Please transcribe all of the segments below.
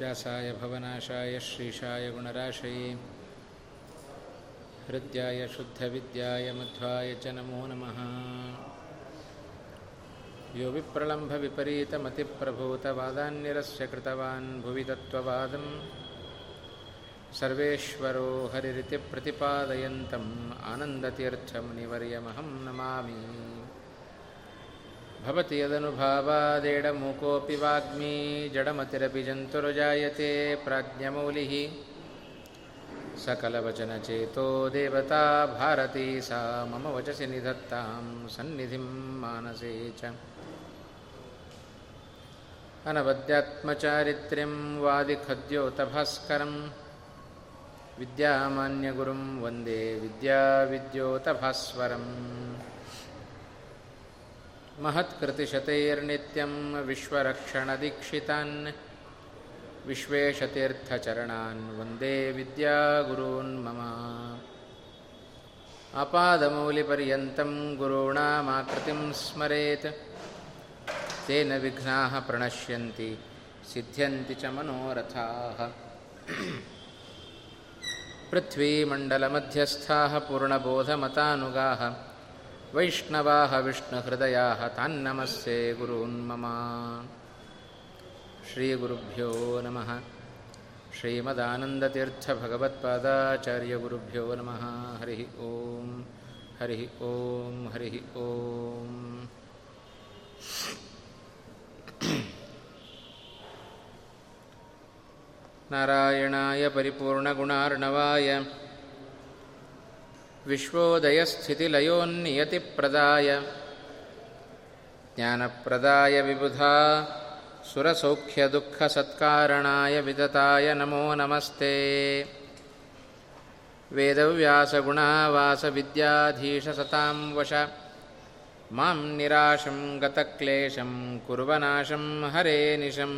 व्यासाय भवनाशाय श्रीशाय गुणराशये हृद्याय शुद्धविद्याय मध्वाय च नमो नमः। यो विप्रलम्भ विपरीतमतिप्रभूतवादान्यरस्य कृतवान् भुवि तत्त्ववादं सर्वेश्वरो हरिरिति प्रतिपादयन्तम् आनन्दतीर्थमुनिवर्यमहं नमामि। भवति यदनुभावादेडमूकोऽपि वाग्मी जडमतिरपि जन्तुर्जायते प्राज्ञमौलिः सकलवचनचेतो देवता भारती सा मम वचसि निधत्तां सन्निधिं मानसे च। अनवद्यात्मचारित्र्यं वादिखद्योतभास्करं विद्यामान्यगुरुं वन्दे विद्याविद्योतभास्वरम्। महत्कृतिशतैर्नित्यं विश्वरक्षणदीक्षितान् विश्वेशतीर्थचरणान् वन्दे विद्यागुरून् मम। आपादमौलिपर्यन्तं गुरूणामाकृतिं स्मरेत् तेन विघ्नाः प्रणश्यन्ति सिद्ध्यन्ति च मनोरथाः। पृथ्वीमण्डलमध्यस्थाः पूर्णबोधमतानुगाः वैष्णवाः विष्णुहृदयाः तान्नमस्ते गुरून् मम। श्रीगुरुभ्यो नमः। श्रीमदानन्दतीर्थभगवत्पादाचार्यगुरुभ्यो नमः। हरिः ॐ हरिः ॐ हरिः ॐ। नारायणाय परिपूर्णगुणार्णवाय विश्वोदयस्थितिलयोन्नियतिप्रदाय ज्ञानप्रदाय विबुधा सुरसौख्यदुःखसत्कारणाय वितताय नमो नमस्ते। वेदव्यासगुणावासविद्याधीशसतां वश मां निराशं गतक्लेशं कुर्वनाशं हरे निशं।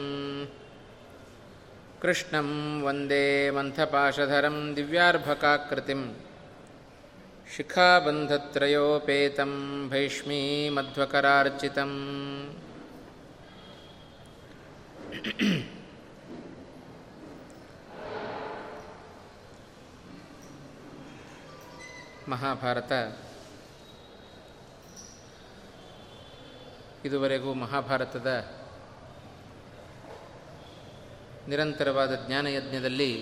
कृष्णं वन्दे मन्थपाशधरं दिव्यार्भकाकृतिं शिखाबन्धत्रयोपेतं भैष्मीमध्वकरार्चितम्। ಮಹಾಭಾರತ. ಇದುವರೆಗೂ ಮಹಾಭಾರತದ ನಿರಂತರವಾದ ಜ್ಞಾನಯಜ್ಞದಲ್ಲಿ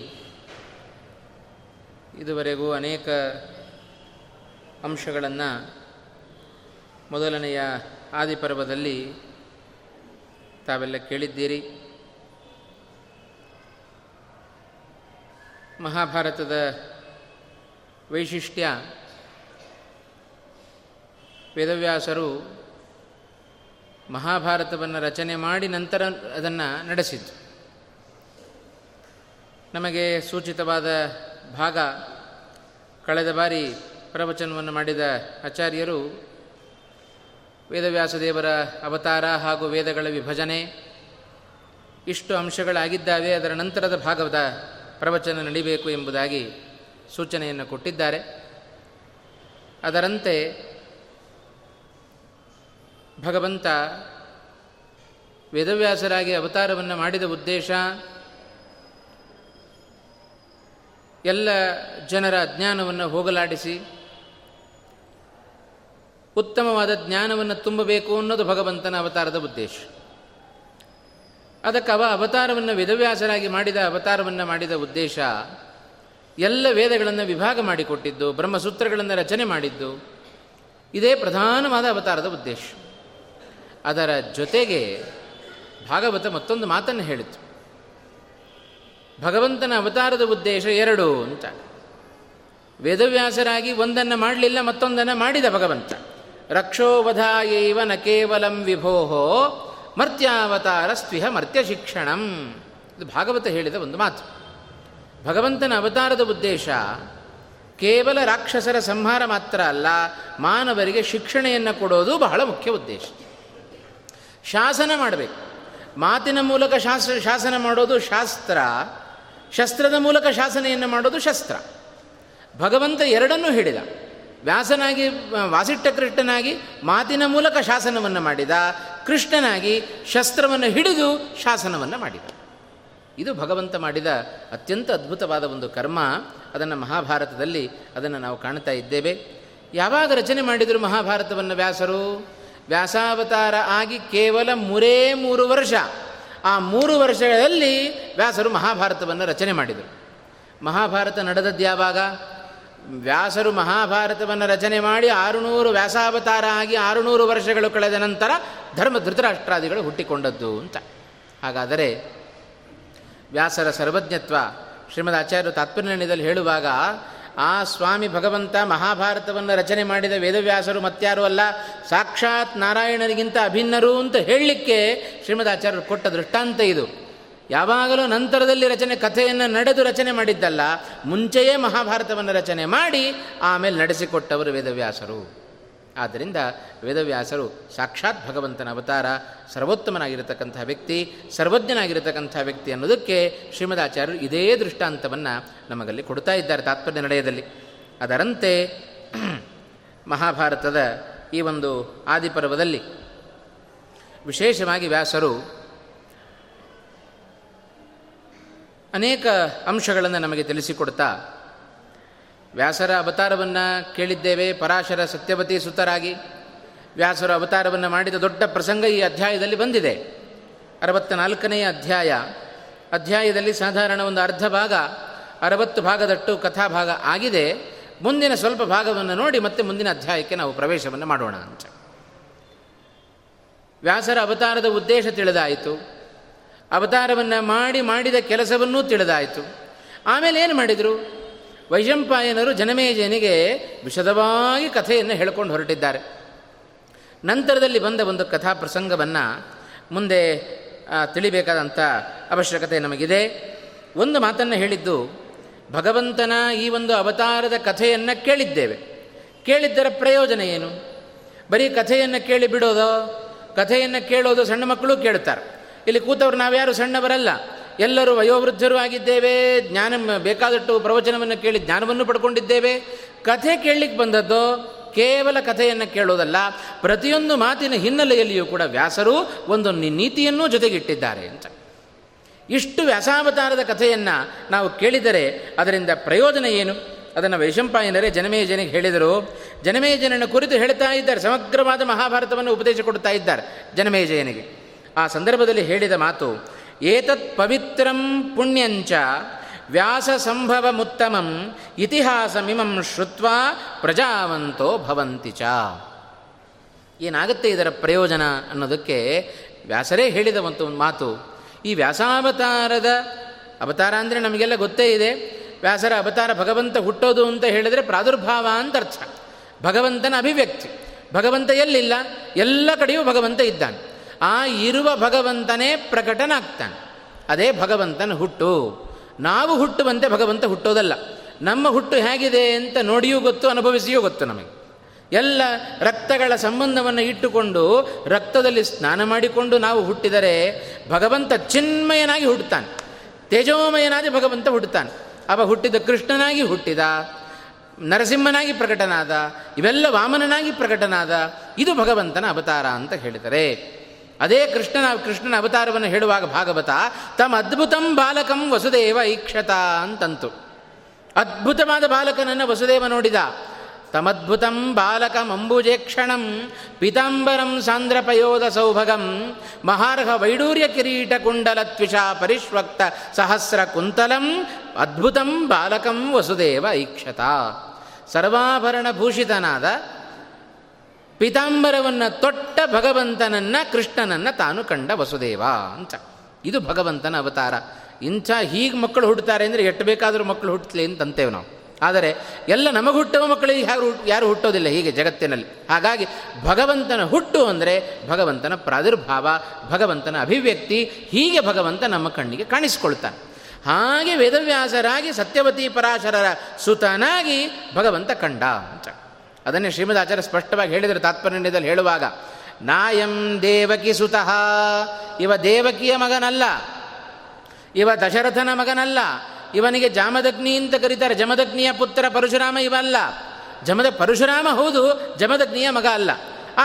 ಇದುವರೆಗೂ ಅನೇಕ ಅಂಶಗಳನ್ನು ಮೊದಲನೆಯ ಆದಿಪರ್ವದಲ್ಲಿ ತಾವೆಲ್ಲ ಕೇಳಿದ್ದೀರಿ. ಮಹಾಭಾರತದ ವೈಶಿಷ್ಟ್ಯ, ವೇದವ್ಯಾಸರು ಮಹಾಭಾರತವನ್ನು ರಚನೆ ಮಾಡಿ ನಂತರ ಅದನ್ನು ನಡೆಸಿದ್ದು. ನಮಗೆ ಸೂಚಿತವಾದ ಭಾಗ ಕಳೆದ ಬಾರಿ ಪ್ರವಚನವನ್ನು ಮಾಡಿದ ಆಚಾರ್ಯರು ವೇದವ್ಯಾಸದೇವರ ಅವತಾರ ಹಾಗೂ ವೇದಗಳ ವಿಭಜನೆ ಇಷ್ಟು ಅಂಶಗಳಾಗಿದ್ದಾವೆ, ಅದರ ನಂತರದ ಭಾಗದ ಪ್ರವಚನ ನಡೀಬೇಕು ಎಂಬುದಾಗಿ ಸೂಚನೆಯನ್ನು ಕೊಟ್ಟಿದ್ದಾರೆ. ಅದರಂತೆ ಭಗವಂತ ವೇದವ್ಯಾಸರಾಗಿ ಅವತಾರವನ್ನು ಮಾಡಿದ ಉದ್ದೇಶ ಎಲ್ಲ ಜನರ ಜ್ಞಾನವನ್ನು ಹೋಗಲಾಡಿಸಿ ಉತ್ತಮವಾದ ಜ್ಞಾನವನ್ನು ತುಂಬಬೇಕು ಅನ್ನೋದು ಭಗವಂತನ ಅವತಾರದ ಉದ್ದೇಶ. ಅದಕ್ಕೆ ಅವತಾರವನ್ನು ವೇದವ್ಯಾಸರಾಗಿ ಮಾಡಿದ ಅವತಾರವನ್ನು ಮಾಡಿದ ಉದ್ದೇಶ ಎಲ್ಲ ವೇದಗಳನ್ನು ವಿಭಾಗ ಮಾಡಿಕೊಟ್ಟಿದ್ದು, ಬ್ರಹ್ಮಸೂತ್ರಗಳನ್ನು ರಚನೆ ಮಾಡಿದ್ದು, ಇದೇ ಪ್ರಧಾನವಾದ ಅವತಾರದ ಉದ್ದೇಶ. ಅದರ ಜೊತೆಗೆ ಭಾಗವತ ಮತ್ತೊಂದು ಮಾತನ್ನು ಹೇಳಿತು, ಭಗವಂತನ ಅವತಾರದ ಉದ್ದೇಶ ಎರಡು ಅಂತ. ವೇದವ್ಯಾಸರಾಗಿ ಒಂದನ್ನು ಮಾಡಲಿಲ್ಲ, ಮತ್ತೊಂದನ್ನು ಮಾಡಿದ ಭಗವಂತ. ರಕ್ಷೋವಧಾಯೈವ ನ ಕೇವಲಂ ವಿಭೋಹೋ ಮರ್ತ್ಯಾವತಾರ ಸ್ವಿಹ ಮರ್ತ್ಯ ಶಿಕ್ಷಣಂ. ಇದು ಭಾಗವತ ಹೇಳಿದ ಒಂದು ಮಾತು. ಭಗವಂತನ ಅವತಾರದ ಉದ್ದೇಶ ಕೇವಲ ರಾಕ್ಷಸರ ಸಂಹಾರ ಮಾತ್ರ ಅಲ್ಲ, ಮಾನವರಿಗೆ ಶಿಕ್ಷಣೆಯನ್ನು ಕೊಡೋದು ಬಹಳ ಮುಖ್ಯ ಉದ್ದೇಶ. ಶಾಸನ ಮಾಡಬೇಕು, ಮಾತಿನ ಮೂಲಕ ಶಾಸನ ಮಾಡೋದು ಶಾಸ್ತ್ರ, ಶಸ್ತ್ರದ ಮೂಲಕ ಶಾಸನೆಯನ್ನು ಮಾಡೋದು ಶಸ್ತ್ರ. ಭಗವಂತ ಎರಡನ್ನೂ ಹೇಳಿದ. ವ್ಯಾಸನಾಗಿ ವಾಸಿಷ್ಠ ಕೃಷ್ಣನಾಗಿ ಮಾತಿನ ಮೂಲಕ ಶಾಸನವನ್ನು ಮಾಡಿದ, ಕೃಷ್ಣನಾಗಿ ಶಸ್ತ್ರವನ್ನು ಹಿಡಿದು ಶಾಸನವನ್ನು ಮಾಡಿದ. ಇದು ಭಗವಂತ ಮಾಡಿದ ಅತ್ಯಂತ ಅದ್ಭುತವಾದ ಒಂದು ಕರ್ಮ. ಅದನ್ನು ಮಹಾಭಾರತದಲ್ಲಿ ಅದನ್ನು ನಾವು ಕಾಣ್ತಾ ಇದ್ದೇವೆ. ಯಾವಾಗ ರಚನೆ ಮಾಡಿದರು ಮಹಾಭಾರತವನ್ನು ವ್ಯಾಸರು? ವ್ಯಾಸಾವತಾರ ಆಗಿ ಕೇವಲ 3 ವರ್ಷ. ಆ 3 ವರ್ಷಗಳಲ್ಲಿ ವ್ಯಾಸರು ಮಹಾಭಾರತವನ್ನು ರಚನೆ ಮಾಡಿದರು. ಮಹಾಭಾರತ ನಡೆದದ್ದು ಯಾವಾಗ? ವ್ಯಾಸರು ಮಹಾಭಾರತವನ್ನು ರಚನೆ ಮಾಡಿ 600 ವ್ಯಾಸಾವತಾರ ಆಗಿ 600 ವರ್ಷಗಳು ಕಳೆದ ನಂತರ ಧರ್ಮ ಧೃತರಾಷ್ಟ್ರಾದಿಗಳು ಹುಟ್ಟಿಕೊಂಡದ್ದು ಅಂತ. ಹಾಗಾದರೆ ವ್ಯಾಸರ ಸರ್ವಜ್ಞತ್ವ ಶ್ರೀಮದ್ ಆಚಾರ್ಯರು ತಾತ್ಪರ್ಯನಿಧದಲ್ಲಿ ಹೇಳುವಾಗ ಆ ಸ್ವಾಮಿ ಭಗವಂತ ಮಹಾಭಾರತವನ್ನು ರಚನೆ ಮಾಡಿದ ವೇದವ್ಯಾಸರು ಮತ್ತಾರೂ ಅಲ್ಲ, ಸಾಕ್ಷಾತ್ ನಾರಾಯಣನಿಗಿಂತ ಅಭಿನ್ನರು ಅಂತ ಹೇಳಲಿಕ್ಕೆ ಶ್ರೀಮದ್ ಆಚಾರ್ಯರು ಕೊಟ್ಟ ದೃಷ್ಟಾಂತ ಇದು. ಯಾವಾಗಲೂ ನಂತರದಲ್ಲಿ ರಚನೆ ಕಥೆಯನ್ನು ನಡೆದು ರಚನೆ ಮಾಡಿದ್ದಲ್ಲ, ಮುಂಚೆಯೇ ಮಹಾಭಾರತವನ್ನು ರಚನೆ ಮಾಡಿ ಆಮೇಲೆ ನಡೆಸಿಕೊಟ್ಟವರು ವೇದವ್ಯಾಸರು. ಆದ್ದರಿಂದ ವೇದವ್ಯಾಸರು ಸಾಕ್ಷಾತ್ ಭಗವಂತನ ಅವತಾರ, ಸರ್ವೋತ್ತಮನಾಗಿರತಕ್ಕಂಥ ವ್ಯಕ್ತಿ, ಸರ್ವಜ್ಞನಾಗಿರತಕ್ಕಂಥ ವ್ಯಕ್ತಿ ಅನ್ನೋದಕ್ಕೆ ಶ್ರೀಮದಾಚಾರ್ಯರು ಇದೇ ದೃಷ್ಟಾಂತವನ್ನು ನಮಗಲ್ಲಿ ಕೊಡ್ತಾ ಇದ್ದಾರೆ ತಾತ್ಪರ್ಯ ನಡೆಯದಲ್ಲಿ. ಅದರಂತೆ ಮಹಾಭಾರತದ ಈ ಒಂದು ಆದಿಪರ್ವದಲ್ಲಿ ವಿಶೇಷವಾಗಿ ವ್ಯಾಸರು ಅನೇಕ ಅಂಶಗಳನ್ನು ನಮಗೆ ತಿಳಿಸಿಕೊಡ್ತಾ, ವ್ಯಾಸರ ಅವತಾರವನ್ನು ಕೇಳಿದ್ದೇವೆ. ಪರಾಶರ ಸತ್ಯವತಿ ಸುತರಾಗಿ ವ್ಯಾಸರ ಅವತಾರವನ್ನು ಮಾಡಿದ ದೊಡ್ಡ ಪ್ರಸಂಗ ಈ ಅಧ್ಯಾಯದಲ್ಲಿ ಬಂದಿದೆ. 64ನೇ ಅಧ್ಯಾಯ. ಅಧ್ಯಾಯದಲ್ಲಿ ಸಾಧಾರಣ ಒಂದು ಅರ್ಧ ಭಾಗ, 60 ಭಾಗದಷ್ಟು ಕಥಾಭಾಗ ಆಗಿದೆ. ಮುಂದಿನ ಸ್ವಲ್ಪ ಭಾಗವನ್ನು ನೋಡಿ ಮತ್ತೆ ಮುಂದಿನ ಅಧ್ಯಾಯಕ್ಕೆ ನಾವು ಪ್ರವೇಶವನ್ನು ಮಾಡೋಣ ಅಂತ. ವ್ಯಾಸರ ಅವತಾರದ ಉದ್ದೇಶ ತಿಳಿದಾಯಿತು, ಅವತಾರವನ್ನು ಮಾಡಿದ ಕೆಲಸವನ್ನೂ ತಿಳಿದಾಯಿತು. ಆಮೇಲೆ ಏನು ಮಾಡಿದರು? ವೈಶಂಪಾಯನರು ಜನಮೇಜಯನಿಗೆ ವಿಶದವಾಗಿ ಕಥೆಯನ್ನು ಹೇಳಿಕೊಂಡು ಹೊರಟಿದ್ದಾರೆ. ನಂತರದಲ್ಲಿ ಬಂದ ಒಂದು ಕಥಾ ಪ್ರಸಂಗವನ್ನು ಮುಂದೆ ತಿಳಿಬೇಕಾದಂಥ ಅವಶ್ಯಕತೆ ನಮಗಿದೆ. ಒಂದು ಮಾತನ್ನು ಹೇಳಿದ್ದು, ಭಗವಂತನ ಈ ಒಂದು ಅವತಾರದ ಕಥೆಯನ್ನು ಕೇಳಿದ್ದೇವೆ. ಕೇಳಿದ್ದರ ಪ್ರಯೋಜನ ಏನು? ಬರೀ ಕಥೆಯನ್ನು ಕೇಳಿ ಬಿಡೋದು? ಕಥೆಯನ್ನು ಕೇಳೋದು ಸಣ್ಣ ಮಕ್ಕಳು ಕೇಳ್ತಾರೆ. ಇಲ್ಲಿ ಕೂತವ್ರು ನಾವ್ಯಾರು ಸಣ್ಣವರಲ್ಲ, ಎಲ್ಲರೂ ವಯೋವೃದ್ಧರು ಆಗಿದ್ದೇವೆ. ಜ್ಞಾನ ಬೇಕಾದಷ್ಟು ಪ್ರವಚನವನ್ನು ಕೇಳಿ ಜ್ಞಾನವನ್ನು ಪಡ್ಕೊಂಡಿದ್ದೇವೆ. ಕಥೆ ಕೇಳಲಿಕ್ಕೆ ಬಂದದ್ದು ಕೇವಲ ಕಥೆಯನ್ನು ಕೇಳೋದಲ್ಲ, ಪ್ರತಿಯೊಂದು ಮಾತಿನ ಹಿನ್ನೆಲೆಯಲ್ಲಿಯೂ ಕೂಡ ವ್ಯಾಸರು ಒಂದು ನೀತಿಯನ್ನೂ ಜೊತೆಗಿಟ್ಟಿದ್ದಾರೆ ಅಂತ. ಇಷ್ಟು ವ್ಯಾಸಾವತಾರದ ಕಥೆಯನ್ನು ನಾವು ಕೇಳಿದರೆ ಅದರಿಂದ ಪ್ರಯೋಜನ ಏನು? ಅದನ್ನು ವೈಶಂಪಾಯನರೇ ಜನಮೇಜನಿಗೆ ಹೇಳಿದರು. ಜನಮೇಜಯನ ಕುರಿತು ಹೇಳ್ತಾ ಇದ್ದಾರೆ, ಸಮಗ್ರವಾದ ಮಹಾಭಾರತವನ್ನು ಉಪದೇಶ ಕೊಡ್ತಾ ಇದ್ದಾರೆ ಜನಮೇಜಯನಿಗೆ. ಆ ಸಂದರ್ಭದಲ್ಲಿ ಹೇಳಿದ ಮಾತು, ಏತತ್ ಪವಿತ್ರಂ ಪುಣ್ಯಂಚ ವ್ಯಾಸ ಸಂಭವಮುತ್ತಮಂ ಇತಿಹಾಸಮಿಮಂ ಶ್ರುತ್ವಾ ಪ್ರಜಾವಂತೋ ಭವಂತಿ ಚ. ಏನಾಗುತ್ತೆ ಇದರ ಪ್ರಯೋಜನ ಅನ್ನೋದಕ್ಕೆ ವ್ಯಾಸರೇ ಹೇಳಿದ ಒಂದು ಮಾತು. ಈ ವ್ಯಾಸಾವತಾರದ ಅವತಾರ ಅಂದರೆ ನಮಗೆಲ್ಲ ಗೊತ್ತೇ ಇದೆ. ವ್ಯಾಸರ ಅವತಾರ ಭಗವಂತ ಹುಟ್ಟೋದು ಅಂತ ಹೇಳಿದರೆ ಪ್ರಾದುರ್ಭಾವ ಅಂತ ಅರ್ಥ, ಭಗವಂತನ ಅಭಿವ್ಯಕ್ತಿ. ಭಗವಂತ ಎಲ್ಲಿಲ್ಲ, ಎಲ್ಲ ಕಡೆಯೂ ಭಗವಂತ ಇದ್ದಾನೆ. ಆ ಇರುವ ಭಗವಂತನೇ ಪ್ರಕಟನಾಗ್ತಾನೆ. ಅದೇ ಭಗವಂತನ ಹುಟ್ಟು. ನಾವು ಹುಟ್ಟುವಂತೆ ಭಗವಂತ ಹುಟ್ಟೋದಲ್ಲ. ನಮ್ಮ ಹುಟ್ಟು ಹೇಗಿದೆ ಅಂತ ನೋಡಿಯೂ ಗೊತ್ತು, ಅನುಭವಿಸಿಯೂ ಗೊತ್ತು ನಮಗೆ. ಎಲ್ಲ ರಕ್ತಗಳ ಸಂಬಂಧವನ್ನು ಇಟ್ಟುಕೊಂಡು ರಕ್ತದಲ್ಲಿ ಸ್ನಾನ ಮಾಡಿಕೊಂಡು ನಾವು ಹುಟ್ಟಿದರೆ ಭಗವಂತ ಚಿನ್ಮಯನಾಗಿ ಹುಟ್ಟುತ್ತಾನೆ, ತೇಜೋಮಯನಾಗಿ ಭಗವಂತ ಹುಟ್ಟುತ್ತಾನೆ. ಅವ ಹುಟ್ಟಿದ ಕೃಷ್ಣನಾಗಿ ಹುಟ್ಟಿದ, ನರಸಿಂಹನಾಗಿ ಪ್ರಕಟನಾದ, ಇವೆಲ್ಲ ವಾಮನನಾಗಿ ಪ್ರಕಟನಾದ. ಇದು ಭಗವಂತನ ಅವತಾರ ಅಂತ ಹೇಳಿದರೆ, ಅದೇ ಕೃಷ್ಣನ ಅವತಾರವನ್ನು ಹೇಳುವಾಗ ಭಾಗವತ ತಮ್ಮ ಅದ್ಭುತಂ ಬಾಲಕಂ ವಸುದೇವ ಈಕ್ಷತ ಅಂತಂತು. ಅದ್ಭುತವಾದ ಬಾಲಕನನ್ನು ವಸುದೇವ ನೋಡಿದ. ತಮದ್ಭುತಂ ಬಾಲಕಂ ಅಂಬುಜೇಕ್ಷಣಂ ಪೀತಾಂಬರಂ ಸಾಂದ್ರಪಯೋಧ ಸೌಭಗಂ ಮಹಾರ್ಹ ವೈಡೂರ್ಯ ಕಿರೀಟ ಕುಂಡಲ ತ್ವಿಷಾ ಪರಿಶ್ವಕ್ತ ಸಹಸ್ರ ಕುಂತಲಂ ಅದ್ಭುತಂ ಬಾಲಕಂ ವಸುದೇವ ಈಕ್ಷತ. ಸರ್ವಾಭರಣ ಭೂಷಿತನಾದ, ಪೀತಾಂಬರವನ್ನು ತೊಟ್ಟ ಭಗವಂತನನ್ನು, ಕೃಷ್ಣನನ್ನು ತಾನು ಕಂಡ ವಸುದೇವ ಅಂತ. ಇದು ಭಗವಂತನ ಅವತಾರ. ಇಂಥ ಹೀಗೆ ಮಕ್ಕಳು ಹುಟ್ಟುತ್ತಾರೆ ಅಂದರೆ ಎಷ್ಟು ಬೇಕಾದರೂ ಮಕ್ಕಳು ಹುಟ್ಟಲಿ ಅಂತೇವೆ ನಾವು. ಆದರೆ ಎಲ್ಲ ನಮಗೆ ಹುಟ್ಟುವ ಮಕ್ಕಳಿಗೆ ಯಾರು ಹುಟ್ಟೋದಿಲ್ಲ ಹೀಗೆ ಜಗತ್ತಿನಲ್ಲಿ. ಹಾಗಾಗಿ ಭಗವಂತನ ಹುಟ್ಟು ಅಂದರೆ ಭಗವಂತನ ಪ್ರಾದುರ್ಭಾವ, ಭಗವಂತನ ಅಭಿವ್ಯಕ್ತಿ. ಹೀಗೆ ಭಗವಂತ ನಮ್ಮ ಕಣ್ಣಿಗೆ ಕಾಣಿಸಿಕೊಳ್ತಾನೆ. ಹಾಗೆ ವೇದವ್ಯಾಸರಾಗಿ ಸತ್ಯವತಿ ಪರಾಶರರ ಸುತನಾಗಿ ಭಗವಂತ ಕಂಡ ಅಂತ. ಅದನ್ನೇ ಶ್ರೀಮದ್ ಆಚಾರ್ಯ ಸ್ಪಷ್ಟವಾಗಿ ಹೇಳಿದರು ತಾತ್ಪರ್ಯದಲ್ಲಿ ಹೇಳುವಾಗ, ನಾಯಂ ದೇವಕಿ ಸುತಃ. ಇವ ದೇವಕಿಯ ಮಗನಲ್ಲ, ಇವ ದಶರಥನ ಮಗನಲ್ಲ, ಇವನಿಗೆ ಜಾಮದಗ್ನಿ ಅಂತ ಕರೀತಾರೆ. ಜಮದಗ್ನಿಯ ಪುತ್ರ ಪರಶುರಾಮ ಇವಲ್ಲ. ಪರಶುರಾಮ ಹೌದು, ಜಮದಗ್ನಿಯ ಮಗ ಅಲ್ಲ.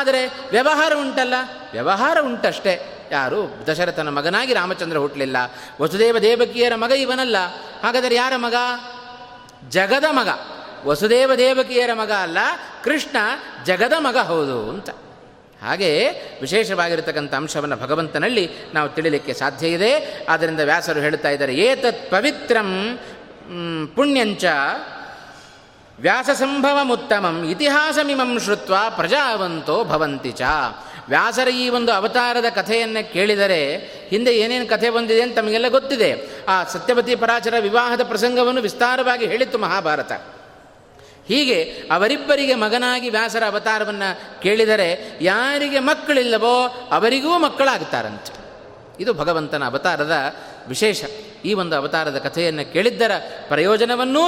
ಆದರೆ ವ್ಯವಹಾರ ಉಂಟಲ್ಲ, ವ್ಯವಹಾರ ಉಂಟಷ್ಟೇ. ಯಾರು ದಶರಥನ ಮಗನಾಗಿ ರಾಮಚಂದ್ರ ಹುಟ್ಟಲಿಲ್ಲ. ವಸುದೇವ ದೇವಕಿಯರ ಮಗ ಇವನಲ್ಲ. ಹಾಗಾದರೆ ಯಾರ ಮಗ? ಜಗದ ಮಗ. ವಸುದೇವ ದೇವಕಿಯರ ಮಗ ಅಲ್ಲ, ಕೃಷ್ಣ ಜಗದ ಮಗ ಹೌದು ಅಂತ. ಹಾಗೇ ವಿಶೇಷವಾಗಿರತಕ್ಕಂಥ ಅಂಶವನ್ನು ಭಗವಂತನಲ್ಲಿ ನಾವು ತಿಳಿಲಿಕ್ಕೆ ಸಾಧ್ಯ ಇದೆ. ಆದ್ದರಿಂದ ವ್ಯಾಸರು ಹೇಳ್ತಾ ಇದ್ದಾರೆ, ಏತತ್ ಪವಿತ್ರಂ ಪುಣ್ಯಂಚ ವ್ಯಾಸಸಂಭವಮುತ್ತಮಂ ಇತಿಹಾಸಮಿಮಂ ಶ್ರುತ್ವ ಪ್ರಜಾವಂತೋ ಭವಂತಿ ಚ. ವ್ಯಾಸರ ಈ ಒಂದು ಅವತಾರದ ಕಥೆಯನ್ನು ಕೇಳಿದರೆ, ಹಿಂದೆ ಏನೇನು ಕಥೆ ಬಂದಿದೆ ಅಂತ ತಮಗೆಲ್ಲ ಗೊತ್ತಿದೆ. ಆ ಸತ್ಯವತಿ ಪರಾಚರ ವಿವಾಹದ ಪ್ರಸಂಗವನ್ನು ವಿಸ್ತಾರವಾಗಿ ಹೇಳಿತ್ತು ಮಹಾಭಾರತ. ಹೀಗೆ ಅವರಿಬ್ಬರಿಗೆ ಮಗನಾಗಿ ವ್ಯಾಸರ ಅವತಾರವನ್ನು ಕೇಳಿದರೆ, ಯಾರಿಗೆ ಮಕ್ಕಳಿಲ್ಲವೋ ಅವರಿಗೂ ಮಕ್ಕಳಾಗ್ತಾರಂತೆ. ಇದು ಭಗವಂತನ ಅವತಾರದ ವಿಶೇಷ. ಈ ಒಂದು ಅವತಾರದ ಕಥೆಯನ್ನು ಕೇಳಿದ್ದರ ಪ್ರಯೋಜನವನ್ನೂ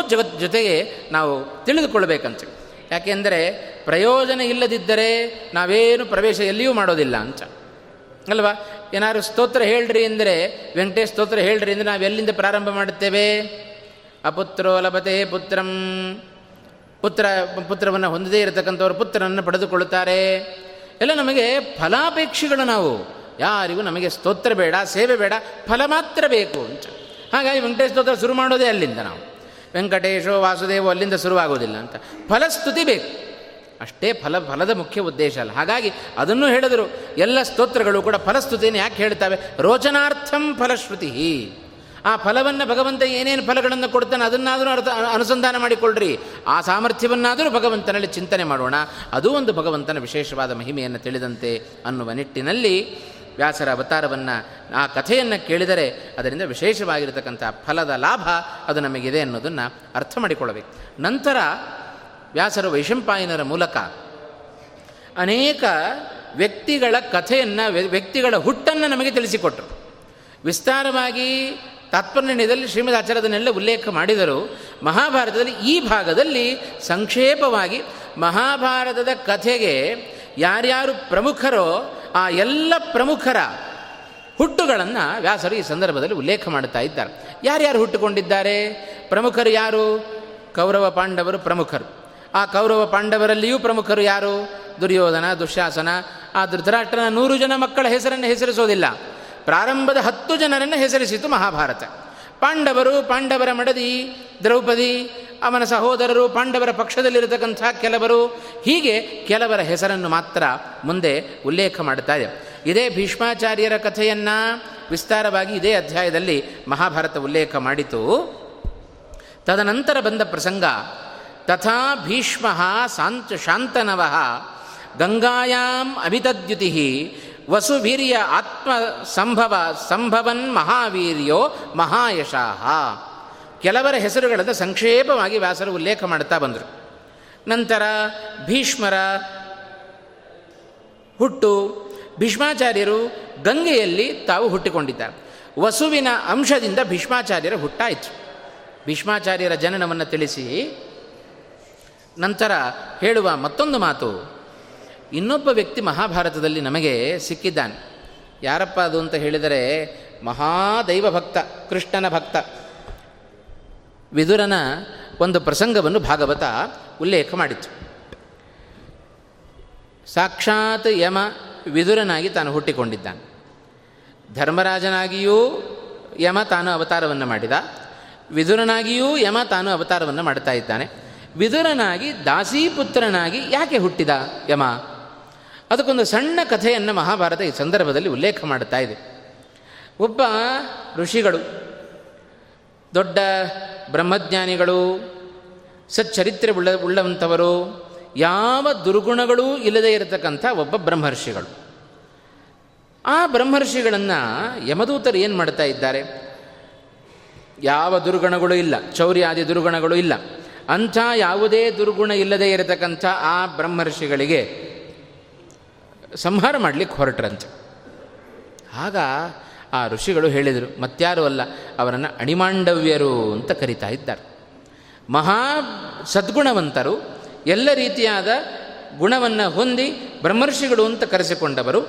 ಜೊತೆಗೆ ನಾವು ತಿಳಿದುಕೊಳ್ಳಬೇಕಂತೆ. ಯಾಕೆಂದರೆ ಪ್ರಯೋಜನ ಇಲ್ಲದಿದ್ದರೆ ನಾವೇನು ಪ್ರವೇಶ ಎಲ್ಲಿಯೂ ಮಾಡೋದಿಲ್ಲ ಅಂತ ಅಲ್ವಾ. ಏನಾದ್ರು ಸ್ತೋತ್ರ ಹೇಳ್ರಿ ಅಂದರೆ, ವೆಂಕಟೇಶ್ ಸ್ತೋತ್ರ ಹೇಳ್ರಿ ಅಂದರೆ ನಾವು ಎಲ್ಲಿಂದ ಪ್ರಾರಂಭ ಮಾಡುತ್ತೇವೆ? ಅಪುತ್ರೋ ಲಭತೆ ಪುತ್ರಂ, ಪುತ್ರವನ್ನು ಹೊಂದದೇ ಇರತಕ್ಕಂಥವ್ರು ಪುತ್ರನನ್ನು ಪಡೆದುಕೊಳ್ಳುತ್ತಾರೆ. ಎಲ್ಲ ನಮಗೆ ಫಲಾಪೇಕ್ಷಿಗಳು ನಾವು. ಯಾರಿಗೂ ನಮಗೆ ಸ್ತೋತ್ರ ಬೇಡ, ಸೇವೆ ಬೇಡ, ಫಲ ಮಾತ್ರ ಬೇಕು ಅಂತ. ಹಾಗಾಗಿ ವೆಂಕಟೇಶ ಸ್ತೋತ್ರ ಶುರು ಮಾಡೋದೇ ಅಲ್ಲಿಂದ. ನಾವು ವೆಂಕಟೇಶೋ ವಾಸುದೇವೋ ಅಲ್ಲಿಂದ ಶುರುವಾಗೋದಿಲ್ಲ ಅಂತ. ಫಲಸ್ತುತಿ ಬೇಕು ಅಷ್ಟೇ, ಫಲದ ಮುಖ್ಯ ಉದ್ದೇಶ ಅಲ್ಲ. ಹಾಗಾಗಿ ಅದನ್ನು ಹೇಳಿದರು. ಎಲ್ಲ ಸ್ತೋತ್ರಗಳು ಕೂಡ ಫಲಸ್ತುತಿಯನ್ನು ಯಾಕೆ ಹೇಳ್ತಾವೆ? ರೋಚನಾರ್ಥಂ ಫಲಶ್ರುತಿ. ಆ ಫಲವನ್ನು ಭಗವಂತ ಏನೇನು ಫಲಗಳನ್ನು ಕೊಡ್ತಾನೆ ಅದನ್ನಾದರೂ ಅನುಸಂಧಾನ ಮಾಡಿಕೊಳ್ಳ್ರಿ. ಆ ಸಾಮರ್ಥ್ಯವನ್ನಾದರೂ ಭಗವಂತನಲ್ಲಿ ಚಿಂತನೆ ಮಾಡೋಣ. ಅದು ಒಂದು ಭಗವಂತನ ವಿಶೇಷವಾದ ಮಹಿಮೆಯನ್ನು ತಿಳಿದಂತೆ ಅನ್ನುವ ನಿಟ್ಟಿನಲ್ಲಿ ವ್ಯಾಸರ ಅವತಾರವನ್ನು, ಆ ಕಥೆಯನ್ನು ಕೇಳಿದರೆ ಅದರಿಂದ ವಿಶೇಷವಾಗಿರತಕ್ಕಂಥ ಫಲದ ಲಾಭ ಅದು ನಮಗಿದೆ ಅನ್ನೋದನ್ನು ಅರ್ಥ ಮಾಡಿಕೊಳ್ಳಬೇಕು. ನಂತರ ವ್ಯಾಸರು ವೈಶಂಪಾಯನರ ಮೂಲಕ ಅನೇಕ ವ್ಯಕ್ತಿಗಳ ಕಥೆಯನ್ನು, ವ್ಯಕ್ತಿಗಳ ಹುಟ್ಟನ್ನು ನಮಗೆ ತಿಳಿಸಿಕೊಟ್ಟರು. ವಿಸ್ತಾರವಾಗಿ ತಾತ್ಪರ್ಯದಲ್ಲಿ ಶ್ರೀಮದ್ ಆಚಾರ್ಯರನ್ನೆಲ್ಲ ಉಲ್ಲೇಖ ಮಾಡಿದರು. ಮಹಾಭಾರತದಲ್ಲಿ ಈ ಭಾಗದಲ್ಲಿ ಸಂಕ್ಷೇಪವಾಗಿ ಮಹಾಭಾರತದ ಕಥೆಗೆ ಯಾರ್ಯಾರು ಪ್ರಮುಖರೋ ಆ ಎಲ್ಲ ಪ್ರಮುಖರ ಹುಟ್ಟುಗಳನ್ನು ವ್ಯಾಸರು ಈ ಸಂದರ್ಭದಲ್ಲಿ ಉಲ್ಲೇಖ ಮಾಡ್ತಾ ಇದ್ದಾರೆ. ಯಾರ್ಯಾರು ಹುಟ್ಟುಕೊಂಡಿದ್ದಾರೆ? ಪ್ರಮುಖರು ಯಾರು? ಕೌರವ ಪಾಂಡವರು ಪ್ರಮುಖರು. ಆ ಕೌರವ ಪಾಂಡವರಲ್ಲಿಯೂ ಪ್ರಮುಖರು ಯಾರು? ದುರ್ಯೋಧನ, ದುಶ್ಯಾಸನ, ಆ ಧೃತರಾಷ್ಟ್ರನ 100 ಜನ ಮಕ್ಕಳ ಹೆಸರನ್ನು ಹೆಸರಿಸೋದಿಲ್ಲ. ಪ್ರಾರಂಭದ 10 ಜನರನ್ನು ಹೆಸರಿಸಿತು ಮಹಾಭಾರತ. ಪಾಂಡವರು, ಪಾಂಡವರ ಮಡದಿ ದ್ರೌಪದಿ, ಅವನ ಸಹೋದರರು, ಪಾಂಡವರ ಪಕ್ಷದಲ್ಲಿರತಕ್ಕಂಥ ಕೆಲವರು, ಹೀಗೆ ಕೆಲವರ ಹೆಸರನ್ನು ಮಾತ್ರ ಮುಂದೆ ಉಲ್ಲೇಖ ಮಾಡ್ತಾ ಇದೆ. ಇದೇ ಭೀಷ್ಮಾಚಾರ್ಯರ ಕಥೆಯನ್ನು ವಿಸ್ತಾರವಾಗಿ ಇದೇ ಅಧ್ಯಾಯದಲ್ಲಿ ಮಹಾಭಾರತ ಉಲ್ಲೇಖ ಮಾಡಿತು. ತದನಂತರ ಬಂದ ಪ್ರಸಂಗ, ತಥಾ ಭೀಷ್ಮ ಶಾಂತನವ ಗಂಗಾಯಾಂ ಅಮಿತದ್ಯುತಿ ವಸುವೀರ್ಯ ಆತ್ಮಸಂಭವನ್ ಮಹಾವೀರ್ಯೋ ಮಹಾಯಶಃ. ಕೆಲವರ ಹೆಸರುಗಳನ್ನು ಸಂಕ್ಷೇಪವಾಗಿ ವ್ಯಾಸರು ಉಲ್ಲೇಖ ಮಾಡ್ತಾ ಬಂದರು. ನಂತರ ಭೀಷ್ಮರ ಹುಟ್ಟು, ಭೀಷ್ಮಾಚಾರ್ಯರು ಗಂಗೆಯಲ್ಲಿ ತಾವು ಹುಟ್ಟಿಕೊಂಡಿದ್ದಾರೆ. ವಸುವಿನ ಅಂಶದಿಂದ ಭೀಷ್ಮಾಚಾರ್ಯರ ಹುಟ್ಟಾಯಿತು. ಭೀಷ್ಮಾಚಾರ್ಯರ ಜನನವನ್ನು ತಿಳಿಸಿ ನಂತರ ಹೇಳುವ ಮತ್ತೊಂದು ಮಾತು, ಇನ್ನೊಬ್ಬ ವ್ಯಕ್ತಿ ಮಹಾಭಾರತದಲ್ಲಿ ನಮಗೆ ಸಿಕ್ಕಿದ್ದಾನೆ. ಯಾರಪ್ಪ ಅದು ಅಂತ ಹೇಳಿದರೆ, ಮಹಾದೈವ ಭಕ್ತ, ಕೃಷ್ಣನ ಭಕ್ತ ವಿದುರನ ಒಂದು ಪ್ರಸಂಗವನ್ನು ಭಾಗವತ ಉಲ್ಲೇಖ ಮಾಡಿತು. ಸಾಕ್ಷಾತ್ ಯಮ ವಿದುರನಾಗಿ ತಾನು ಹುಟ್ಟಿಕೊಂಡಿದ್ದಾನೆ. ಧರ್ಮರಾಜನಾಗಿಯೂ ಯಮ ತಾನು ಅವತಾರವನ್ನು ಮಾಡಿದ, ವಿದುರನಾಗಿಯೂ ಯಮ ತಾನು ಅವತಾರವನ್ನು ಮಾಡ್ತಾ ಇದ್ದಾನೆ. ವಿದುರನಾಗಿ ದಾಸೀಪುತ್ರನಾಗಿ ಯಾಕೆ ಹುಟ್ಟಿದ ಯಮ? ಅದಕ್ಕೊಂದು ಸಣ್ಣ ಕಥೆಯನ್ನು ಮಹಾಭಾರತ ಈ ಸಂದರ್ಭದಲ್ಲಿ ಉಲ್ಲೇಖ ಮಾಡ್ತಾ ಇದೆ. ಒಬ್ಬ ಋಷಿಗಳು, ದೊಡ್ಡ ಬ್ರಹ್ಮಜ್ಞಾನಿಗಳು, ಸಚ್ಚರಿತ್ರೆ ಉಳ್ಳವಂಥವರು, ಯಾವ ದುರ್ಗುಣಗಳೂ ಇಲ್ಲದೇ ಇರತಕ್ಕಂಥ ಒಬ್ಬ ಬ್ರಹ್ಮರ್ಷಿಗಳು. ಆ ಬ್ರಹ್ಮರ್ಷಿಗಳನ್ನು ಯಮದೂತರು ಏನು ಮಾಡ್ತಾ ಇದ್ದಾರೆ? ಯಾವ ದುರ್ಗುಣಗಳು ಇಲ್ಲ, ಚೌರ್ಯಾದಿ ದುರ್ಗುಣಗಳು ಇಲ್ಲ, ಅಂಥ ಯಾವುದೇ ದುರ್ಗುಣ ಇಲ್ಲದೇ ಇರತಕ್ಕಂಥ ಆ ಬ್ರಹ್ಮರ್ಷಿಗಳಿಗೆ ಸಂಹಾರ ಮಾಡಲಿಕ್ಕೆ ಹೊರಟ್ರಂತೆ. ಆಗ ಆ ಋಷಿಗಳು ಹೇಳಿದರು, ಮತ್ಯಾರೂ ಅಲ್ಲ, ಅವರನ್ನು ಅಣಿಮಾಂಡವ್ಯರು ಅಂತ ಕರೀತಾ ಇದ್ದಾರೆ. ಮಹಾ ಸದ್ಗುಣವಂತರು, ಎಲ್ಲ ರೀತಿಯಾದ ಗುಣವನ್ನು ಹೊಂದಿ ಬ್ರಹ್ಮರ್ಷಿಗಳು ಅಂತ ಕರೆಸಿಕೊಂಡವರು,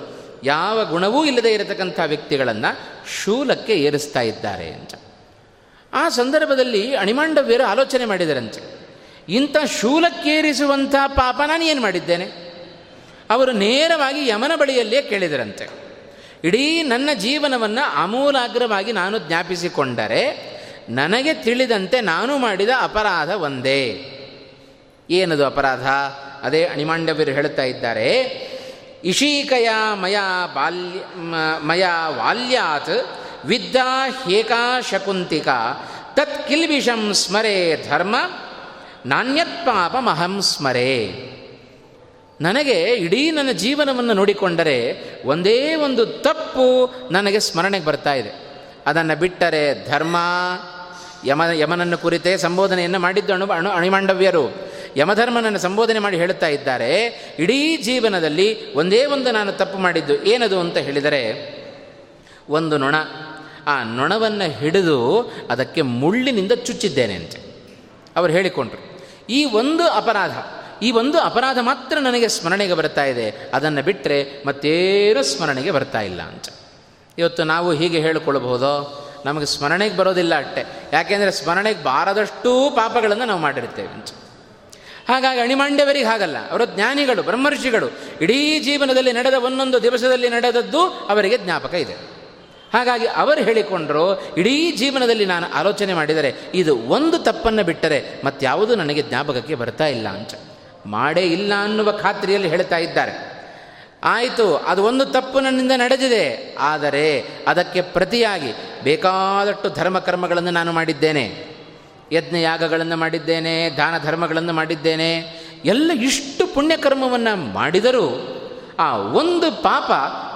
ಯಾವ ಗುಣವೂ ಇಲ್ಲದೇ ಇರತಕ್ಕಂಥ ವ್ಯಕ್ತಿಗಳನ್ನು ಶೂಲಕ್ಕೆ ಏರಿಸ್ತಾ ಇದ್ದಾರೆ ಅಂತ. ಆ ಸಂದರ್ಭದಲ್ಲಿ ಅಣಿಮಾಂಡವ್ಯರು ಆಲೋಚನೆ ಮಾಡಿದರಂತೆ, ಇಂಥ ಶೂಲಕ್ಕೇರಿಸುವಂಥ ಪಾಪ ನಾನು ಏನು ಮಾಡಿದ್ದೇನೆ? ಅವರು ನೇರವಾಗಿ ಯಮನ ಬಳಿಯಲ್ಲೇ ಕೇಳಿದರಂತೆ. ಇಡೀ ನನ್ನ ಜೀವನವನ್ನು ಆಮೂಲಾಗ್ರವಾಗಿ ನಾನು ಜ್ಞಾಪಿಸಿಕೊಂಡರೆ ನನಗೆ ತಿಳಿದಂತೆ ನಾನು ಮಾಡಿದ ಅಪರಾಧ ಒಂದೇ. ಏನದು ಅಪರಾಧ? ಅದೇ ಅಣಿಮಾಂಡವ್ಯರು ಹೇಳ್ತಾ ಇದ್ದಾರೆ, ಇಶೀಕಯ ಮಯ ವಾಲ್ಯಾತ್ ವಿದ್ಯಾ ಹೇಕಾ ಶಕುಂತಿಕಾ ತತ್ ಕಿಲ್ಬಿಷಂ ಸ್ಮರೇ ಧರ್ಮ ನಾಣ್ಯತ್ ಪಾಪಮಹಂ ಸ್ಮರೇ. ನನಗೆ ಇಡೀ ನನ್ನ ಜೀವನವನ್ನು ನೋಡಿಕೊಂಡರೆ ಒಂದೇ ಒಂದು ತಪ್ಪು ನನಗೆ ಸ್ಮರಣೆಗೆ ಬರ್ತಾ ಇದೆ. ಅದನ್ನು ಬಿಟ್ಟರೆ ಧರ್ಮ, ಯಮನನ್ನು ಕುರಿತೇ ಸಂಬೋಧನೆಯನ್ನು ಮಾಡಿದ್ದು ಅಣಿಮಾಂಡವ್ಯರು. ಯಮಧರ್ಮನನ್ನು ಸಂಬೋಧನೆ ಮಾಡಿ ಹೇಳುತ್ತಾ ಇದ್ದಾರೆ, ಇಡೀ ಜೀವನದಲ್ಲಿ ಒಂದೇ ಒಂದು ನಾನು ತಪ್ಪು ಮಾಡಿದ್ದು ಏನದು ಅಂತ ಹೇಳಿದರೆ ಒಂದು ನೊಣ. ಆ ನೊಣವನ್ನು ಹಿಡಿದು ಅದಕ್ಕೆ ಮುಳ್ಳಿನಿಂದ ಚುಚ್ಚಿದ್ದೇನೆ ಅಂತ ಅವರು ಹೇಳಿಕೊಂಡ್ರು. ಈ ಒಂದು ಅಪರಾಧ ಮಾತ್ರ ನನಗೆ ಸ್ಮರಣೆಗೆ ಬರ್ತಾ ಇದೆ, ಅದನ್ನು ಬಿಟ್ಟರೆ ಮತ್ತೇನೂ ಸ್ಮರಣೆಗೆ ಬರ್ತಾ ಇಲ್ಲ ಅಂತ. ಇವತ್ತು ನಾವು ಹೀಗೆ ಹೇಳಿಕೊಳ್ಬಹುದೋ? ನಮಗೆ ಸ್ಮರಣೆಗೆ ಬರೋದಿಲ್ಲ ಅಷ್ಟೆ, ಯಾಕೆಂದರೆ ಸ್ಮರಣೆಗೆ ಬಾರದಷ್ಟು ಪಾಪಗಳನ್ನು ನಾವು ಮಾಡಿರ್ತೇವೆ ಅಂತ. ಹಾಗಾಗಿ ಅಣಿಮಾಂಡವರಿಗೆ ಹಾಗಲ್ಲ, ಅವರು ಜ್ಞಾನಿಗಳು, ಬ್ರಹ್ಮರ್ಷಿಗಳು. ಇಡೀ ಜೀವನದಲ್ಲಿ ನಡೆದ ಒಂದೊಂದು ದಿವಸದಲ್ಲಿ ನಡೆದದ್ದು ಅವರಿಗೆ ಜ್ಞಾಪಕ ಇದೆ. ಹಾಗಾಗಿ ಅವರು ಹೇಳಿಕೊಂಡ್ರು, ಇಡೀ ಜೀವನದಲ್ಲಿ ನಾನು ಆಲೋಚನೆ ಮಾಡಿದರೆ ಇದು ಒಂದು ತಪ್ಪನ್ನು ಬಿಟ್ಟರೆ ಮತ್ತಾವುದು ನನಗೆ ಜ್ಞಾಪಕಕ್ಕೆ ಬರ್ತಾ ಇಲ್ಲ ಅಂತ. ಮಾಡೇ ಇಲ್ಲ ಅನ್ನುವ ಖಾತ್ರಿಯಲ್ಲಿ ಹೇಳ್ತಾ ಇದ್ದಾರೆ. ಆಯಿತು, ಅದು ಒಂದು ತಪ್ಪು ನನ್ನಿಂದ ನಡೆದಿದೆ, ಆದರೆ ಅದಕ್ಕೆ ಪ್ರತಿಯಾಗಿ ಬೇಕಾದಷ್ಟು ಧರ್ಮಕರ್ಮಗಳನ್ನು ನಾನು ಮಾಡಿದ್ದೇನೆ, ಯಜ್ಞಯಾಗಗಳನ್ನು ಮಾಡಿದ್ದೇನೆ, ದಾನ ಧರ್ಮಗಳನ್ನು ಮಾಡಿದ್ದೇನೆ. ಎಲ್ಲ ಇಷ್ಟು ಪುಣ್ಯಕರ್ಮವನ್ನು ಮಾಡಿದರೂ ಆ ಒಂದು ಪಾಪ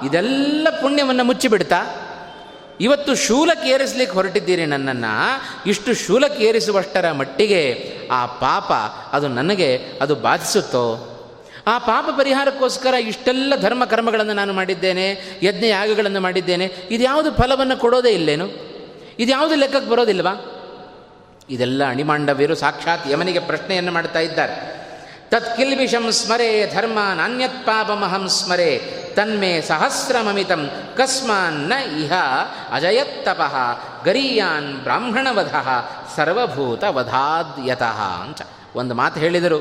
ಇದೆಲ್ಲ ಪುಣ್ಯವನ್ನು ಮುಚ್ಚಿಬಿಡ್ತಾ? ಇವತ್ತು ಶೂಲಕ್ಕೇರಿಸಲಿಕ್ಕೆ ಹೊರಟಿದ್ದೀರಿ ನನ್ನನ್ನು, ಇಷ್ಟು ಶೂಲಕ್ಕೇರಿಸುವಷ್ಟರ ಮಟ್ಟಿಗೆ ಆ ಪಾಪ ಅದು ನನಗೆ ಅದು ಬಾಧಿಸುತ್ತೋ? ಆ ಪಾಪ ಪರಿಹಾರಕ್ಕೋಸ್ಕರ ಇಷ್ಟೆಲ್ಲ ಧರ್ಮ ಕರ್ಮಗಳನ್ನು ನಾನು ಮಾಡಿದ್ದೇನೆ, ಯಜ್ಞ ಯಾಗಗಳನ್ನು ಮಾಡಿದ್ದೇನೆ, ಇದ್ಯಾವುದು ಫಲವನ್ನು ಕೊಡೋದೇ ಇಲ್ಲೇನು? ಇದ್ಯಾವುದು ಲೆಕ್ಕಕ್ಕೆ ಬರೋದಿಲ್ವಾ? ಇದೆಲ್ಲ ಅಣಿಮಾಂಡವ್ಯರು ಸಾಕ್ಷಾತ್ ಯಮನಿಗೆ ಪ್ರಶ್ನೆಯನ್ನು ಮಾಡ್ತಾ ಇದ್ದಾರೆ. ತತ್ ಕಿಲ್ಬಿಷಂ ಸ್ಮರೇ ಧರ್ಮ ನಾಣ್ಯತ್ ಪಾಪಮಹಂ ಸ್ಮರೇ ತನ್ಮೇ ಸಹಸ್ರಮಮಿತಂ ಕಸ್ಮಾನ್ನ ಇಹ ಅಜಯತ್ತಪಃ ಗರೀಯಾನ್ ಬ್ರಾಹ್ಮಣವಧಃ ಸರ್ವಭೂತವಧಾದ್ಯತಃ ಅಂತ ಒಂದು ಮಾತು ಹೇಳಿದರು.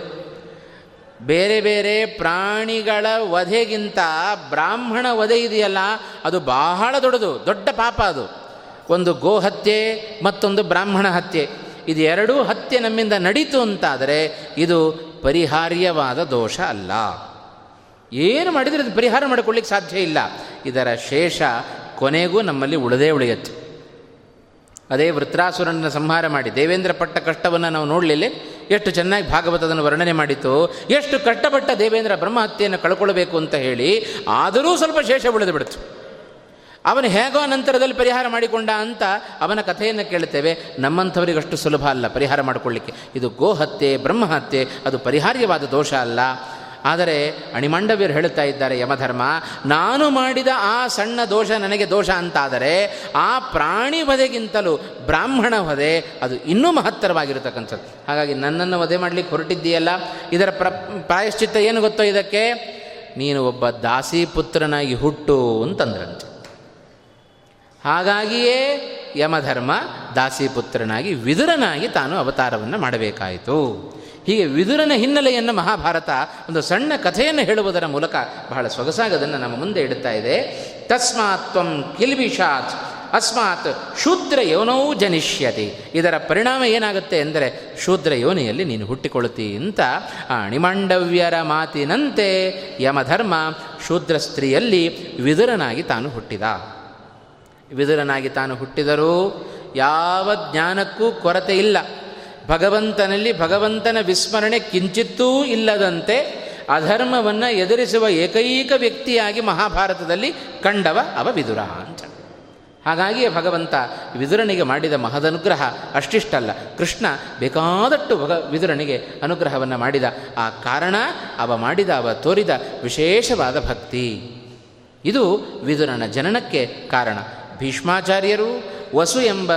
ಬೇರೆ ಬೇರೆ ಪ್ರಾಣಿಗಳ ವಧೆಗಿಂತ ಬ್ರಾಹ್ಮಣ ವಧೆ ಇದೆಯಲ್ಲ, ಅದು ಬಹಳ ದೊಡ್ಡದು, ದೊಡ್ಡ ಪಾಪ ಅದು. ಒಂದು ಗೋಹತ್ಯೆ, ಮತ್ತೊಂದು ಬ್ರಾಹ್ಮಣ ಹತ್ಯೆ, ಇದು ಎರಡೂ ಹತ್ಯೆ ನಮ್ಮಿಂದ ನಡೀತು ಅಂತಾದರೆ ಇದು ಪರಿಹಾರ್ಯವಾದ ದೋಷ ಅಲ್ಲ. ಏನು ಮಾಡಿದರೆ ಅದು ಪರಿಹಾರ ಮಾಡಿಕೊಳ್ಳಿಕ್ಕೆ ಸಾಧ್ಯ ಇಲ್ಲ. ಇದರ ಶೇಷ ಕೊನೆಗೂ ನಮ್ಮಲ್ಲಿ ಉಳಿದೇ ಉಳಿಯತ್ತು. ಅದೇ ವೃತ್ರಾಸುರನನ್ನು ಸಂಹಾರ ಮಾಡಿ ದೇವೇಂದ್ರ ಪಟ್ಟ ಕಷ್ಟವನ್ನು ನಾವು ನೋಡಲಿಲ್ಲ? ಎಷ್ಟು ಚೆನ್ನಾಗಿ ಭಾಗವತ ಅದನ್ನು ವರ್ಣನೆ ಮಾಡಿತು. ಎಷ್ಟು ಕಷ್ಟಪಟ್ಟ ದೇವೇಂದ್ರ ಬ್ರಹ್ಮಹತ್ಯೆಯನ್ನು ಕಳ್ಕೊಳ್ಬೇಕು ಅಂತ ಹೇಳಿ, ಆದರೂ ಸ್ವಲ್ಪ ಶೇಷ ಉಳಿದು ಬಿಡ್ತು. ಅವನು ಹೇಗೋ ನಂತರದಲ್ಲಿ ಪರಿಹಾರ ಮಾಡಿಕೊಂಡ ಅಂತ ಅವನ ಕಥೆಯನ್ನು ಕೇಳುತ್ತೇವೆ. ನಮ್ಮಂಥವರಿಗಷ್ಟು ಸುಲಭ ಅಲ್ಲ ಪರಿಹಾರ ಮಾಡಿಕೊಳ್ಳಿಕ್ಕೆ. ಇದು ಗೋಹತ್ಯೆ, ಬ್ರಹ್ಮಹತ್ಯೆ, ಅದು ಪರಿಹಾರ್ಯವಾದ ದೋಷ ಅಲ್ಲ. ಆದರೆ ಅಣಿಮಾಂಡವ್ಯರು ಹೇಳುತ್ತಾ ಇದ್ದಾರೆ, ಯಮಧರ್ಮ, ನಾನು ಮಾಡಿದ ಆ ಸಣ್ಣ ದೋಷ ನನಗೆ ದೋಷ ಅಂತಾದರೆ ಆ ಪ್ರಾಣಿ ವಧೆಗಿಂತಲೂ ಬ್ರಾಹ್ಮಣ ವಧೆ ಅದು ಇನ್ನೂ ಮಹತ್ತರವಾಗಿರತಕ್ಕಂಥದ್ದು. ಹಾಗಾಗಿ ನನ್ನನ್ನು ವಧೆ ಮಾಡಲಿಕ್ಕೆ ಹೊರಟಿದ್ದೀಯಲ್ಲ, ಇದರ ಪ್ರಾಯಶ್ಚಿತ್ತ ಏನು ಗೊತ್ತೋ ಇದಕ್ಕೆ? ನೀನು ಒಬ್ಬ ದಾಸಿ ಪುತ್ರನಾಗಿ ಹುಟ್ಟು ಅಂತಂದ್ರಂತೆ. ಹಾಗಾಗಿಯೇ ಯಮಧರ್ಮ ದಾಸಿ ಪುತ್ರನಾಗಿ ವಿದುರನಾಗಿ ತಾನು ಅವತಾರವನ್ನು ಮಾಡಬೇಕಾಯಿತು. ಹೀಗೆ ವಿದುರನ ಹಿನ್ನೆಲೆಯನ್ನು ಮಹಾಭಾರತ ಒಂದು ಸಣ್ಣ ಕಥೆಯನ್ನು ಹೇಳುವುದರ ಮೂಲಕ ಬಹಳ ಸೊಗಸಾಗದನ್ನು ನಮ್ಮ ಮುಂದೆ ಇಡುತ್ತಾ ಇದೆ. ತಸ್ಮಾತ್ ತ್ವಂ ಕಿಲ್ಬಿಷಾತ್ ಅಸ್ಮಾತ್ ಶೂದ್ರ ಯೋನೌ ಜನಿಷ್ಯತಿ. ಇದರ ಪರಿಣಾಮ ಏನಾಗುತ್ತೆ ಎಂದರೆ ಶೂದ್ರ ಯೋನಿಯಲ್ಲಿ ನೀನು ಹುಟ್ಟಿಕೊಳ್ಳುತ್ತಿ ಅಂತ ಆ ಅಣಿಮಾಂಡವ್ಯರ ಮಾತಿನಂತೆ ಯಮಧರ್ಮ ಶೂದ್ರ ಸ್ತ್ರೀಯಲ್ಲಿ ವಿದುರನಾಗಿ ತಾನು ಹುಟ್ಟಿದ. ವಿದುರನಾಗಿ ತಾನು ಹುಟ್ಟಿದರೂ ಯಾವ ಜ್ಞಾನಕ್ಕೂ ಕೊರತೆ ಇಲ್ಲ. ಭಗವಂತನಲ್ಲಿ ಭಗವಂತನ ವಿಸ್ಮರಣೆ ಕಿಂಚಿತ್ತೂ ಇಲ್ಲದಂತೆ ಅಧರ್ಮವನ್ನು ಎದುರಿಸುವ ಏಕೈಕ ವ್ಯಕ್ತಿಯಾಗಿ ಮಹಾಭಾರತದಲ್ಲಿ ಕಂಡವ ಅವ ವಿದುರ ಅಂತ. ಹಾಗಾಗಿಯೇ ಭಗವಂತ ವಿದುರನಿಗೆ ಮಾಡಿದ ಮಹದನುಗ್ರಹ ಅಷ್ಟಿಷ್ಟಲ್ಲ, ಕೃಷ್ಣ ಬೇಕಾದಟ್ಟು ವಿದುರನಿಗೆ ಅನುಗ್ರಹವನ್ನು ಮಾಡಿದ. ಆ ಕಾರಣ ಅವ ತೋರಿದ ವಿಶೇಷವಾದ ಭಕ್ತಿ, ಇದು ವಿದುರನ ಜನನಕ್ಕೆ ಕಾರಣ. ಭೀಷ್ಮಾಚಾರ್ಯರು ವಸು ಎಂಬ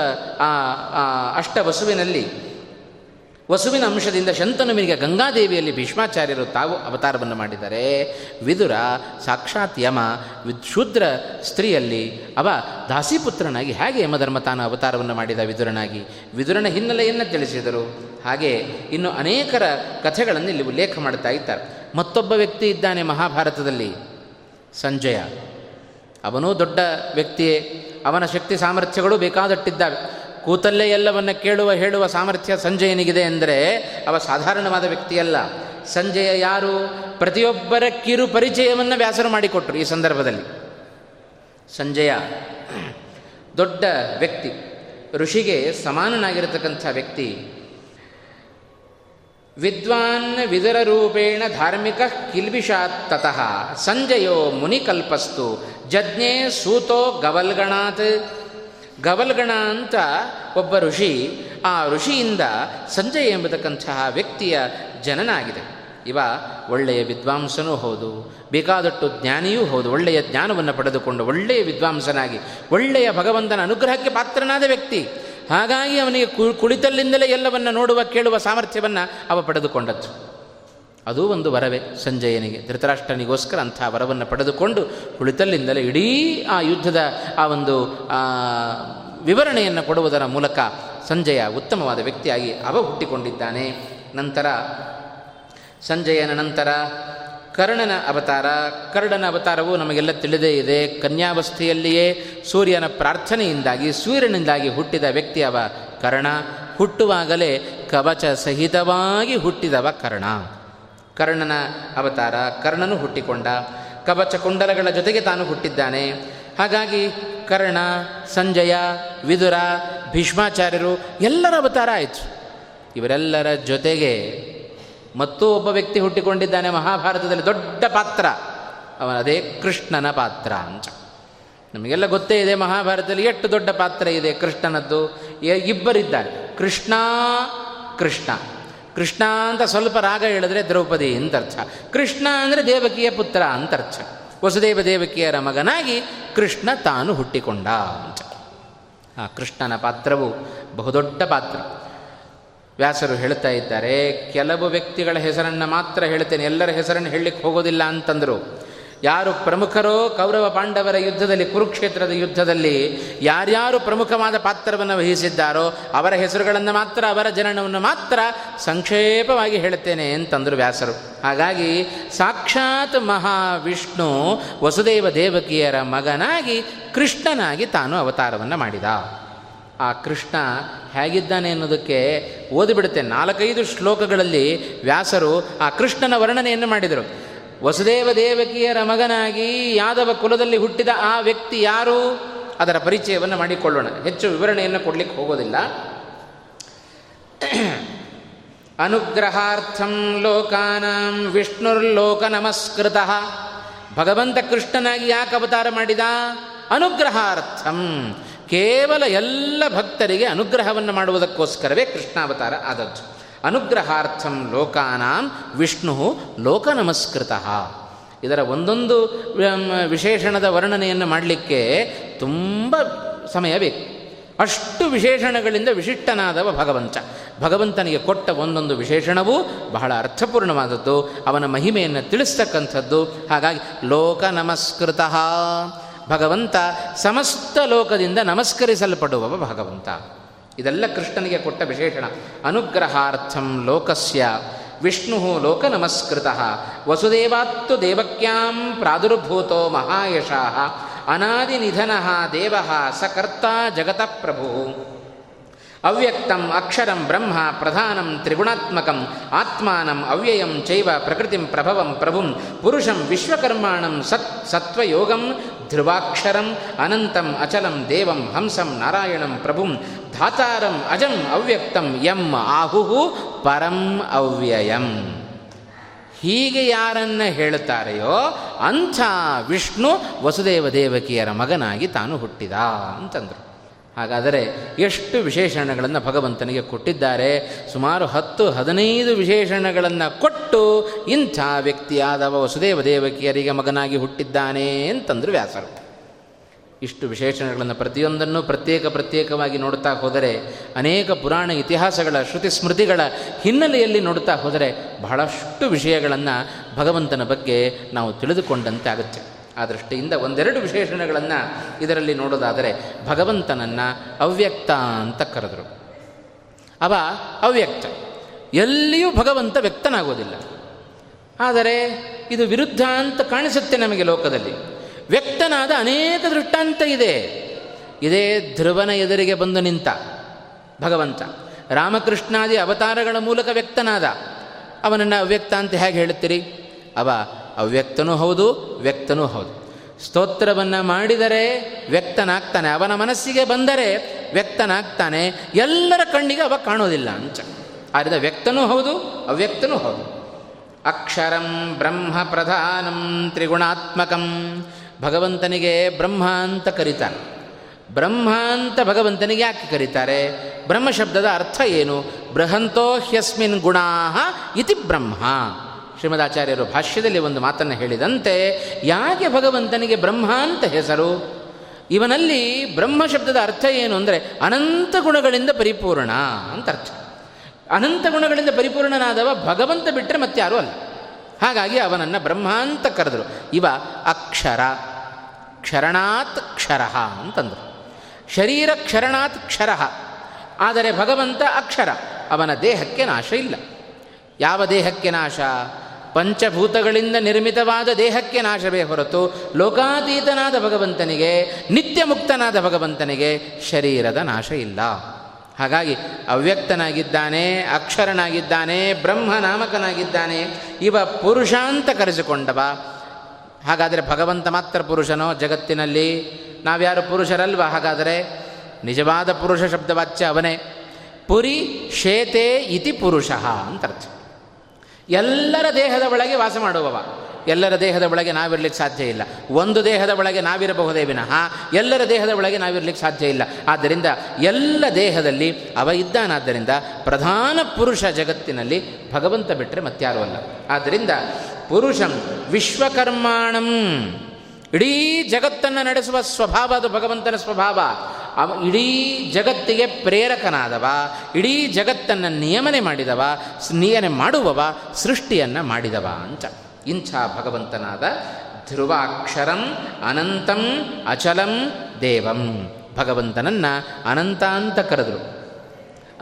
ಅಷ್ಟವಸುವಿನಲ್ಲಿ ವಸುವಿನ ಅಂಶದಿಂದ ಶಂತನುವಿನಿಗೆ ಗಂಗಾದೇವಿಯಲ್ಲಿ ಭೀಷ್ಮಾಚಾರ್ಯರು ತಾವು ಅವತಾರವನ್ನು ಮಾಡಿದರೆ, ವಿದುರ ಸಾಕ್ಷಾತ್ ಯಮ ಶೂದ್ರ ಸ್ತ್ರೀಯಲ್ಲಿ ಅವ ದಾಸಿಪುತ್ರನಾಗಿ ಹೇಗೆ ಯಮಧರ್ಮ ತಾನು ಅವತಾರವನ್ನು ಮಾಡಿದ ವಿದುರನಾಗಿ, ವಿದುರನ ಹಿನ್ನೆಲೆಯನ್ನು ತಿಳಿಸಿದರು. ಹಾಗೆ ಇನ್ನು ಅನೇಕರ ಕಥೆಗಳನ್ನು ಇಲ್ಲಿ ಉಲ್ಲೇಖ ಮಾಡ್ತಾ ಇದ್ದಾರೆ. ಮತ್ತೊಬ್ಬ ವ್ಯಕ್ತಿ ಇದ್ದಾನೆ ಮಹಾಭಾರತದಲ್ಲಿ, ಸಂಜಯ. ಅವನೂ ದೊಡ್ಡ ವ್ಯಕ್ತಿಯೇ, ಅವನ ಶಕ್ತಿ ಸಾಮರ್ಥ್ಯಗಳು ಬೇಕಾದಟ್ಟಿದ್ದಾವೆ. ಕೂತಲ್ಲೇ ಎಲ್ಲವನ್ನ ಕೇಳುವ ಹೇಳುವ ಸಾಮರ್ಥ್ಯ ಸಂಜಯನಿಗಿದೆ ಅಂದರೆ ಅವ ಸಾಧಾರಣವಾದ ವ್ಯಕ್ತಿಯಲ್ಲ. ಸಂಜಯ ಯಾರು? ಪ್ರತಿಯೊಬ್ಬರ ಕಿರು ಪರಿಚಯವನ್ನು ವ್ಯಾಸರು ಮಾಡಿಕೊಟ್ಟರು. ಈ ಸಂದರ್ಭದಲ್ಲಿ ಸಂಜಯ ದೊಡ್ಡ ವ್ಯಕ್ತಿ, ಋಷಿಗೆ ಸಮಾನನಾಗಿರತಕ್ಕಂಥ ವ್ಯಕ್ತಿ. ವಿದ್ವಾನ್ ವಿದರರೂಪೇಣ ಧಾರ್ಮಿಕ ಕಿಲ್ಬಿಷಾತ್ತತಃ ಸಂಜಯೋ ಮುನಿಕಲ್ಪಸ್ತು ಜಜ್ಞೆ ಸೂತೋ ಗವಲ್ಗಣಾತ್. ಗವಲ್ಗಣ ಅಂತ ಒಬ್ಬ ಋಷಿ, ಆ ಋಷಿಯಿಂದ ಸಂಜಯ ಎಂಬತಕ್ಕಂತಹ ವ್ಯಕ್ತಿಯ ಜನನ ಆಗಿದೆ. ಇವ ಒಳ್ಳೆಯ ವಿದ್ವಾಂಸನೂ ಹೌದು, ಬೇಕಾದಷ್ಟು ಜ್ಞಾನಿಯೂ ಹೌದು. ಒಳ್ಳೆಯ ಜ್ಞಾನವನ್ನು ಪಡೆದುಕೊಂಡು ಒಳ್ಳೆಯ ವಿದ್ವಾಂಸನಾಗಿ ಒಳ್ಳೆಯ ಭಗವಂತನ ಅನುಗ್ರಹಕ್ಕೆ ಪಾತ್ರನಾದ ವ್ಯಕ್ತಿ. ಹಾಗಾಗಿ ಅವನಿಗೆ ಕುಳಿತಲ್ಲಿಂದಲೇ ಎಲ್ಲವನ್ನು ನೋಡುವ ಕೇಳುವ ಸಾಮರ್ಥ್ಯವನ್ನು ಅವ ಪಡೆದುಕೊಂಡದ್ದು. ಅದೂ ಒಂದು ವರವೇ ಸಂಜಯನಿಗೆ. ಧೃತರಾಷ್ಟ್ರನಿಗೋಸ್ಕರ ಅಂಥ ವರವನ್ನು ಪಡೆದುಕೊಂಡು ಕುಳಿತಲ್ಲಿಂದಲೇ ಇಡೀ ಆ ಯುದ್ಧದ ಆ ಒಂದು ವಿವರಣೆಯನ್ನು ಕೊಡುವುದರ ಮೂಲಕ ಸಂಜಯ ಉತ್ತಮವಾದ ವ್ಯಕ್ತಿಯಾಗಿ ಅವ ಹುಟ್ಟಿಕೊಂಡಿದ್ದಾನೆ. ನಂತರ ಸಂಜಯನ ನಂತರ ಕರ್ಣನ ಅವತಾರ. ಕರ್ಣನ ಅವತಾರವು ನಮಗೆಲ್ಲ ತಿಳಿದೇ ಇದೆ. ಕನ್ಯಾವಸ್ಥೆಯಲ್ಲಿಯೇ ಸೂರ್ಯನ ಪ್ರಾರ್ಥನೆಯಿಂದಾಗಿ ಸೂರ್ಯನಿಂದಾಗಿ ಹುಟ್ಟಿದ ವ್ಯಕ್ತಿ ಅವ ಕರ್ಣ. ಹುಟ್ಟುವಾಗಲೇ ಕವಚ ಸಹಿತವಾಗಿ ಹುಟ್ಟಿದವ ಕರ್ಣ. ಕರ್ಣನ ಅವತಾರ, ಕರ್ಣನು ಹುಟ್ಟಿಕೊಂಡ, ಕವಚ ಕುಂಡಲಗಳ ಜೊತೆಗೆ ತಾನು ಹುಟ್ಟಿದ್ದಾನೆ. ಹಾಗಾಗಿ ಕರ್ಣ, ಸಂಜಯ, ವಿದುರ, ಭೀಷ್ಮಾಚಾರ್ಯರು ಎಲ್ಲರ ಅವತಾರ ಆಯಿತು. ಇವರೆಲ್ಲರ ಜೊತೆಗೆ ಮತ್ತೂ ಒಬ್ಬ ವ್ಯಕ್ತಿ ಹುಟ್ಟಿಕೊಂಡಿದ್ದಾನೆ. ಮಹಾಭಾರತದಲ್ಲಿ ದೊಡ್ಡ ಪಾತ್ರ ಅವನದೇ ಕೃಷ್ಣನ ಪಾತ್ರ ಅಂತ ನಮಗೆಲ್ಲ ಗೊತ್ತೇ ಇದೆ. ಮಹಾಭಾರತದಲ್ಲಿ ಎಷ್ಟು ದೊಡ್ಡ ಪಾತ್ರ ಇದೆ ಕೃಷ್ಣನದ್ದು. ಇಬ್ಬರಿದ್ದಾರೆ, ಕೃಷ್ಣ ಕೃಷ್ಣ ಕೃಷ್ಣ ಅಂತ ಸ್ವಲ್ಪ ರಾಗ ಹೇಳಿದ್ರೆ ದ್ರೌಪದಿ ಅಂತರ್ಥ, ಕೃಷ್ಣ ಅಂದರೆ ದೇವಕಿಯ ಪುತ್ರ ಅಂತರ್ಥ. ವಸುದೇವ ದೇವಕಿಯರ ಮಗನಾಗಿ ಕೃಷ್ಣ ತಾನು ಹುಟ್ಟಿಕೊಂಡ ಅಂತ. ಆ ಕೃಷ್ಣನ ಪಾತ್ರವು ಬಹುದೊಡ್ಡ ಪಾತ್ರ. ವ್ಯಾಸರು ಹೇಳ್ತಾ ಇದ್ದಾರೆ, ಕೆಲವು ವ್ಯಕ್ತಿಗಳ ಹೆಸರನ್ನು ಮಾತ್ರ ಹೇಳ್ತೇನೆ, ಎಲ್ಲರ ಹೆಸರನ್ನು ಹೇಳಲಿಕ್ಕೆ ಹೋಗೋದಿಲ್ಲ ಅಂತಂದರು. ಯಾರು ಪ್ರಮುಖರೋ ಕೌರವ ಪಾಂಡವರ ಯುದ್ಧದಲ್ಲಿ, ಕುರುಕ್ಷೇತ್ರದ ಯುದ್ಧದಲ್ಲಿ ಯಾರ್ಯಾರು ಪ್ರಮುಖವಾದ ಪಾತ್ರವನ್ನು ವಹಿಸಿದ್ದಾರೋ ಅವರ ಹೆಸರುಗಳನ್ನು ಮಾತ್ರ, ಅವರ ಜನನವನ್ನು ಮಾತ್ರ ಸಂಕ್ಷೇಪವಾಗಿ ಹೇಳುತ್ತೇನೆ ಅಂತಂದರು ವ್ಯಾಸರು. ಹಾಗಾಗಿ ಸಾಕ್ಷಾತ್ ಮಹಾವಿಷ್ಣು ವಸುದೇವ ದೇವಕಿಯರ ಮಗನಾಗಿ ಕೃಷ್ಣನಾಗಿ ತಾನು ಅವತಾರವನ್ನು ಮಾಡಿದ. ಆ ಕೃಷ್ಣ ಹೇಗಿದ್ದಾನೆ ಅನ್ನೋದಕ್ಕೆ ಓದಿಬಿಡುತ್ತೆ. 4-5 ಶ್ಲೋಕಗಳಲ್ಲಿ ವ್ಯಾಸರು ಆ ಕೃಷ್ಣನ ವರ್ಣನೆಯನ್ನು ಮಾಡಿದರು. ವಸುದೇವ ದೇವಕಿಯರ ಮಗನಾಗಿ ಯಾದವ ಕುಲದಲ್ಲಿ ಹುಟ್ಟಿದ ಆ ವ್ಯಕ್ತಿ ಯಾರು, ಅದರ ಪರಿಚಯವನ್ನು ಮಾಡಿಕೊಳ್ಳೋಣ. ಹೆಚ್ಚು ವಿವರಣೆಯನ್ನು ಕೊಡಲಿಕ್ಕೆ ಹೋಗೋದಿಲ್ಲ. ಅನುಗ್ರಹಾರ್ಥಂ ಲೋಕಾನಾಂ ವಿಷ್ಣುರ್ಲೋಕ ನಮಸ್ಕೃತ. ಭಗವಂತ ಕೃಷ್ಣನಾಗಿ ಯಾಕೆ ಅವತಾರ ಮಾಡಿದ? ಅನುಗ್ರಹಾರ್ಥಂ, ಕೇವಲ ಎಲ್ಲ ಭಕ್ತರಿಗೆ ಅನುಗ್ರಹವನ್ನು ಮಾಡುವುದಕ್ಕೋಸ್ಕರವೇ ಕೃಷ್ಣಾವತಾರ ಆದದ್ದು. ಅನುಗ್ರಹಾರ್ಥಂ ಲೋಕಾನಾಂ ವಿಷ್ಣು ಲೋಕ ನಮಸ್ಕೃತಃ. ಇದರ ಒಂದೊಂದು ವಿಶೇಷಣದ ವರ್ಣನೆಯನ್ನು ಮಾಡಲಿಕ್ಕೆ ತುಂಬ ಸಮಯ ಬೇಕು. ಅಷ್ಟು ವಿಶೇಷಣಗಳಿಂದ ವಿಶಿಷ್ಟನಾದವ ಭಗವಂತ. ಭಗವಂತನಿಗೆ ಕೊಟ್ಟ ಒಂದೊಂದು ವಿಶೇಷಣವೂ ಬಹಳ ಅರ್ಥಪೂರ್ಣವಾದದ್ದು, ಅವನ ಮಹಿಮೆಯನ್ನು ತಿಳಿಸ್ತಕ್ಕಂಥದ್ದು. ಹಾಗಾಗಿ ಲೋಕ ನಮಸ್ಕೃತಃ, ಭಗವಂತ ಸಮಸ್ತ ಲೋಕದಿಂದ ನಮಸ್ಕರಿಸಲ್ಪಡುವವ ಭಗವಂತ. ಇದೆಲ್ಲ ಕೃಷ್ಣನಿಗೆ ಕೊಟ್ಟ ವಿಶೇಷಣ. ಅನುಗ್ರಹಾರ್ಥಂ ಲೋಕಸ್ಯ ವಿಷ್ಣು ಲೋಕ ನಮಸ್ಕೃತಃ. ವಸುದೇವಾತ್ತು ದೇವಕ್ಯಾಂ ಪ್ರಾದುರ್ಭೂತೋ ಮಹಾಯಶಃ ಅನಾದಿನಿಧನಃ ದೇವಃ ಸಕರ್ತ ಜಗತಃ ಪ್ರಭು. ಅವ್ಯಕ್ತಂ ಅಕ್ಷರಂ ಬ್ರಹ್ಮ ಪ್ರಧಾನಂ ತ್ರಿಗುಣಾತ್ಮಕಂ ಆತ್ಮಾನಂ ಅವ್ಯಯಂ ಚೈವ ಪ್ರಕೃತಿಂ ಪ್ರಭವಂ ಪ್ರಭುಂ ಪುರುಷಂ ವಿಶ್ವಕರ್ಮಾಣಂ ಸತ್ವಯೋಗಂ ಧ್ರುವಾಕ್ಷರಂ ಅನಂತಂ ಅಚಲಂ ದೇವಂ ಹಂಸಂ ನಾರಾಯಣಂ ಪ್ರಭುಂ ಧಾತಾರಂ ಅಜಂ ಅವ್ಯಕ್ತಂ ಯಂ ಆಹುಹು ಪರಂ ಅವ್ಯಯಂ. ಹೀಗೆ ಯಾರನ್ನು ಹೇಳುತ್ತಾರೆಯೋ ಅಂಥ ವಿಷ್ಣು ವಸುದೇವ ದೇವಕಿಯರ ಮಗನಾಗಿ ತಾನು ಹುಟ್ಟಿದ ಅಂತಂದರು. ಹಾಗಾದರೆ ಎಷ್ಟು ವಿಶೇಷಣಗಳನ್ನು ಭಗವಂತನಿಗೆ ಕೊಟ್ಟಿದ್ದಾರೆ. ಸುಮಾರು 10-15 ವಿಶೇಷಣಗಳನ್ನು ಕೊಟ್ಟು ಇಂಥ ವ್ಯಕ್ತಿಯಾದವ ವಸುದೇವ ದೇವಕಿಯರಿಗೆ ಮಗನಾಗಿ ಹುಟ್ಟಿದ್ದಾನೆ ಅಂತಂದರು ವ್ಯಾಸರು. ಇಷ್ಟು ವಿಶೇಷಣಗಳನ್ನು ಪ್ರತಿಯೊಂದನ್ನು ಪ್ರತ್ಯೇಕವಾಗಿ ನೋಡ್ತಾ ಹೋದರೆ, ಅನೇಕ ಪುರಾಣ ಇತಿಹಾಸಗಳ ಶ್ರುತಿ ಸ್ಮೃತಿಗಳ ಹಿನ್ನೆಲೆಯಲ್ಲಿ ನೋಡ್ತಾ ಹೋದರೆ ಬಹಳಷ್ಟು ವಿಷಯಗಳನ್ನು ಭಗವಂತನ ಬಗ್ಗೆ ನಾವು ತಿಳಿದುಕೊಂಡಂತೆ ಆಗುತ್ತೆ. ಆ ದೃಷ್ಟಿಯಿಂದ ಒಂದೆರಡು ವಿಶೇಷಣಗಳನ್ನು ಇದರಲ್ಲಿ ನೋಡೋದಾದರೆ, ಭಗವಂತನನ್ನು ಅವ್ಯಕ್ತ ಅಂತ ಕರೆದರು. ಅವ ಅವ್ಯಕ್ತ, ಎಲ್ಲಿಯೂ ಭಗವಂತ ವ್ಯಕ್ತನಾಗೋದಿಲ್ಲ. ಆದರೆ ಇದು ವಿರುದ್ಧ ಅಂತ ಕಾಣಿಸುತ್ತೆ ನಮಗೆ ಲೋಕದಲ್ಲಿ. ವ್ಯಕ್ತನಾದ ಅನೇಕ ದೃಷ್ಟಾಂತ ಇದೆ. ಇದೇ ಧ್ರುವನ ಎದುರಿಗೆ ಬಂದು ನಿಂತ ಭಗವಂತ ರಾಮಕೃಷ್ಣಾದಿ ಅವತಾರಗಳ ಮೂಲಕ ವ್ಯಕ್ತನಾದ ಅವನನ್ನು ಅವ್ಯಕ್ತ ಅಂತ ಹೇಗೆ ಹೇಳುತ್ತೀರಿ? ಅವ ಅವ್ಯಕ್ತನೂ ಹೌದು, ವ್ಯಕ್ತನೂ ಹೌದು. ಸ್ತೋತ್ರವನ್ನು ಮಾಡಿದರೆ ವ್ಯಕ್ತನಾಗ್ತಾನೆ, ಅವನ ಮನಸ್ಸಿಗೆ ಬಂದರೆ ವ್ಯಕ್ತನಾಗ್ತಾನೆ, ಎಲ್ಲರ ಕಣ್ಣಿಗೆ ಅವ ಕಾಣೋದಿಲ್ಲ ಅಂಚ. ಆದ್ದರಿಂದ ವ್ಯಕ್ತನೂ ಹೌದು, ಅವ್ಯಕ್ತನೂ ಹೌದು. ಅಕ್ಷರಂ ಬ್ರಹ್ಮ ಪ್ರಧಾನಂ ತ್ರಿಗುಣಾತ್ಮಕಂ, ಭಗವಂತನಿಗೆ ಬ್ರಹ್ಮ ಅಂತ ಕರೀತಾರೆ. ಬ್ರಹ್ಮ ಅಂತ ಭಗವಂತನಿಗೆ ಯಾಕೆ ಕರೀತಾರೆ? ಬ್ರಹ್ಮ ಶಬ್ದದ ಅರ್ಥ ಏನು? ಬೃಹಂತೋ ಹ್ಯಸ್ಮಿನ್ ಗುಣಾಃ ಇತಿ ಬ್ರಹ್ಮ. ಶ್ರೀಮದಾಚಾರ್ಯರು ಭಾಷ್ಯದಲ್ಲಿ ಒಂದು ಮಾತನ್ನು ಹೇಳಿದಂತೆ, ಯಾಕೆ ಭಗವಂತನಿಗೆ ಬ್ರಹ್ಮ ಅಂತ ಹೆಸರು? ಇವನಲ್ಲಿ ಬ್ರಹ್ಮ ಶಬ್ದದ ಅರ್ಥ ಏನು ಅಂದರೆ ಅನಂತ ಗುಣಗಳಿಂದ ಪರಿಪೂರ್ಣ ಅಂತ ಅರ್ಥ. ಅನಂತ ಗುಣಗಳಿಂದ ಪರಿಪೂರ್ಣನಾದವ ಭಗವಂತ ಬಿಟ್ಟರೆ ಮತ್ತೆ ಯಾರೂ ಅಲ್ಲ. ಹಾಗಾಗಿ ಅವನನ್ನು ಬ್ರಹ್ಮ ಅಂತ ಕರೆದರು. ಇವ ಅಕ್ಷರ ಕ್ಷರಣಾತ್ ಕ್ಷರ ಅಂತಂದರು. ಶರೀರ ಕ್ಷರಣಾತ್ ಕ್ಷರ, ಆದರೆ ಭಗವಂತ ಅಕ್ಷರ, ಅವನ ದೇಹಕ್ಕೆ ನಾಶ ಇಲ್ಲ. ಯಾವ ದೇಹಕ್ಕೆ ನಾಶ? ಪಂಚಭೂತಗಳಿಂದ ನಿರ್ಮಿತವಾದ ದೇಹಕ್ಕೆ ನಾಶವೇ ಹೊರತು ಲೋಕಾತೀತನಾದ ಭಗವಂತನಿಗೆ, ನಿತ್ಯ ಮುಕ್ತನಾದ ಭಗವಂತನಿಗೆ ಶರೀರದ ನಾಶ ಇಲ್ಲ. ಹಾಗಾಗಿ ಅವ್ಯಕ್ತನಾಗಿದ್ದಾನೆ, ಅಕ್ಷರನಾಗಿದ್ದಾನೆ, ಬ್ರಹ್ಮನಾಮಕನಾಗಿದ್ದಾನೆ. ಇವ ಪುರುಷಾಂತ ಕರೆಸಿಕೊಂಡವ. ಹಾಗಾದರೆ ಭಗವಂತ ಮಾತ್ರ ಪುರುಷನೋ ಜಗತ್ತಿನಲ್ಲಿ? ನಾವ್ಯಾರು ಪುರುಷರಲ್ವ? ಹಾಗಾದರೆ ನಿಜವಾದ ಪುರುಷ ಶಬ್ದವಾಚ್ಯ ಅವನೇ. ಪುರಿ ಶೇತೇ ಇತಿ ಪುರುಷ ಅಂತರ್ಥ. ಎಲ್ಲರ ದೇಹದ ಒಳಗೆ ವಾಸ ಮಾಡುವವ. ಎಲ್ಲರ ದೇಹದ ಒಳಗೆ ನಾವಿರಲಿಕ್ಕೆ ಸಾಧ್ಯ ಇಲ್ಲ. ಒಂದು ದೇಹದ ಒಳಗೆ ನಾವಿರಬಹುದೇ ವಿನಃ ಎಲ್ಲರ ದೇಹದ ಒಳಗೆ ನಾವಿರಲಿಕ್ಕೆ ಸಾಧ್ಯ ಇಲ್ಲ. ಆದ್ದರಿಂದ ಎಲ್ಲ ದೇಹದಲ್ಲಿ ಅವ ಇದ್ದಾನಾದ್ದರಿಂದ ಪ್ರಧಾನ ಪುರುಷ ಜಗತ್ತಿನಲ್ಲಿ ಭಗವಂತ ಬಿಟ್ಟರೆ ಮತ್ತಾರೂ ಅಲ್ಲ. ಆದ್ದರಿಂದ ಪುರುಷಂ ವಿಶ್ವಕರ್ಮಾಣಂ, ಇಡೀ ಜಗತ್ತನ್ನು ನಡೆಸುವ ಸ್ವಭಾವ ಅದು ಭಗವಂತನ ಸ್ವಭಾವ. ಇಡೀ ಜಗತ್ತಿಗೆ ಪ್ರೇರಕನಾದವ, ಇಡೀ ಜಗತ್ತನ್ನು ನಿಯಮನೆ ಮಾಡಿದವ, ನಿಯಮನೆ ಮಾಡುವವ, ಸೃಷ್ಟಿಯನ್ನು ಮಾಡಿದವ ಅಂತ. ಇಂಥ ಭಗವಂತನಾದ ಧ್ರುವಾಕ್ಷರಂ ಅನಂತಂ ಅಚಲಂ ದೇವಂ, ಭಗವಂತನನ್ನು ಅನಂತ ಅಂತ ಕರೆದರು.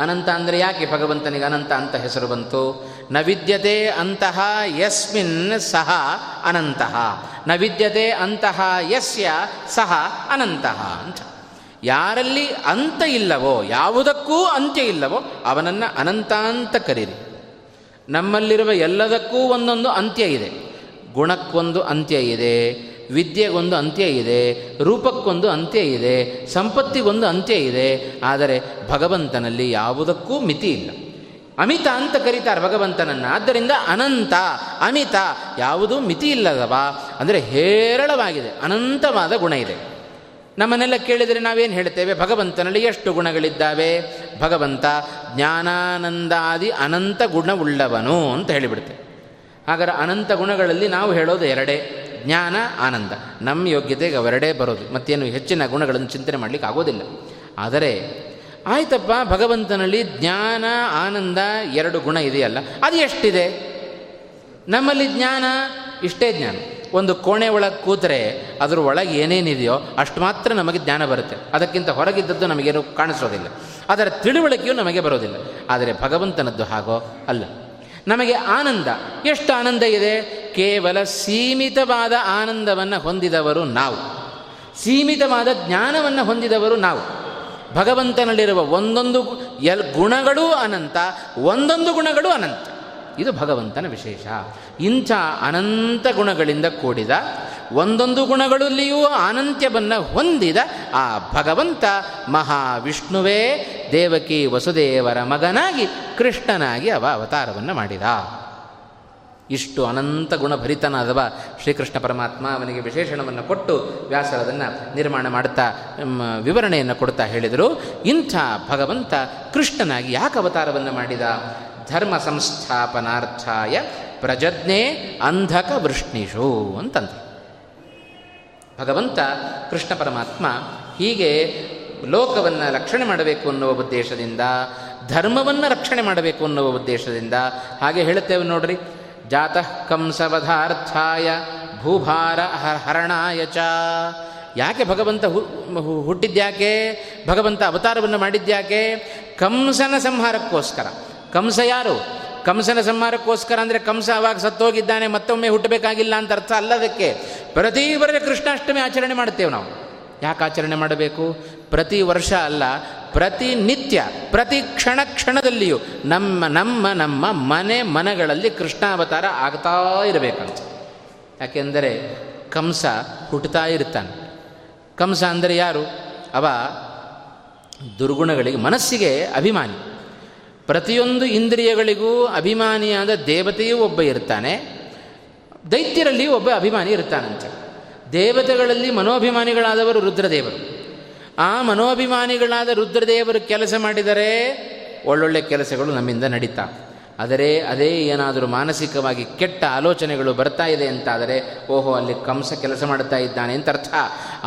ಅನಂತ ಅಂದರೆ ಯಾಕೆ ಭಗವಂತನಿಗೆ ಅನಂತ ಅಂತ ಹೆಸರು ಬಂತು? ನ ವಿದ್ಯತೆ ಅಂತಃ ಯಸ್ಮಿನ್ ಸಹ ಅನಂತಃ, ನ ವಿದ್ಯತೆ ಅಂತಃ ಯಸ್ಯ ಸಹ ಅನಂತಃ ಅಂತ. ಯಾರಲ್ಲಿ ಅಂತ್ಯ ಇಲ್ಲವೋ, ಯಾವುದಕ್ಕೂ ಅಂತ್ಯ ಇಲ್ಲವೋ ಅವನನ್ನು ಅನಂತ ಅಂತ ಕರೀರಿ. ನಮ್ಮಲ್ಲಿರುವ ಎಲ್ಲದಕ್ಕೂ ಒಂದೊಂದು ಅಂತ್ಯ ಇದೆ. ಗುಣಕ್ಕೊಂದು ಅಂತ್ಯ ಇದೆ, ವಿದ್ಯೆಗೊಂದು ಅಂತ್ಯ ಇದೆ, ರೂಪಕ್ಕೊಂದು ಅಂತ್ಯ ಇದೆ, ಸಂಪತ್ತಿಗೊಂದು ಅಂತ್ಯ ಇದೆ. ಆದರೆ ಭಗವಂತನಲ್ಲಿ ಯಾವುದಕ್ಕೂ ಮಿತಿ ಇಲ್ಲ. ಅಮಿತ ಅಂತ ಕರೀತಾರೆ ಭಗವಂತನನ್ನು. ಆದ್ದರಿಂದ ಅನಂತ, ಅಮಿತ, ಯಾವುದೂ ಮಿತಿ ಇಲ್ಲದವ ಅಂದರೆ ಹೇರಳವಾಗಿದೆ, ಅನಂತವಾದ ಗುಣ ಇದೆ. ನಮ್ಮನ್ನೆಲ್ಲ ಕೇಳಿದರೆ ನಾವೇನು ಹೇಳ್ತೇವೆ? ಭಗವಂತನಲ್ಲಿ ಎಷ್ಟು ಗುಣಗಳಿದ್ದಾವೆ? ಭಗವಂತ ಜ್ಞಾನಾನಂದಾದಿ ಅನಂತ ಗುಣವುಳ್ಳವನು ಅಂತ ಹೇಳಿಬಿಡ್ತೇವೆ. ಹಾಗಾದರೆ ಅನಂತ ಗುಣಗಳಲ್ಲಿ ನಾವು ಹೇಳೋದು ಎರಡೇ, ಜ್ಞಾನ, ಆನಂದ. ನಮ್ಮ ಯೋಗ್ಯತೆಗೆ ಅವೆರಡೇ ಬರೋದು, ಮತ್ತೇನು ಹೆಚ್ಚಿನ ಗುಣಗಳನ್ನು ಚಿಂತನೆ ಮಾಡಲಿಕ್ಕೆ ಆಗೋದಿಲ್ಲ. ಆದರೆ ಆಯ್ತಪ್ಪ, ಭಗವಂತನಲ್ಲಿ ಜ್ಞಾನ, ಆನಂದ ಎರಡು ಗುಣ ಇದೆಯಲ್ಲ, ಅದು ಎಷ್ಟಿದೆ? ನಮ್ಮಲ್ಲಿ ಜ್ಞಾನ ಇಷ್ಟೇ ಜ್ಞಾನ. ಒಂದು ಕೋಣೆ ಒಳಗೆ ಕೂತರೆ ಅದರ ಒಳಗೆ ಏನೇನಿದೆಯೋ ಅಷ್ಟು ಮಾತ್ರ ನಮಗೆ ಜ್ಞಾನ ಬರುತ್ತೆ. ಅದಕ್ಕಿಂತ ಹೊರಗಿದ್ದದ್ದು ನಮಗೇನು ಕಾಣಿಸೋದಿಲ್ಲ, ಅದರ ತಿಳುವಳಿಕೆಯೂ ನಮಗೆ ಬರೋದಿಲ್ಲ. ಆದರೆ ಭಗವಂತನದ್ದು ಹಾಗೋ ಅಲ್ಲ. ನಮಗೆ ಆನಂದ, ಎಷ್ಟು ಆನಂದ ಇದೆ? ಕೇವಲ ಸೀಮಿತವಾದ ಆನಂದವನ್ನು ಹೊಂದಿದವರು ನಾವು, ಸೀಮಿತವಾದ ಜ್ಞಾನವನ್ನು ಹೊಂದಿದವರು ನಾವು. ಭಗವಂತನಲ್ಲಿರುವ ಒಂದೊಂದು ಗುಣಗಳೂ ಅನಂತ, ಒಂದೊಂದು ಗುಣಗಳೂ ಅನಂತ. ಇದು ಭಗವಂತನ ವಿಶೇಷ. ಇಂಥ ಅನಂತ ಗುಣಗಳಿಂದ ಕೂಡಿದ, ಒಂದೊಂದು ಗುಣಗಳಲ್ಲಿಯೂ ಅನಂತ್ಯವನ್ನು ಹೊಂದಿದ ಆ ಭಗವಂತ ಮಹಾವಿಷ್ಣುವೇ ದೇವಕಿ ವಸುದೇವರ ಮಗನಾಗಿ ಕೃಷ್ಣನಾಗಿ ಅವ ಅವತಾರವನ್ನು ಮಾಡಿದ. ಇಷ್ಟು ಅನಂತ ಗುಣಭರಿತನಾದವ ಶ್ರೀಕೃಷ್ಣ ಪರಮಾತ್ಮ ಅವನಿಗೆ ವಿಶೇಷಣವನ್ನು ಕೊಟ್ಟು ವ್ಯಾಸರದನ್ನು ನಿರ್ಮಾಣ ಮಾಡುತ್ತಾ ವಿವರಣೆಯನ್ನು ಕೊಡ್ತಾ ಹೇಳಿದರು. ಇಂಥ ಭಗವಂತ ಕೃಷ್ಣನಾಗಿ ಯಾಕೆ ಅವತಾರವನ್ನು ಮಾಡಿದ? ಧರ್ಮ ಸಂಸ್ಥಾಪನಾರ್ಥಾಯ ಪ್ರಜಜ್ಞೆ ಅಂಧಕ ವೃಷ್ಣಿಷು ಅಂತಂದರು. ಭಗವಂತ ಕೃಷ್ಣ ಪರಮಾತ್ಮ ಹೀಗೆ ಲೋಕವನ್ನು ರಕ್ಷಣೆ ಮಾಡಬೇಕು ಅನ್ನುವ ಉದ್ದೇಶದಿಂದ, ಧರ್ಮವನ್ನು ರಕ್ಷಣೆ ಮಾಡಬೇಕು ಅನ್ನುವ ಉದ್ದೇಶದಿಂದ ಹಾಗೆ ಹೇಳುತ್ತೇವೆ ನೋಡ್ರಿ. ಜಾತಃ ಕಂಸವಧಾರ್ಥಾಯ ಭೂಭಾರ ಹರಣಾಯ ಚ. ಯಾಕೆ ಭಗವಂತ ಹುಟ್ಟಿದ್ಯಾಕೆ? ಭಗವಂತ ಅವತಾರವನ್ನು ಮಾಡಿದ್ಯಾಕೆ? ಕಂಸನ ಸಂಹಾರಕ್ಕೋಸ್ಕರ. ಕಂಸ ಯಾರು? ಕಂಸನ ಸಂಹಾರಕ್ಕೋಸ್ಕರ ಅಂದರೆ ಕಂಸ ಅವಾಗ ಸತ್ತೋಗಿದ್ದಾನೆ, ಮತ್ತೊಮ್ಮೆ ಹುಟ್ಟಬೇಕಾಗಿಲ್ಲ ಅಂತ ಅರ್ಥ ಅಲ್ಲದಕ್ಕೆ. ಪ್ರತಿ ವರ್ಷ ಕೃಷ್ಣಾಷ್ಟಮಿ ಆಚರಣೆ ಮಾಡ್ತೇವೆ ನಾವು. ಯಾಕೆ ಆಚರಣೆ ಮಾಡಬೇಕು? ಪ್ರತಿ ವರ್ಷ ಅಲ್ಲ, ಪ್ರತಿನಿತ್ಯ ಪ್ರತಿ ಕ್ಷಣ ಕ್ಷಣದಲ್ಲಿಯೂ ನಮ್ಮ ನಮ್ಮ ನಮ್ಮ ಮನೆ ಮನಗಳಲ್ಲಿ ಕೃಷ್ಣಾವತಾರ ಆಗ್ತಾ ಇರಬೇಕಂತ. ಯಾಕೆಂದರೆ ಕಂಸ ಹುಟ್ಟುತ್ತಾ ಇರ್ತಾನೆ. ಕಂಸ ಅಂದರೆ ಯಾರು? ಅವ ದುರ್ಗುಣಗಳಿಗೆ, ಮನಸ್ಸಿಗೆ ಅಭಿಮಾನಿ. ಪ್ರತಿಯೊಂದು ಇಂದ್ರಿಯಗಳಿಗೂ ಅಭಿಮಾನಿಯಾದ ದೇವತೆಯೂ ಒಬ್ಬ ಇರ್ತಾನೆ, ದೈತ್ಯರಲ್ಲಿ ಒಬ್ಬ ಅಭಿಮಾನಿ ಇರ್ತಾನಂತೆ. ದೇವತೆಗಳಲ್ಲಿ ಮನೋಭಿಮಾನಿಗಳಾದವರು ರುದ್ರದೇವರು. ಆ ಮನೋಭಿಮಾನಿಗಳಾದ ರುದ್ರದೇವರು ಕೆಲಸ ಮಾಡಿದರೆ ಒಳ್ಳೊಳ್ಳೆ ಕೆಲಸಗಳು ನಮ್ಮಿಂದ ನಡೀತಾ. ಆದರೆ ಅದೇ ಏನಾದರೂ ಮಾನಸಿಕವಾಗಿ ಕೆಟ್ಟ ಆಲೋಚನೆಗಳು ಬರ್ತಾ ಇದೆ ಅಂತಾದರೆ, ಓಹೋ ಅಲ್ಲಿ ಕಂಸ ಕೆಲಸ ಮಾಡ್ತಾ ಇದ್ದಾನೆ ಅಂತ ಅರ್ಥ.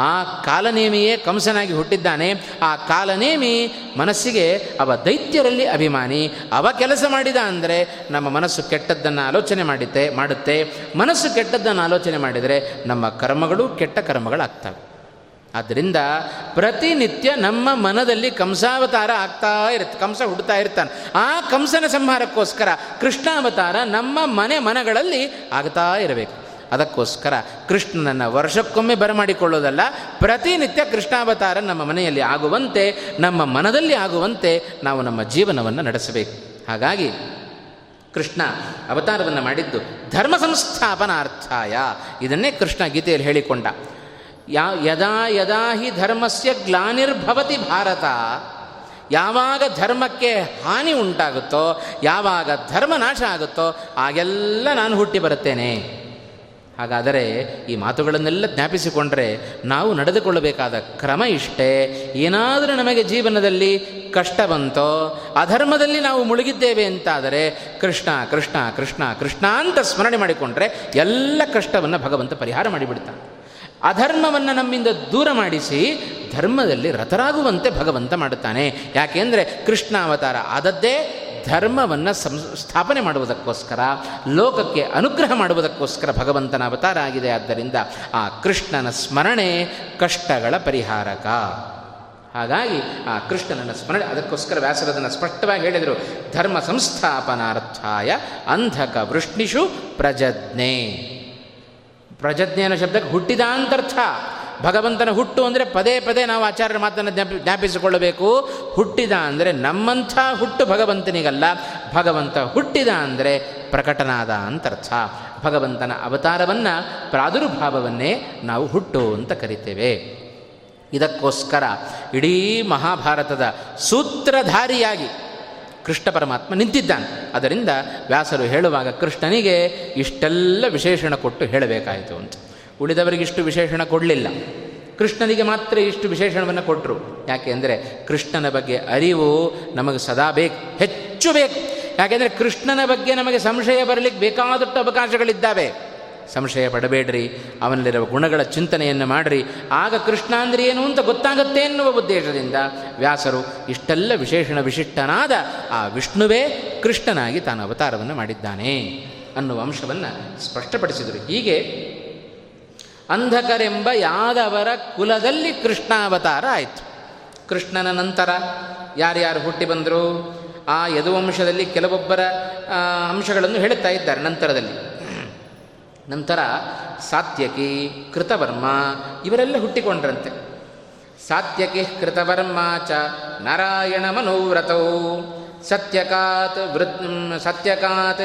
ಆ ಕಾಲನೇಮಿಯೇ ಕಂಸನಾಗಿ ಹುಟ್ಟಿದ್ದಾನೆ. ಆ ಕಾಲನೇಮಿ ಮನಸ್ಸಿಗೆ ಅವ ದೈತ್ಯರಲ್ಲಿ ಅಭಿಮಾನಿ. ಅವ ಕೆಲಸ ಮಾಡಿದ ಅಂದರೆ ನಮ್ಮ ಮನಸ್ಸು ಕೆಟ್ಟದ್ದನ್ನು ಆಲೋಚನೆ ಮಾಡುತ್ತೆ. ಮನಸ್ಸು ಕೆಟ್ಟದ್ದನ್ನು ಆಲೋಚನೆ ಮಾಡಿದರೆ ನಮ್ಮ ಕರ್ಮಗಳು ಕೆಟ್ಟ ಕರ್ಮಗಳಾಗ್ತವೆ. ಆದ್ದರಿಂದ ಪ್ರತಿನಿತ್ಯ ನಮ್ಮ ಮನದಲ್ಲಿ ಕಂಸಾವತಾರ ಆಗ್ತಾ ಇರುತ್ತೆ, ಕಂಸ ಹುಡ್ತಾ ಇರ್ತಾನೆ. ಆ ಕಂಸನ ಸಂಹಾರಕ್ಕೋಸ್ಕರ ಕೃಷ್ಣಾವತಾರ ನಮ್ಮ ಮನೆ ಮನಗಳಲ್ಲಿ ಆಗ್ತಾ ಇರಬೇಕು. ಅದಕ್ಕೋಸ್ಕರ ಕೃಷ್ಣನನ್ನು ವರ್ಷಕ್ಕೊಮ್ಮೆ ಬರಮಾಡಿಕೊಳ್ಳೋದಲ್ಲ, ಪ್ರತಿನಿತ್ಯ ಕೃಷ್ಣಾವತಾರ ನಮ್ಮ ಮನೆಯಲ್ಲಿ ಆಗುವಂತೆ, ನಮ್ಮ ಮನದಲ್ಲಿ ಆಗುವಂತೆ ನಾವು ನಮ್ಮ ಜೀವನವನ್ನು ನಡೆಸಬೇಕು. ಹಾಗಾಗಿ ಕೃಷ್ಣ ಅವತಾರವನ್ನು ಮಾಡಿದ್ದು ಧರ್ಮ ಸಂಸ್ಥಾಪನಾರ್ಥಾಯ. ಇದನ್ನೇ ಕೃಷ್ಣ ಗೀತೆಯಲ್ಲಿ ಹೇಳಿಕೊಂಡ. ಯದಾ ಯದಾ ಹಿ ಧರ್ಮಸ್ಯ ಗ್ಲಾನಿರ್ಭವತಿ ಭಾರತ. ಯಾವಾಗ ಧರ್ಮಕ್ಕೆ ಹಾನಿ ಉಂಟಾಗುತ್ತೋ, ಯಾವಾಗ ಧರ್ಮ ನಾಶ ಆಗುತ್ತೋ, ಆಗೆಲ್ಲ ನಾನು ಹುಟ್ಟಿ ಬರುತ್ತೇನೆ. ಹಾಗಾದರೆ ಈ ಮಾತುಗಳನ್ನೆಲ್ಲ ಜ್ಞಾಪಿಸಿಕೊಂಡ್ರೆ ನಾವು ನಡೆದುಕೊಳ್ಳಬೇಕಾದ ಕ್ರಮ ಇಷ್ಟೇ. ಏನಾದರೂ ನಮಗೆ ಜೀವನದಲ್ಲಿ ಕಷ್ಟ ಬಂತೋ, ಅಧರ್ಮದಲ್ಲಿ ನಾವು ಮುಳುಗಿದ್ದೇವೆ ಅಂತಾದರೆ ಕೃಷ್ಣ ಕೃಷ್ಣ ಕೃಷ್ಣ ಕೃಷ್ಣ ಅಂತ ಸ್ಮರಣೆ ಮಾಡಿಕೊಂಡ್ರೆ ಎಲ್ಲ ಕಷ್ಟವನ್ನು ಭಗವಂತ ಪರಿಹಾರ ಮಾಡಿಬಿಡ್ತಾನೆ. ಅಧರ್ಮವನ್ನು ನಮ್ಮಿಂದ ದೂರ ಮಾಡಿಸಿ ಧರ್ಮದಲ್ಲಿ ರತರಾಗುವಂತೆ ಭಗವಂತ ಮಾಡುತ್ತಾನೆ. ಯಾಕೆಂದರೆ ಕೃಷ್ಣಾವತಾರ ಆದದ್ದೇ ಧರ್ಮವನ್ನು ಸ್ಥಾಪನೆ ಮಾಡುವುದಕ್ಕೋಸ್ಕರ, ಲೋಕಕ್ಕೆ ಅನುಗ್ರಹ ಮಾಡುವುದಕ್ಕೋಸ್ಕರ ಭಗವಂತನ ಅವತಾರ ಆಗಿದೆ. ಆದ್ದರಿಂದ ಆ ಕೃಷ್ಣನ ಸ್ಮರಣೆ ಕಷ್ಟಗಳ ಪರಿಹಾರಕ. ಹಾಗಾಗಿ ಆ ಕೃಷ್ಣನ ಸ್ಮರಣೆ, ಅದಕ್ಕೋಸ್ಕರ ವ್ಯಾಸರದನ್ನು ಸ್ಪಷ್ಟವಾಗಿ ಹೇಳಿದರು, ಧರ್ಮ ಸಂಸ್ಥಾಪನಾರ್ಥಾಯ ಅಂಧಕ ವೃಷ್ಣಿಷು ಪ್ರಜಜ್ಞೆ. ಪ್ರಜಜ್ಞೆ ಅನ್ನೋ ಶಬ್ದಕ್ಕೆ ಹುಟ್ಟಿದ ಅಂತರ್ಥ. ಭಗವಂತನ ಹುಟ್ಟು ಅಂದರೆ ಪದೇ ಪದೇ ನಾವು ಆಚಾರ್ಯರ ಮಾತನ್ನು ಜ್ಞಾಪಿಸಿಕೊಳ್ಳಬೇಕು. ಹುಟ್ಟಿದ ಅಂದರೆ ನಮ್ಮಂಥ ಹುಟ್ಟು ಭಗವಂತನಿಗಲ್ಲ, ಭಗವಂತ ಹುಟ್ಟಿದ ಅಂದರೆ ಪ್ರಕಟನಾದ ಅಂತರ್ಥ. ಭಗವಂತನ ಅವತಾರವನ್ನು, ಪ್ರಾದುರ್ಭಾವವನ್ನೇ ನಾವು ಹುಟ್ಟು ಅಂತ ಕರಿತೇವೆ. ಇದಕ್ಕೋಸ್ಕರ ಇಡೀ ಮಹಾಭಾರತದ ಸೂತ್ರಧಾರಿಯಾಗಿ ಕೃಷ್ಣ ಪರಮಾತ್ಮ ನಿಂತಿದ್ದಾನೆ. ಅದರಿಂದ ವ್ಯಾಸರು ಹೇಳುವಾಗ ಕೃಷ್ಣನಿಗೆ ಇಷ್ಟೆಲ್ಲ ವಿಶೇಷಣ ಕೊಟ್ಟು ಹೇಳಬೇಕಾಯಿತು ಅಂತ. ಉಳಿದವರಿಗಿಷ್ಟು ವಿಶೇಷಣ ಕೊಡಲಿಲ್ಲ, ಕೃಷ್ಣನಿಗೆ ಮಾತ್ರ ಇಷ್ಟು ವಿಶೇಷಣವನ್ನು ಕೊಟ್ಟರು. ಯಾಕೆ ಅಂದರೆ ಕೃಷ್ಣನ ಬಗ್ಗೆ ಅರಿವು ನಮಗೆ ಸದಾ ಬೇಕು, ಹೆಚ್ಚು ಬೇಕು. ಯಾಕೆಂದರೆ ಕೃಷ್ಣನ ಬಗ್ಗೆ ನಮಗೆ ಸಂಶಯ ಬರಲಿಕ್ಕೆ ಬೇಕಾದಷ್ಟು ಅವಕಾಶಗಳಿದ್ದಾವೆ. ಸಂಶಯ ಪಡಬೇಡ್ರಿ, ಅವನಲ್ಲಿರುವ ಗುಣಗಳ ಚಿಂತನೆಯನ್ನು ಮಾಡಿರಿ, ಆಗ ಕೃಷ್ಣ ಅಂದರೆ ಏನು ಅಂತ ಗೊತ್ತಾಗುತ್ತೆ ಎನ್ನುವ ಉದ್ದೇಶದಿಂದ ವ್ಯಾಸರು ಇಷ್ಟೆಲ್ಲ ವಿಶೇಷಣ ವಿಶಿಷ್ಟನಾದ ಆ ವಿಷ್ಣುವೇ ಕೃಷ್ಣನಾಗಿ ತಾನು ಅವತಾರವನ್ನು ಮಾಡಿದ್ದಾನೆ ಅನ್ನುವ ಅಂಶವನ್ನು ಸ್ಪಷ್ಟಪಡಿಸಿದರು. ಹೀಗೆ ಅಂಧಕರೆಂಬ ಯಾದವರ ಕುಲದಲ್ಲಿ ಕೃಷ್ಣಾವತಾರ ಆಯಿತು. ಕೃಷ್ಣನ ನಂತರ ಯಾರ್ಯಾರು ಹುಟ್ಟಿ ಬಂದರು, ಆ ಯದುವಂಶದಲ್ಲಿ ಕೆಲವೊಬ್ಬರ ಅಂಶಗಳನ್ನು ಹೇಳುತ್ತಾ ಇದ್ದಾರೆ ನಂತರದಲ್ಲಿ. ನಂತರ ಸಾತ್ಯಕಿ, ಕೃತವರ್ಮ ಇವರೆಲ್ಲ ಹುಟ್ಟಿಕೊಂಡ್ರಂತೆ. ಸಾತ್ಯಕಿ ಕೃತವರ್ಮ ಚ ನಾರಾಯಣ ಮನೋವ್ರತೌ ಸತ್ಯಕಾತ್ ಸತ್ಯಕಾತ್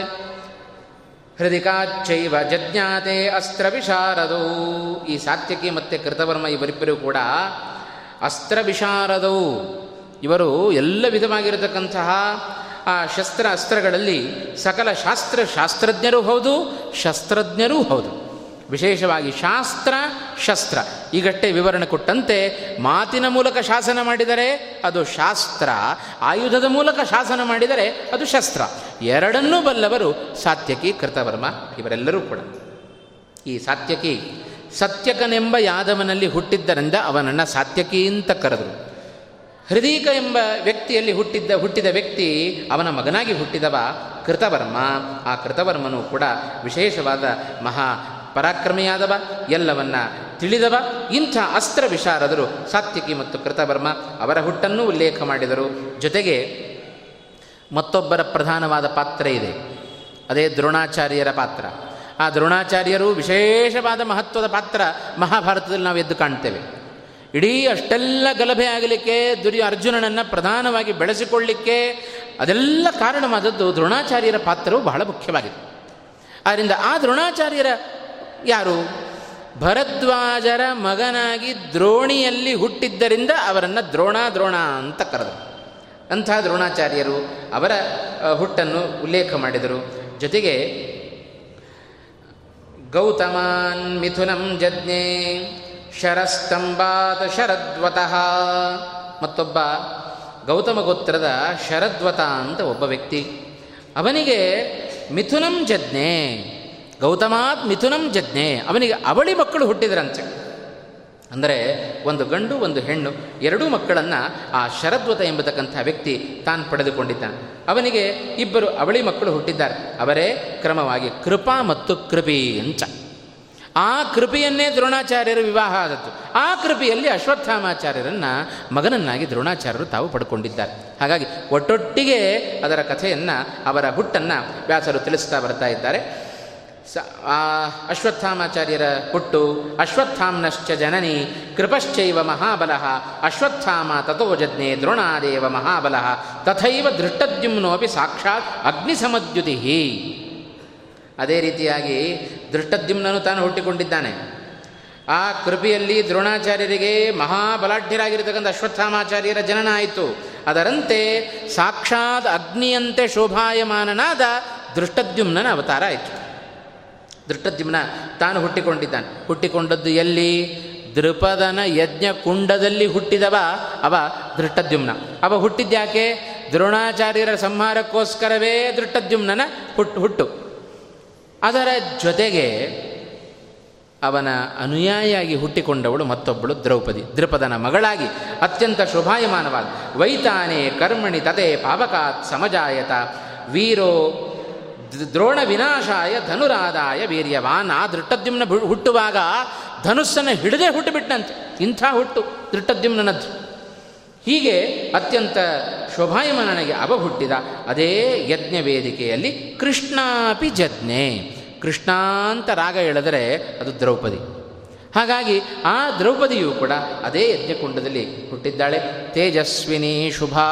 ಹೃದಿಕಾಚೈವ ಜಜ್ಞಾತೆ ಅಸ್ತ್ರ ವಿಶಾರದೌ. ಈ ಸಾತ್ಯಕಿ ಮತ್ತು ಕೃತವರ್ಮ ಇವರಿಬ್ಬರೂ ಕೂಡ ಅಸ್ತ್ರ ವಿಶಾರದೌ. ಇವರು ಎಲ್ಲ ವಿಧವಾಗಿರತಕ್ಕಂತಹ ಆ ಶಸ್ತ್ರಗಳಲ್ಲಿ ಸಕಲ ಶಾಸ್ತ್ರಜ್ಞರೂ ಹೌದು, ಶಸ್ತ್ರಜ್ಞರೂ ಹೌದು. ವಿಶೇಷವಾಗಿ ಶಸ್ತ್ರ ಈಗಷ್ಟೇ ವಿವರಣೆ ಕೊಟ್ಟಂತೆ ಮಾತಿನ ಮೂಲಕ ಶಾಸನ ಮಾಡಿದರೆ ಅದು ಶಾಸ್ತ್ರ, ಆಯುಧದ ಮೂಲಕ ಶಾಸನ ಮಾಡಿದರೆ ಅದು ಶಸ್ತ್ರ. ಎರಡನ್ನೂ ಬಲ್ಲವರು ಸಾತ್ಯಕಿ ಕೃತವರ್ಮ ಇವರೆಲ್ಲರೂ ಕೂಡ. ಈ ಸಾತ್ಯಕಿ ಸತ್ಯಕನೆಂಬ ಯಾದವನಲ್ಲಿ ಹುಟ್ಟಿದ್ದರಿಂದ ಅವನನ್ನು ಸಾತ್ಯಕಿ ಅಂತ ಕರೆದರು. ಹೃದೀಕ ಎಂಬ ವ್ಯಕ್ತಿಯಲ್ಲಿ ಹುಟ್ಟಿದ ವ್ಯಕ್ತಿ, ಅವನ ಮಗನಾಗಿ ಹುಟ್ಟಿದವ ಕೃತವರ್ಮ. ಆ ಕೃತವರ್ಮನೂ ಕೂಡ ವಿಶೇಷವಾದ ಮಹಾ ಪರಾಕ್ರಮಿಯಾದವ, ಎಲ್ಲವನ್ನ ತಿಳಿದವ. ಇಂಥ ಅಸ್ತ್ರ ವಿಶಾರದರು ಸಾತ್ಯಕಿ ಮತ್ತು ಕೃತವರ್ಮ ಅವರ ಹುಟ್ಟನ್ನು ಉಲ್ಲೇಖ ಮಾಡಿದರು. ಜೊತೆಗೆ ಮತ್ತೊಬ್ಬರ ಪ್ರಧಾನವಾದ ಪಾತ್ರ ಇದೆ, ಅದೇ ದ್ರೋಣಾಚಾರ್ಯರ ಪಾತ್ರ. ಆ ದ್ರೋಣಾಚಾರ್ಯರು ವಿಶೇಷವಾದ ಮಹತ್ವದ ಪಾತ್ರ ಮಹಾಭಾರತದಲ್ಲಿ ನಾವು ಎದ್ದು ಕಾಣ್ತೇವೆ. ಇಡೀ ಅಷ್ಟೆಲ್ಲ ಗಲಭೆ ಆಗಲಿಕ್ಕೆ, ಅರ್ಜುನನನ್ನು ಪ್ರಧಾನವಾಗಿ ಬೆಳೆಸಿಕೊಳ್ಳಲಿಕ್ಕೆ ಅದೆಲ್ಲ ಕಾರಣವಾದದ್ದು ದ್ರೋಣಾಚಾರ್ಯರ ಪಾತ್ರವು ಬಹಳ ಮುಖ್ಯವಾಗಿದೆ. ಆದ್ದರಿಂದ ಆ ದ್ರೋಣಾಚಾರ್ಯರ ಯಾರು, ಭರದ್ವಾಜರ ಮಗನಾಗಿ ದ್ರೋಣಿಯಲ್ಲಿ ಹುಟ್ಟಿದ್ದರಿಂದ ಅವರನ್ನು ದ್ರೋಣ ಅಂತ ಕರೆದರು. ಅಂತಹ ದ್ರೋಣಾಚಾರ್ಯರು ಅವರ ಹುಟ್ಟನ್ನು ಉಲ್ಲೇಖ ಮಾಡಿದರು. ಜೊತೆಗೆ ಗೌತಮಾನ್ ಮಿಥುನಂ ಜಜ್ಞೆ ಶರಸ್ತಂಭಾತ ಶರದ್ವತಃ, ಮತ್ತೊಬ್ಬ ಗೌತಮ ಗೋತ್ರದ ಶರದ್ವತ ಅಂತ ಒಬ್ಬ ವ್ಯಕ್ತಿ, ಅವನಿಗೆ ಮಿಥುನಂ ಜಜ್ಞೆ, ಗೌತಮಾತ್ ಮಿಥುನಂ ಜಜ್ಞೆ, ಅವನಿಗೆ ಅವಳಿ ಮಕ್ಕಳು ಹುಟ್ಟಿದ್ರಂತೆ. ಅಂದರೆ ಒಂದು ಗಂಡು ಒಂದು ಹೆಣ್ಣು ಎರಡೂ ಮಕ್ಕಳನ್ನು ಆ ಶರದ್ವತ ಎಂಬತಕ್ಕಂಥ ವ್ಯಕ್ತಿ ತಾನು ಪಡೆದುಕೊಂಡಿದ್ದಾನೆ. ಅವನಿಗೆ ಇಬ್ಬರು ಅವಳಿ ಮಕ್ಕಳು ಹುಟ್ಟಿದ್ದಾರೆ. ಅವರೇ ಕ್ರಮವಾಗಿ ಕೃಪಾ ಮತ್ತು ಕೃಪಿ ಅಂತ. ಆ ಕೃಪೆಯನ್ನೇ ದ್ರೋಣಾಚಾರ್ಯರು ವಿವಾಹ ಆದದ್ದು. ಆ ಕೃಪೆಯಲ್ಲಿ ಅಶ್ವತ್ಥಾಮಾಚಾರ್ಯರನ್ನು ಮಗನನ್ನಾಗಿ ದ್ರೋಣಾಚಾರ್ಯರು ತಾವು ಪಡ್ಕೊಂಡಿದ್ದಾರೆ. ಹಾಗಾಗಿ ಒಟ್ಟೊಟ್ಟಿಗೆ ಅದರ ಕಥೆಯನ್ನು, ಅವರ ಹುಟ್ಟನ್ನು ವ್ಯಾಸರು ತಿಳಿಸ್ತಾ ಬರ್ತಾ ಇದ್ದಾರೆ. ಅಶ್ವತ್ಥಾಮಾಚಾರ್ಯರ ಹುಟ್ಟು, ಅಶ್ವತ್ಥಾಮ್ನಶ್ಚ ಜನನಿ ಕೃಪಶ್ಚೈವ ಮಹಾಬಲಃ ಅಶ್ವತ್ಥಾಮ ತಥೋ ಜಜ್ಞೆ ದ್ರೋಣಾದೇವ ಮಹಾಬಲಃ ತಥೈವ ದೃಷ್ಟದ್ಯುಮ್ನೋಪಿ ಸಾಕ್ಷಾತ್ ಅಗ್ನಿಸಮದ್ಯುತಿ. ಅದೇ ರೀತಿಯಾಗಿ ದೃಷ್ಟದ್ಯುಮ್ನನು ತಾನು ಹುಟ್ಟಿಕೊಂಡಿದ್ದಾನೆ. ಆ ಕೃಪೆಯಲ್ಲಿ ದ್ರೋಣಾಚಾರ್ಯರಿಗೆ ಮಹಾಬಲಾಢ್ಯರಾಗಿರತಕ್ಕಂಥ ಅಶ್ವತ್ಥಾಮಾಚಾರ್ಯರ ಜನನ ಆಯಿತು. ಅದರಂತೆ ಸಾಕ್ಷಾತ್ ಅಗ್ನಿಯಂತೆ ಶೋಭಾಯಮಾನನಾದ ದೃಷ್ಟದ್ಯುಮ್ನನ ಅವತಾರ ಆಯಿತು. ದೃಷ್ಟದ್ಯುಮ್ನ ತಾನು ಹುಟ್ಟಿಕೊಂಡಿದ್ದಾನೆ. ಹುಟ್ಟಿಕೊಂಡದ್ದು ಎಲ್ಲಿ? ದೃಪದನ ಯಜ್ಞ ಕುಂಡದಲ್ಲಿ ಹುಟ್ಟಿದವ ಅವ ದೃಷ್ಟದ್ಯುಮ್ನ. ಅವ ಹುಟ್ಟಿದ್ಯಾಕೆ? ದ್ರೋಣಾಚಾರ್ಯರ ಸಂಹಾರಕ್ಕೋಸ್ಕರವೇ ದೃಷ್ಟದ್ಯುಮ್ನ ಹುಟ್ಟು. ಅದರ ಜೊತೆಗೆ ಅವನ ಅನುಯಾಯಿಯಾಗಿ ಹುಟ್ಟಿಕೊಂಡವಳು ಮತ್ತೊಬ್ಬಳು ದ್ರೌಪದಿ, ದೃಪದನ ಮಗಳಾಗಿ ಅತ್ಯಂತ ಶೋಭಾಯಮಾನವಾದ. ವೈತಾನೇ ಕರ್ಮಣಿ ತದೇ ಪಾವಕಾತ್ ಸಮಜಾಯತ ವೀರೋ ದ್ರೋಣ ವಿನಾಶಾಯ ಧನುರಾದಾಯ ವೀರ್ಯವಾನ್. ಆ ದೃಷ್ಟದ್ಯುಮ್ನ ಹುಟ್ಟುವಾಗ ಧನುಸ್ಸನ್ನು ಹಿಡದೆ ಹುಟ್ಟುಬಿಟ್ಟಂತೆ. ಇಂಥ ಹುಟ್ಟು ದೃಷ್ಟದ್ಯುಮ್ನದ್ದು. ಹೀಗೆ ಅತ್ಯಂತ ಶೋಭಾಯಮಾನನಿಗೆ ಅವ ಹುಟ್ಟಿದ. ಅದೇ ಯಜ್ಞ ವೇದಿಕೆಯಲ್ಲಿ ಕೃಷ್ಣಾಪಿ ಜಜ್ಞೆ, ಕೃಷ್ಣ ಅಂತ ರಾಗ ಎಳೆದರೆ ಅದು ದ್ರೌಪದಿ. ಹಾಗಾಗಿ ಆ ದ್ರೌಪದಿಯೂ ಕೂಡ ಅದೇ ಯಜ್ಞಕುಂಡದಲ್ಲಿ ಹುಟ್ಟಿದ್ದಾಳೆ. ತೇಜಸ್ವಿನಿ ಶುಭಾ,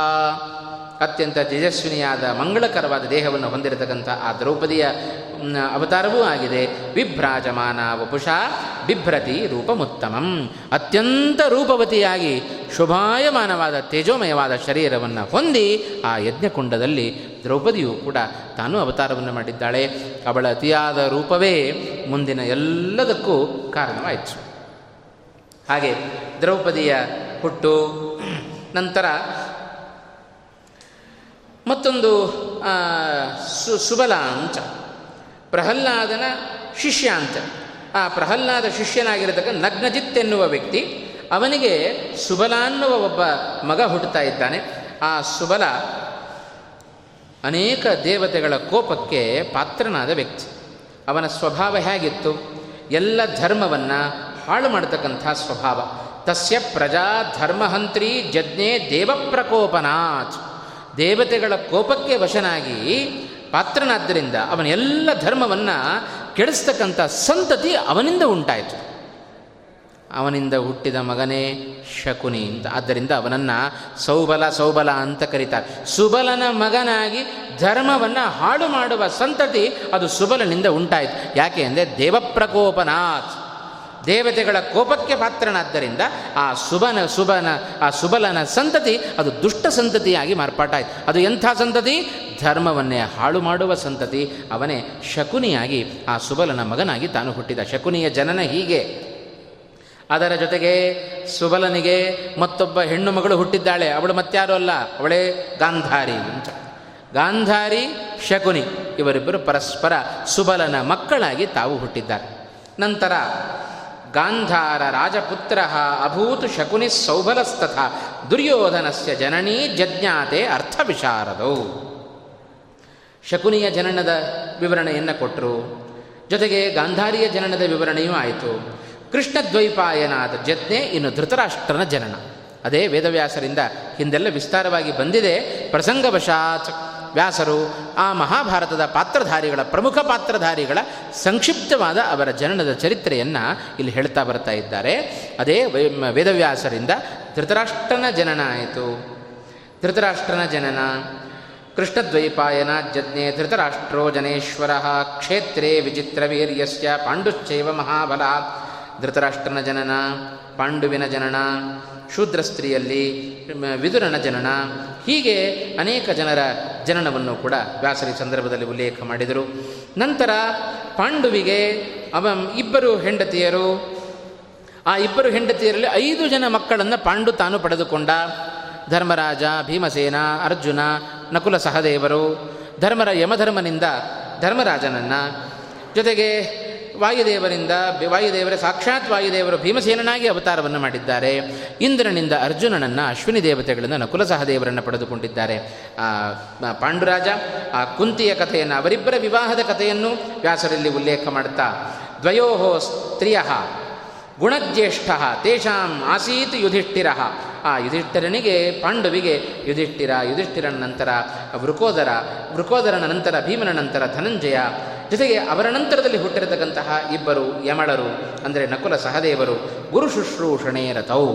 ಅತ್ಯಂತ ತೇಜಸ್ವಿನಿಯಾದ ಮಂಗಳಕರವಾದ ದೇಹವನ್ನು ಹೊಂದಿರತಕ್ಕಂಥ ಆ ದ್ರೌಪದಿಯ ಅವತಾರವೂ ಆಗಿದೆ. ವಿಭ್ರಾಜಮಾನ ವಪುಷ ಬಿಭ್ರತಿ ರೂಪಮುತ್ತಮಂ, ಅತ್ಯಂತ ರೂಪವತಿಯಾಗಿ ಶುಭಾಯಮಾನವಾದ ತೇಜೋಮಯವಾದ ಶರೀರವನ್ನು ಹೊಂದಿ ಆ ಯಜ್ಞಕುಂಡದಲ್ಲಿ ದ್ರೌಪದಿಯು ಕೂಡ ತಾನು ಅವತಾರವನ್ನು ಮಾಡಿದ್ದಾಳೆ. ಅವಳ ಅತಿಯಾದ ರೂಪವೇ ಮುಂದಿನ ಎಲ್ಲದಕ್ಕೂ ಕಾರಣವಾಯಿತು. ಹಾಗೆ ದ್ರೌಪದಿಯ ಹುಟ್ಟು. ನಂತರ ಮತ್ತೊಂದು ಸುಬಲ ಅಂತ, ಪ್ರಹ್ಲಾದನ ಶಿಷ್ಯ ಅಂತ. ಆ ಪ್ರಹ್ಲಾದ ಶಿಷ್ಯನಾಗಿರತಕ್ಕ ನಗ್ನಜಿತ್ ಎನ್ನುವ ವ್ಯಕ್ತಿ, ಅವನಿಗೆ ಸುಬಲ ಅನ್ನುವ ಒಬ್ಬ ಮಗ ಹುಟ್ಟುತ್ತಾ ಇದ್ದಾನೆ. ಆ ಸುಬಲ ಅನೇಕ ದೇವತೆಗಳ ಕೋಪಕ್ಕೆ ಪಾತ್ರನಾದ ವ್ಯಕ್ತಿ. ಅವನ ಸ್ವಭಾವ ಹೇಗಿತ್ತು? ಎಲ್ಲ ಧರ್ಮವನ್ನು ಹಾಳು ಮಾಡತಕ್ಕಂಥ ಸ್ವಭಾವ. ತಸ್ಯ ಪ್ರಜಾ ಧರ್ಮಹಂತ್ರಿ ಜಜ್ಞೆ ದೇವಪ್ರಕೋಪನಾಥ್. ದೇವತೆಗಳ ಕೋಪಕ್ಕೆ ವಶನಾಗಿ ಪಾತ್ರನಾದ್ದರಿಂದ ಅವನ ಎಲ್ಲ ಧರ್ಮವನ್ನು ಕೆಡಿಸ್ತಕ್ಕಂಥ ಸಂತತಿ ಅವನಿಂದ ಉಂಟಾಯಿತು. ಅವನಿಂದ ಹುಟ್ಟಿದ ಮಗನೇ ಶಕುನಿ ಅಂತ. ಆದ್ದರಿಂದ ಅವನನ್ನು ಸೌಬಲ ಅಂತ ಕರೀತಾರೆ. ಸುಬಲನ ಮಗನಾಗಿ ಧರ್ಮವನ್ನು ಹಾಳು ಮಾಡುವ ಸಂತತಿ ಅದು ಸುಬಲನಿಂದ ಉಂಟಾಯಿತು. ಯಾಕೆ ಅಂದರೆ ದೇವಪ್ರಕೋಪನಾಥ್, ದೇವತೆಗಳ ಕೋಪಕ್ಕೆ ಪಾತ್ರನಾದ್ದರಿಂದ ಆ ಸುಬಲನ ಸಂತತಿ ಅದು ದುಷ್ಟ ಸಂತತಿಯಾಗಿ ಮಾರ್ಪಾಟಾಯಿತು. ಅದು ಎಂಥ ಸಂತತಿ? ಧರ್ಮವನ್ನೇ ಹಾಳು ಮಾಡುವ ಸಂತತಿ. ಅವನೇ ಶಕುನಿಯಾಗಿ ಆ ಸುಬಲನ ಮಗನಾಗಿ ತಾನು ಹುಟ್ಟಿದ. ಶಕುನಿಯ ಜನನ ಹೀಗೆ. ಅದರ ಜೊತೆಗೆ ಸುಬಲನಿಗೆ ಮತ್ತೊಬ್ಬ ಹೆಣ್ಣು ಮಗಳು ಹುಟ್ಟಿದ್ದಾಳೆ. ಅವಳು ಮತ್ತಾರೂ ಅಲ್ಲ, ಅವಳೇ ಗಾಂಧಾರಿ ಅಂತ. ಗಾಂಧಾರಿ ಶಕುನಿ ಇವರಿಬ್ಬರು ಪರಸ್ಪರ ಸುಬಲನ ಮಕ್ಕಳಾಗಿ ತಾವು ಹುಟ್ಟಿದ್ದಾರೆ. ನಂತರ ಗಾಂಧಾರ ರಾಜಪುತ್ರ ಅಭೂತ್ ಶಕುನಿ ಸೌಬಲಸ್ತಥಾ ದುರ್ಯೋಧನಸ್ಯ ಜನನೀ ಜಜ್ಞಾತೆ ಅರ್ಥವಿಶಾರದೌ. ಶಕುನಿಯ ಜನನದ ವಿವರಣೆಯನ್ನು ಕೊಟ್ಟರು. ಜೊತೆಗೆ ಗಾಂಧಾರಿಯ ಜನನದ ವಿವರಣೆಯೂ ಆಯಿತು. ಕೃಷ್ಣದ್ವೈಪಾಯನಾದ ಜಜ್ಞೆ, ಇನ್ನು ಧೃತರಾಷ್ಟ್ರನ ಜನನ. ಅದೇ ವೇದವ್ಯಾಸರಿಂದ ಹಿಂದೆಲ್ಲ ವಿಸ್ತಾರವಾಗಿ ಬಂದಿದೆ. ಪ್ರಸಂಗವಶಾತ್ ವ್ಯಾಸರು ಆ ಮಹಾಭಾರತದ ಪಾತ್ರಧಾರಿಗಳ ಪ್ರಮುಖ ಪಾತ್ರಧಾರಿಗಳ ಸಂಕ್ಷಿಪ್ತವಾದ ಅವರ ಜನನದ ಚರಿತ್ರೆಯನ್ನು ಇಲ್ಲಿ ಹೇಳ್ತಾ ಬರ್ತಾ ಇದ್ದಾರೆ. ಅದೇ ವೇದವ್ಯಾಸರಿಂದ ಧೃತರಾಷ್ಟ್ರನ ಜನನ ಆಯಿತು. ಧೃತರಾಷ್ಟ್ರನ ಜನನ ಕೃಷ್ಣದ್ವೈಪಾಯನ ಜಜ್ಞೆ ಧೃತರಾಷ್ಟ್ರೋ ಜನೇಶ್ವರ ಕ್ಷೇತ್ರೇ ವಿಚಿತ್ರವೀರ್ಯಸ್ಯ ಪಾಂಡುಶ್ಚೈವ ಮಹಾಬಲ. ಧೃತರಾಷ್ಟ್ರನ ಜನನ, ಪಾಂಡುವಿನ ಜನನ, ಶೂದ್ರಸ್ತ್ರೀಯಲ್ಲಿ ವಿದುರನ ಜನನ, ಹೀಗೆ ಅನೇಕ ಜನರ ಜನನವನ್ನು ಕೂಡ ವ್ಯಾಸರಿ ಸಂದರ್ಭದಲ್ಲಿ ಉಲ್ಲೇಖ ಮಾಡಿದರು. ನಂತರ ಪಾಂಡುವಿಗೆ ಇಬ್ಬರು ಹೆಂಡತಿಯರು, ಆ ಇಬ್ಬರು ಹೆಂಡತಿಯರಲ್ಲಿ 5 ಜನ ಮಕ್ಕಳನ್ನು ಪಾಂಡು ತಾನು ಪಡೆದುಕೊಂಡ. ಧರ್ಮರಾಜ, ಭೀಮಸೇನ, ಅರ್ಜುನ, ನಕುಲ ಸಹದೇವರು. ಯಮಧರ್ಮನಿಂದ ಧರ್ಮರಾಜನನ್ನು, ಜೊತೆಗೆ ವಾಯುದೇವರಿಂದ ವಾಯುದೇವರ ಸಾಕ್ಷಾತ್ ವಾಯುದೇವರು ಭೀಮಸೇನನಾಗಿ ಅವತಾರವನ್ನು ಮಾಡಿದ್ದಾರೆ. ಇಂದ್ರನಿಂದ ಅರ್ಜುನನನ್ನು, ಅಶ್ವಿನಿ ದೇವತೆಗಳಿಂದ ನಕುಲ ಸಹದೇವರನ್ನು ಪಡೆದುಕೊಂಡಿದ್ದಾರೆ ಪಾಂಡುರಾಜ. ಆ ಕುಂತಿಯ ಕಥೆಯನ್ನು, ಅವರಿಬ್ಬರ ವಿವಾಹದ ಕಥೆಯನ್ನು ವ್ಯಾಸರಲ್ಲಿ ಉಲ್ಲೇಖ ಮಾಡ್ತಾ, ದ್ವಯೋ ಸ್ತ್ರೀಯಃ ಗುಣಜ್ಯೇಷ್ಠ ತೇಷಾಂ ಆಸೀತ್ ಯುಧಿಷ್ಠಿರಃ. ಆ ಯುಧಿಷ್ಠಿರನಿಗೆ, ಪಾಂಡುವಿಗೆ ಯುಧಿಷ್ಠಿರನ ನಂತರ ವೃಕೋದರನ ನಂತರ ಭೀಮನ ನಂತರ ಧನಂಜಯ, ಜೊತೆಗೆ ಅವರ ನಂತರದಲ್ಲಿ ಹುಟ್ಟಿರತಕ್ಕಂತಹ ಇಬ್ಬರು ಯಮಳರು ಅಂದರೆ ನಕುಲ ಸಹದೇವರು. ಗುರು ಶುಶ್ರೂಷಣೆ ರಥವು,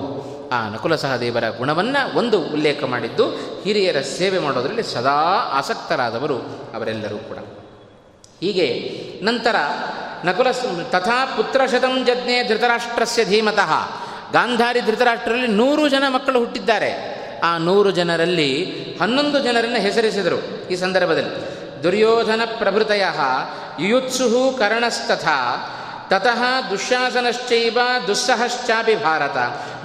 ಆ ನಕುಲ ಸಹದೇವರ ಗುಣವನ್ನು ಒಂದು ಉಲ್ಲೇಖ ಮಾಡಿದ್ದು, ಹಿರಿಯರ ಸೇವೆ ಮಾಡೋದರಲ್ಲಿ ಸದಾ ಆಸಕ್ತರಾದವರು ಅವರೆಲ್ಲರೂ ಕೂಡ. ಹೀಗೆ ನಂತರ ನಕುಲ ತಥಾ ಪುತ್ರಶತಂ ಜಜ್ಞೆ ಧೃತರಾಷ್ಟ್ರಸ್ಯ ಧೀಮತಃ. ಗಾಂಧಾರಿ ಧೃತರಾಷ್ಟ್ರರಲ್ಲಿ 100 ಜನ ಮಕ್ಕಳು ಹುಟ್ಟಿದ್ದಾರೆ. ಆ 100 ಜನರಲ್ಲಿ 11 ಜನರನ್ನು ಹೆಸರಿಸಿದರು ಈ ಸಂದರ್ಭದಲ್ಲಿ. ದುರ್ಯೋಧನ ಪ್ರಭೃತಯ ಯುಯುತ್ಸುಃ ಕರ್ಣಸ್ತಥಾ ತತಃ ದುಶ್ಯಾಸನಶ್ಚೈವ ದುಸ್ಸಹಶ್ಚಾಪಿ ಭಾರತ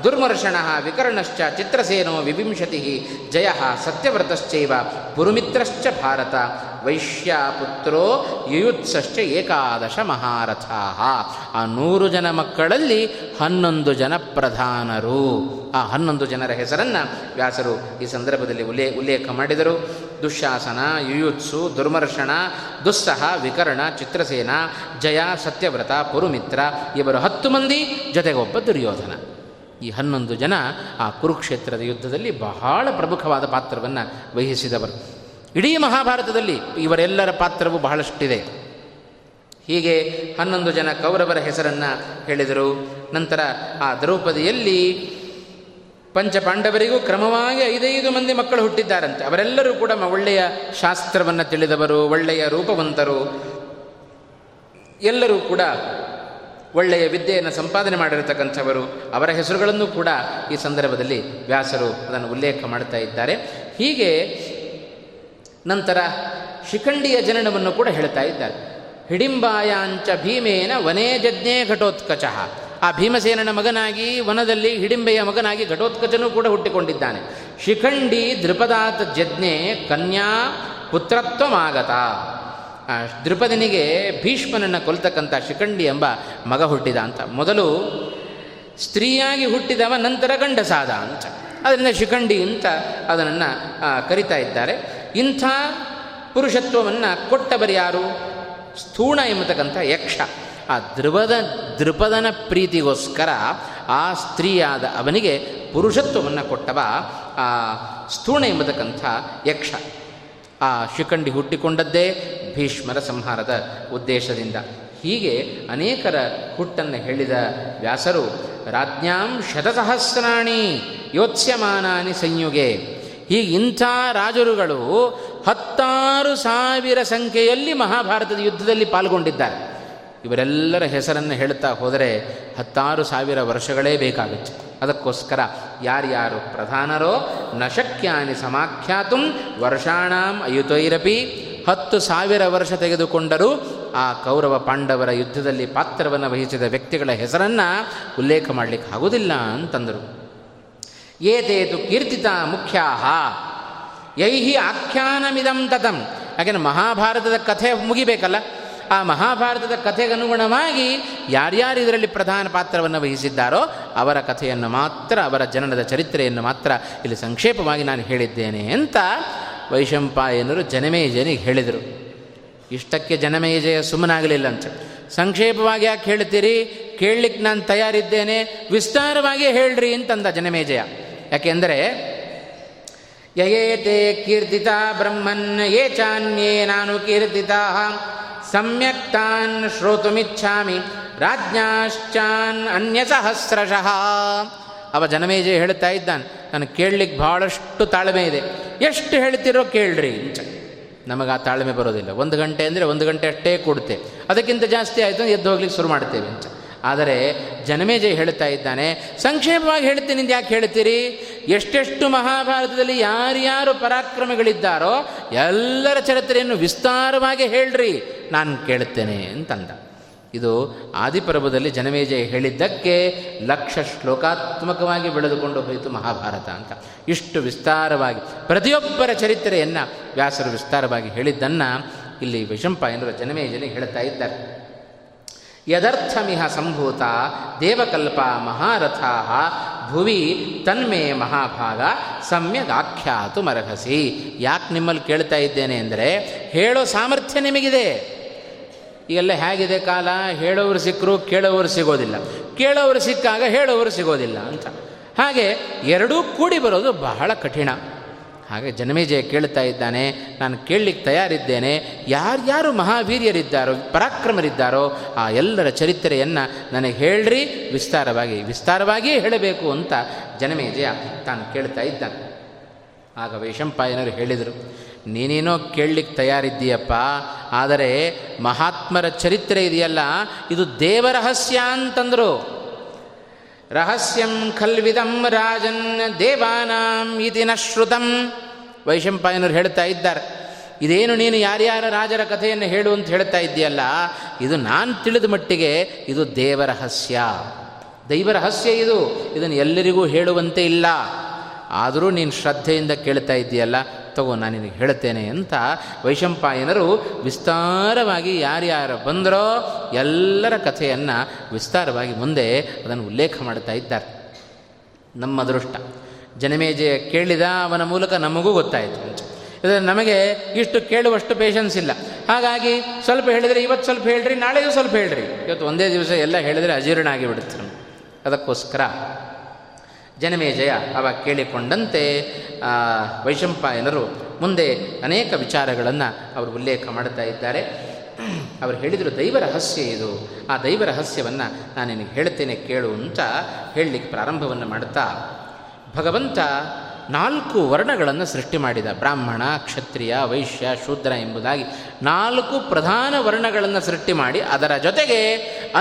ದುರ್ಮರ್ಷಣಃ ವಿಕರ್ಣಶ್ಚ ಚಿತ್ರಸೇನೋ ವಿವಿಂಶತಿ ಜಯಃ ಸತ್ಯವ್ರತಶ್ಚೈವ ಪುರುಮಿತ್ರಶ್ಚ ಭಾರತ ವೈಶ್ಯಾಪುತ್ರೋ ಯುಯುತ್ಸಶ್ಚ 11 ಮಹಾರಥಾಃ. ಆ 100 ಜನ ಮಕ್ಕಳಲ್ಲಿ 11 ಜನ ಪ್ರಧಾನರು. ಆ 11 ಜನರ ಹೆಸರನ್ನು ವ್ಯಾಸರು ಈ ಸಂದರ್ಭದಲ್ಲಿ ಉಲ್ಲೇಖ ಮಾಡಿದರು. ದುಶ್ಯಾಸನ, ಯುಯುತ್ಸು, ದುರ್ಮರ್ಷಣ, ದುಸ್ಸಹ, ವಿಕರ್ಣ, ಚಿತ್ರಸೇನ, ಜಯ, ಸತ್ಯವ್ರತ, ಪುರುಮಿತ್ರ ಇವರು 10 ಮಂದಿ, ಜೊತೆಗೆ ಒಬ್ಬ ದುರ್ಯೋಧನ. ಈ 11 ಜನ ಆ ಕುರುಕ್ಷೇತ್ರದ ಯುದ್ಧದಲ್ಲಿ ಬಹಳ ಪ್ರಮುಖವಾದ ಪಾತ್ರವನ್ನು ವಹಿಸಿದವರು. ಇಡೀ ಮಹಾಭಾರತದಲ್ಲಿ ಇವರೆಲ್ಲರ ಪಾತ್ರವು ಬಹಳಷ್ಟಿದೆ. ಹೀಗೆ 11 ಜನ ಕೌರವರ ಹೆಸರನ್ನು ಹೇಳಿದರು. ನಂತರ ಆ ದ್ರೌಪದಿಯಲ್ಲಿ ಪಂಚಪಾಂಡವರಿಗೂ ಕ್ರಮವಾಗಿ 5-5 ಮಂದಿ ಮಕ್ಕಳು ಹುಟ್ಟಿದ್ದಾರಂತೆ. ಅವರೆಲ್ಲರೂ ಕೂಡ ಒಳ್ಳೆಯ ಶಾಸ್ತ್ರವನ್ನು ತಿಳಿದವರು, ಒಳ್ಳೆಯ ರೂಪವಂತರು, ಎಲ್ಲರೂ ಕೂಡ ಒಳ್ಳೆಯ ವಿದ್ಯೆಯನ್ನು ಸಂಪಾದನೆ ಮಾಡಿರತಕ್ಕಂಥವರು. ಅವರ ಹೆಸರುಗಳನ್ನು ಕೂಡ ಈ ಸಂದರ್ಭದಲ್ಲಿ ವ್ಯಾಸರು ಅದನ್ನು ಉಲ್ಲೇಖ ಮಾಡ್ತಾ ಇದ್ದಾರೆ. ಹೀಗೆ ನಂತರ ಶಿಖಂಡಿಯ ಜನನವನ್ನು ಕೂಡ ಹೇಳ್ತಾ ಇದ್ದಾರೆ. ಹಿಡಿಂಬಾಯಾಂಚ ಭೀಮೇನ ವನೇ ಜಜ್ಞೆ ಘಟೋತ್ಕಚಃ. ಆ ಭೀಮಸೇನನ ಮಗನಾಗಿ, ವನದಲ್ಲಿ ಹಿಡಿಂಬೆಯ ಮಗನಾಗಿ ಘಟೋತ್ಕಚನೂ ಕೂಡ ಹುಟ್ಟಿಕೊಂಡಿದ್ದಾನೆ. ಶಿಖಂಡಿ ದೃಪದಾತ್ ಜಜ್ಞೆ ಕನ್ಯಾ ಪುತ್ರತ್ವಮಾಗತ. ದೃಪದನಿಗೆ ಭೀಷ್ಮನನ್ನು ಕೊಲ್ತಕ್ಕಂಥ ಶಿಖಂಡಿ ಎಂಬ ಮಗ ಹುಟ್ಟಿದ ಅಂತ. ಮೊದಲು ಸ್ತ್ರೀಯಾಗಿ ಹುಟ್ಟಿದವ, ನಂತರ ಗಂಡಸಾದ ಅಂತ. ಅದರಿಂದ ಶಿಖಂಡಿ ಅಂತ ಅದನ್ನು ಕರಿತಾ ಇದ್ದಾರೆ. ಇಂಥ ಪುರುಷತ್ವವನ್ನು ಕೊಟ್ಟವರು ಯಾರು? ಸ್ಥೂಣ ಎಂಬತಕ್ಕಂಥ ಯಕ್ಷ. ಆ ದೃಪದನ ಪ್ರೀತಿಗೋಸ್ಕರ ಆ ಸ್ತ್ರೀಯಾದ ಅವನಿಗೆ ಪುರುಷತ್ವವನ್ನು ಕೊಟ್ಟವ ಆ ಸ್ಥೂಣ ಎಂಬತಕ್ಕಂಥ ಯಕ್ಷ. ಆ ಶಿಖಂಡಿ ಹುಟ್ಟಿಕೊಂಡದ್ದೇ ಭೀಷ್ಮರ ಸಂಹಾರದ ಉದ್ದೇಶದಿಂದ. ಹೀಗೆ ಅನೇಕರ ಹುಟ್ಟನ್ನು ಹೇಳಿದ ವ್ಯಾಸರು, ರಾಜ್ಞಾಂ 100 ಸಹಸ್ರಾಣಿ ಯೋತ್ಸ್ಯಮಾನಾನಿ ಸಂಯುಗೆ. ಹೀಗೆ ಇಂಥ ರಾಜರುಗಳು 16,000 ಸಂಖ್ಯೆಯಲ್ಲಿ ಮಹಾಭಾರತದ ಯುದ್ಧದಲ್ಲಿ ಪಾಲ್ಗೊಂಡಿದ್ದಾರೆ. ಇವರೆಲ್ಲರ ಹೆಸರನ್ನು ಹೇಳ್ತಾ ಹೋದರೆ 16,000 ವರ್ಷಗಳೇ ಬೇಕಾಗುತ್ತೆ. ಅದಕ್ಕೋಸ್ಕರ ಯಾರ್ಯಾರು ಪ್ರಧಾನರೋ, ನಶಕ್ಯಾನಿ ಸಮಾಖ್ಯಾತುಂ ವರ್ಷಾಣಾಂ ಅಯುತೈರಪಿ. 10,000 ವರ್ಷ ತೆಗೆದುಕೊಂಡರೂ ಆ ಕೌರವ ಪಾಂಡವರ ಯುದ್ಧದಲ್ಲಿ ಪಾತ್ರವನ್ನು ವಹಿಸಿದ ವ್ಯಕ್ತಿಗಳ ಹೆಸರನ್ನು ಉಲ್ಲೇಖ ಮಾಡಲಿಕ್ಕೆ ಆಗುವುದಿಲ್ಲ ಅಂತಂದರು. ಏತೇತು ಕೀರ್ತಿತಾ ಮುಖ್ಯಾಃ ಯೈಹಿ ಆಖ್ಯಾನಮಿದಂ ತತಂ. ಯಾಕೆಂದರೆ ಮಹಾಭಾರತದ ಕಥೆ ಮುಗಿಬೇಕಲ್ಲ, ಆ ಮಹಾಭಾರತದ ಕಥೆಗನುಗುಣವಾಗಿ ಯಾರ್ಯಾರು ಇದರಲ್ಲಿ ಪ್ರಧಾನ ಪಾತ್ರವನ್ನು ವಹಿಸಿದ್ದಾರೋ ಅವರ ಕಥೆಯನ್ನು ಮಾತ್ರ, ಅವರ ಜನನದ ಚರಿತ್ರೆಯನ್ನು ಮಾತ್ರ ಇಲ್ಲಿ ಸಂಕ್ಷೇಪವಾಗಿ ನಾನು ಹೇಳಿದ್ದೇನೆ ಅಂತ ವೈಶಂಪಾಯನರು ಜನಮೇಜನಿಗೆ ಹೇಳಿದರು. ಇಷ್ಟಕ್ಕೆ ಜನಮೇಜಯ ಸುಮ್ಮನಾಗಲಿಲ್ಲ ಅಂತ. ಸಂಕ್ಷೇಪವಾಗಿ ಯಾಕೆ ಹೇಳ್ತೀರಿ, ಕೇಳಲಿಕ್ಕೆ ನಾನು ತಯಾರಿದ್ದೇನೆ, ವಿಸ್ತಾರವಾಗಿಯೇ ಹೇಳ್ರಿ ಅಂತಂದ ಜನಮೇಜಯ. ಯಾಕೆಂದರೆ ಯಯೇತೇ ಕೀರ್ತಿತ ಬ್ರಹ್ಮನ್ ಯೇ ಚಾನ್ಯೇ ನಾನು ಕೀರ್ತಿತಾ ಸಮ್ಯಕ್ ತಾನ್ ಶ್ರೋತುಮಿಚ್ಛಾಮಿ ರಾಜ್ಞಾಶ್ಚಾನ್ ಅನ್ಯಸಹಸ್ರಶಃ. ಅವ ಜನಮೇಜಯ ಹೇಳ್ತಾ ಇದ್ದಾನೆ, ನಾನು ಕೇಳಲಿಕ್ಕೆ ಭಾಳಷ್ಟು ತಾಳ್ಮೆ ಇದೆ, ಎಷ್ಟು ಹೇಳ್ತಿರೋ ಕೇಳ್ರಿ. ನಮಗೆ ಆ ತಾಳ್ಮೆ ಬರೋದಿಲ್ಲ. 1 ಗಂಟೆ ಅಂದರೆ 1 ಗಂಟೆ ಅಷ್ಟೇ ಕೊಡುತ್ತೆ, ಅದಕ್ಕಿಂತ ಜಾಸ್ತಿ ಆಯಿತು ಎದ್ದು ಹೋಗ್ಲಿಕ್ಕೆ ಶುರು ಮಾಡ್ತೇವೆ. ಆದರೆ ಜನಮೇಜಯ ಹೇಳ್ತಾ ಇದ್ದಾನೆ, ಸಂಕ್ಷೇಪವಾಗಿ ಹೇಳ್ತೀನಿ ಅಂತ ಯಾಕೆ ಹೇಳ್ತೀರಿ? ಎಷ್ಟೆಷ್ಟು ಮಹಾಭಾರತದಲ್ಲಿ ಯಾರ್ಯಾರು ಪರಾಕ್ರಮಗಳಿದ್ದಾರೋ ಎಲ್ಲರ ಚರಿತ್ರೆಯನ್ನು ವಿಸ್ತಾರವಾಗಿ ಹೇಳ್ರಿ, ನಾನು ಕೇಳ್ತೇನೆ ಅಂತಂದ. ಇದು ಆದಿಪರ್ವದಲ್ಲಿ ಜನಮೇಜಯ ಹೇಳಿದ್ದಕ್ಕೆ 1,00,000 ಶ್ಲೋಕಾತ್ಮಕವಾಗಿ ಬೆಳೆದುಕೊಂಡು ಹೋಯಿತು ಮಹಾಭಾರತ ಅಂತ. ಇಷ್ಟು ವಿಸ್ತಾರವಾಗಿ ಪ್ರತಿಯೊಬ್ಬರ ಚರಿತ್ರೆಯನ್ನು ವ್ಯಾಸರು ವಿಸ್ತಾರವಾಗಿ ಹೇಳಿದ್ದನ್ನು ಇಲ್ಲಿ ವೈಶಂಪಾಯನರು ಜನಮೇಜನಿಗೆ ಹೇಳ್ತಾ ಇದ್ದಾರೆ. ಯದರ್ಥಮಿಹ ಸಂಭೂತ ದೇವಕಲ್ಪ ಮಹಾರಥಾ ಭುವಿ ತನ್ಮೇ ಮಹಾಭಾಗ ಸಮ್ಯಗ್ ಆಖ್ಯಾತು ಮರಹಸಿ. ಯಾಕೆ ನಿಮ್ಮಲ್ಲಿ ಕೇಳ್ತಾ ಇದ್ದೇನೆ ಅಂದರೆ, ಹೇಳೋ ಸಾಮರ್ಥ್ಯ ನಿಮಗಿದೆ. ಈಗೆಲ್ಲ ಹೇಗಿದೆ ಕಾಲ, ಹೇಳೋರು ಸಿಕ್ಕರು ಕೇಳೋರು ಸಿಗೋದಿಲ್ಲ, ಕೇಳೋರು ಸಿಕ್ಕಾಗ ಹೇಳೋರು ಸಿಗೋದಿಲ್ಲ ಅಂತ. ಹಾಗೆ ಎರಡೂ ಕೂಡಿ ಬರೋದು ಬಹಳ ಕಠಿಣ. ಹಾಗೆ ಜನಮೇಜಯ ಕೇಳ್ತಾ ಇದ್ದಾನೆ, ನಾನು ಕೇಳಲಿಕ್ಕೆ ತಯಾರಿದ್ದೇನೆ, ಯಾರ್ಯಾರು ಮಹಾವೀರ್ಯರಿದ್ದಾರೋ ಪರಾಕ್ರಮರಿದ್ದಾರೋ ಆ ಎಲ್ಲರ ಚರಿತ್ರೆಯನ್ನು ನನಗೆ ಹೇಳ್ರಿ, ವಿಸ್ತಾರವಾಗಿಯೇ ಹೇಳಬೇಕು ಅಂತ ಜನಮೇಜಯ ತಾನು ಕೇಳ್ತಾ ಇದ್ದಾನೆ. ಆಗ ವೈಶಂಪಾಯನರು ಹೇಳಿದರು, ನೀನೇನೋ ಕೇಳಲಿಕ್ಕೆ ತಯಾರಿದ್ದೀಯಪ್ಪ, ಆದರೆ ಮಹಾತ್ಮರ ಚರಿತ್ರೆ ಇದೆಯಲ್ಲ, ಇದು ದೇವರಹಸ್ಯ ಅಂತಂದರು. ರಹಸ್ಯಂ ಖಲ್ವಿದಂ ರಾಜನ್ ದೇವಾನಾಂ ಇತಿ ನ ಶ್ರುತಂ. ವೈಶಂಪಾಯನರು ಹೇಳ್ತಾ ಇದ್ದಾರೆ, ಇದೇನು ನೀನು ಯಾರ್ಯಾರ ರಾಜರ ಕಥೆಯನ್ನು ಹೇಳು ಅಂತ ಹೇಳ್ತಾ ಇದ್ದೀಯಲ್ಲ, ಇದು ನಾನು ತಿಳಿದ ಮಟ್ಟಿಗೆ ಇದು ದೇವರಹಸ್ಯ, ದೈವರಹಸ್ಯ. ಇದನ್ನು ಎಲ್ಲರಿಗೂ ಹೇಳುವಂತೆ ಇಲ್ಲ. ಆದರೂ ನೀನು ಶ್ರದ್ಧೆಯಿಂದ ಕೇಳ್ತಾ ಇದ್ದೀಯಲ್ಲ, ತಗೋ ನಾನು ನಿನಗೆ ಹೇಳ್ತೇನೆ ಅಂತ ವೈಶಂಪಾಯನರು ವಿಸ್ತಾರವಾಗಿ ಯಾರ್ಯಾರು ಬಂದರೋ ಎಲ್ಲರ ಕಥೆಯನ್ನು ವಿಸ್ತಾರವಾಗಿ ಮುಂದೆ ಅದನ್ನು ಉಲ್ಲೇಖ ಮಾಡ್ತಾ ಇದ್ದಾರೆ. ನಮ್ಮ ಅದೃಷ್ಟ, ಜನಮೇಜಯ ಕೇಳಿದ, ಅವನ ಮೂಲಕ ನಮಗೂ ಗೊತ್ತಾಯಿತು. ಇದನ್ನು ನಮಗೆ ಇಷ್ಟು ಕೇಳುವಷ್ಟು ಪೇಷನ್ಸ್ ಇಲ್ಲ. ಹಾಗಾಗಿ ಸ್ವಲ್ಪ ಹೇಳಿದರೆ ಇವತ್ತು ಸ್ವಲ್ಪ ಹೇಳ್ರಿ, ನಾಳೆಗೂ ಸ್ವಲ್ಪ ಹೇಳ್ರಿ, ಇವತ್ತು ಒಂದೇ ದಿವಸ ಎಲ್ಲ ಹೇಳಿದರೆ ಅಜೀರ್ಣ ಆಗಿಬಿಡುತ್ತೆ. ಅದಕ್ಕೋಸ್ಕರ ಜನಮೇಜಯ ಅವಾಗ ಕೇಳಿಕೊಂಡಂತೆ ವೈಶಂಪಾಯನರು ಮುಂದೆ ಅನೇಕ ವಿಚಾರಗಳನ್ನು ಅವರು ಉಲ್ಲೇಖ ಮಾಡ್ತಾ ಇದ್ದಾರೆ. ಅವರು ಹೇಳಿದರು, ದೈವರಹಸ್ಯ ಇದು, ಆ ದೈವರಹಸ್ಯವನ್ನು ನಾನು ನಿನಗೆ ಹೇಳ್ತೇನೆ ಕೇಳು ಅಂತ ಹೇಳಲಿಕ್ಕೆ ಪ್ರಾರಂಭವನ್ನು ಮಾಡ್ತಾ, ಭಗವಂತ 4 ವರ್ಣಗಳನ್ನು ಸೃಷ್ಟಿ ಮಾಡಿದ. ಬ್ರಾಹ್ಮಣ, ಕ್ಷತ್ರಿಯ, ವೈಶ್ಯ, ಶೂದ್ರ ಎಂಬುದಾಗಿ 4 ಪ್ರಧಾನ ವರ್ಣಗಳನ್ನು ಸೃಷ್ಟಿ ಮಾಡಿ ಅದರ ಜೊತೆಗೆ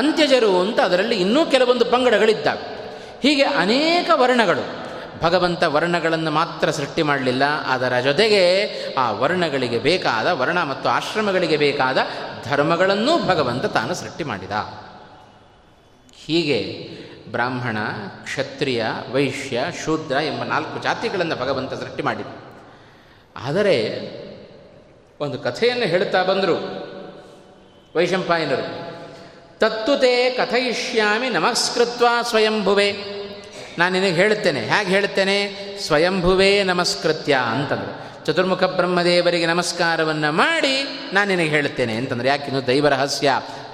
ಅಂತ್ಯಜರು ಅಂತ ಅದರಲ್ಲಿ ಇನ್ನೂ ಕೆಲವೊಂದು ಪಂಗಡಗಳಿದ್ದಾವೆ. ಹೀಗೆ ಅನೇಕ ವರ್ಣಗಳು. ಭಗವಂತ ವರ್ಣಗಳನ್ನು ಮಾತ್ರ ಸೃಷ್ಟಿ ಮಾಡಲಿಲ್ಲ, ಅದರ ಜೊತೆಗೆ ಆ ವರ್ಣಗಳಿಗೆ ಬೇಕಾದ, ವರ್ಣ ಮತ್ತು ಆಶ್ರಮಗಳಿಗೆ ಬೇಕಾದ ಧರ್ಮಗಳನ್ನೂ ಭಗವಂತ ತಾನು ಸೃಷ್ಟಿ ಮಾಡಿದ. ಹೀಗೆ ಬ್ರಾಹ್ಮಣ, ಕ್ಷತ್ರಿಯ, ವೈಶ್ಯ, ಶೂದ್ರ ಎಂಬ 4 ಜಾತಿಗಳನ್ನು ಭಗವಂತ ಸೃಷ್ಟಿ ಮಾಡಿದ. ಆದರೆ ಒಂದು ಕಥೆಯನ್ನು ಹೇಳ್ತಾ ಬಂದರು ವೈಶಂಪಾಯನರು. ತತ್ತು ತೇ ಕಥಯಿಷ್ಯಾಮಿ ನಮಸ್ಕೃತ್ವ ಸ್ವಯಂಭುವೆ. ನಾನು ನಿನಗೆ ಹೇಳ್ತೇನೆ, ಹೇಗೆ ಹೇಳ್ತೇನೆ? ಸ್ವಯಂಭುವೇ ನಮಸ್ಕೃತ್ಯ ಅಂತಂದರು. ಚತುರ್ಮುಖ ಬ್ರಹ್ಮದೇವರಿಗೆ ನಮಸ್ಕಾರವನ್ನು ಮಾಡಿ ನಾನು ನಿನಗೆ ಹೇಳ್ತೇನೆ ಅಂತಂದರೆ, ಯಾಕಿನ್ನು ದೈವರಹಸ್ಯ,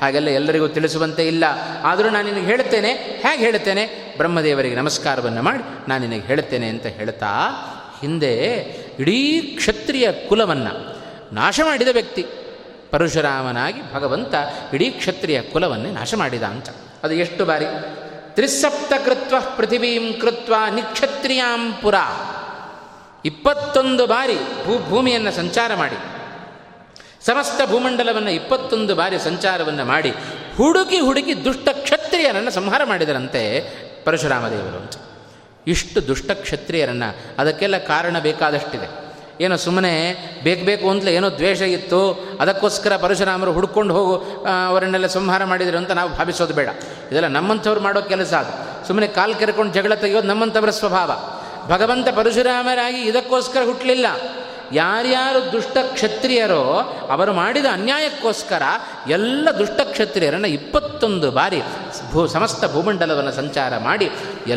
ಹಾಗೆಲ್ಲ ಎಲ್ಲರಿಗೂ ತಿಳಿಸುವಂತೆ ಇಲ್ಲ. ಆದರೂ ನಾನು ನಿನಗೆ ಹೇಳ್ತೇನೆ, ಹೇಗೆ ಹೇಳ್ತೇನೆ? ಬ್ರಹ್ಮದೇವರಿಗೆ ನಮಸ್ಕಾರವನ್ನು ಮಾಡಿ ನಾನು ನಿನಗೆ ಹೇಳ್ತೇನೆ ಅಂತ ಹೇಳ್ತಾ, ಹಿಂದೆ ಇಡೀ ಕ್ಷತ್ರಿಯ ಕುಲವನ್ನು ನಾಶ ಮಾಡಿದ ವ್ಯಕ್ತಿ ಪರಶುರಾಮನಾಗಿ ಭಗವಂತ ಇಡೀ ಕ್ಷತ್ರಿಯ ಕುಲವನ್ನೇ ನಾಶ ಮಾಡಿದ ಅಂತ. ಅದು ಎಷ್ಟು ಬಾರಿ? 3 ಸಪ್ತ ಕೃತ್ವ ಪೃಥಿವೀಂ ಕೃತ್ವ ನಿಕ್ಷತ್ರಿಯಾಂ ಪುರ. 21 ಬಾರಿ ಭೂಮಿಯನ್ನು ಸಂಚಾರ ಮಾಡಿ, ಸಮಸ್ತ ಭೂಮಂಡಲವನ್ನು 21 ಬಾರಿ ಸಂಚಾರವನ್ನು ಮಾಡಿ ಹುಡುಕಿ ದುಷ್ಟ ಕ್ಷತ್ರಿಯರನ್ನು ಸಂಹಾರ ಮಾಡಿದರಂತೆ ಪರಶುರಾಮ ದೇವರು ಅಂತ. ಇಷ್ಟು ದುಷ್ಟ ಕ್ಷತ್ರಿಯರನ್ನು, ಅದಕ್ಕೆಲ್ಲ ಕಾರಣ ಬೇಕಾದಷ್ಟಿದೆ. ಏನೋ ಸುಮ್ಮನೆ ಬೇಕು ಅಂತಲೇ ಏನೋ ದ್ವೇಷ ಇತ್ತು, ಅದಕ್ಕೋಸ್ಕರ ಪರಶುರಾಮರು ಹುಡ್ಕೊಂಡು ಹೋಗು ಅವರನ್ನೆಲ್ಲ ಸಂಹಾರ ಮಾಡಿದರು ಅಂತ ನಾವು ಭಾವಿಸೋದು ಬೇಡ. ಇದೆಲ್ಲ ನಮ್ಮಂಥವ್ರು ಮಾಡೋ ಕೆಲಸ. ಅದು ಸುಮ್ಮನೆ ಕಾಲು ಕೆರ್ಕೊಂಡು ಜಗಳ ತೆಗೆಯೋದು ನಮ್ಮಂಥವರ ಸ್ವಭಾವ. ಭಗವಂತ ಪರಶುರಾಮರಾಗಿ ಇದಕ್ಕೋಸ್ಕರ ಹುಟ್ಟಲಿಲ್ಲ. ಯಾರ್ಯಾರು ದುಷ್ಟ ಕ್ಷತ್ರಿಯರೋ ಅವರು ಮಾಡಿದ ಅನ್ಯಾಯಕ್ಕೋಸ್ಕರ ಎಲ್ಲ ದುಷ್ಟ ಕ್ಷತ್ರಿಯರನ್ನು 21 ಬಾರಿ ಸಮಸ್ತ ಭೂಮಂಡಲವನ್ನು ಸಂಚಾರ ಮಾಡಿ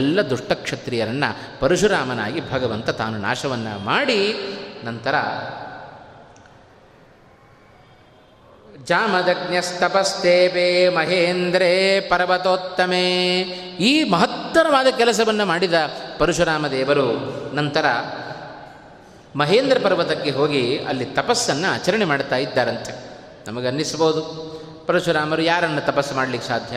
ಎಲ್ಲ ದುಷ್ಟ ಕ್ಷತ್ರಿಯರನ್ನು ಪರಶುರಾಮನಾಗಿ ಭಗವಂತ ತಾನು ನಾಶವನ್ನು ಮಾಡಿ, ನಂತರ ಜಾಮದಗ್ನಸ್ತಪಸ್ತೇಪೇ ಮಹೇಂದ್ರೇ ಪರ್ವತೋತ್ತಮೇ, ಈ ಮಹತ್ತರವಾದ ಕೆಲಸವನ್ನು ಮಾಡಿದ ಪರಶುರಾಮ ದೇವರು ನಂತರ ಮಹೇಂದ್ರ ಪರ್ವತಕ್ಕೆ ಹೋಗಿ ಅಲ್ಲಿ ತಪಸ್ಸನ್ನು ಆಚರಣೆ ಮಾಡ್ತಾ ಇದ್ದಾರಂತೆ. ನಮಗನ್ನಿಸ್ಬೋದು ಪರಶುರಾಮರು ಯಾರನ್ನು ತಪಸ್ಸು ಮಾಡಲಿಕ್ಕೆ ಸಾಧ್ಯ?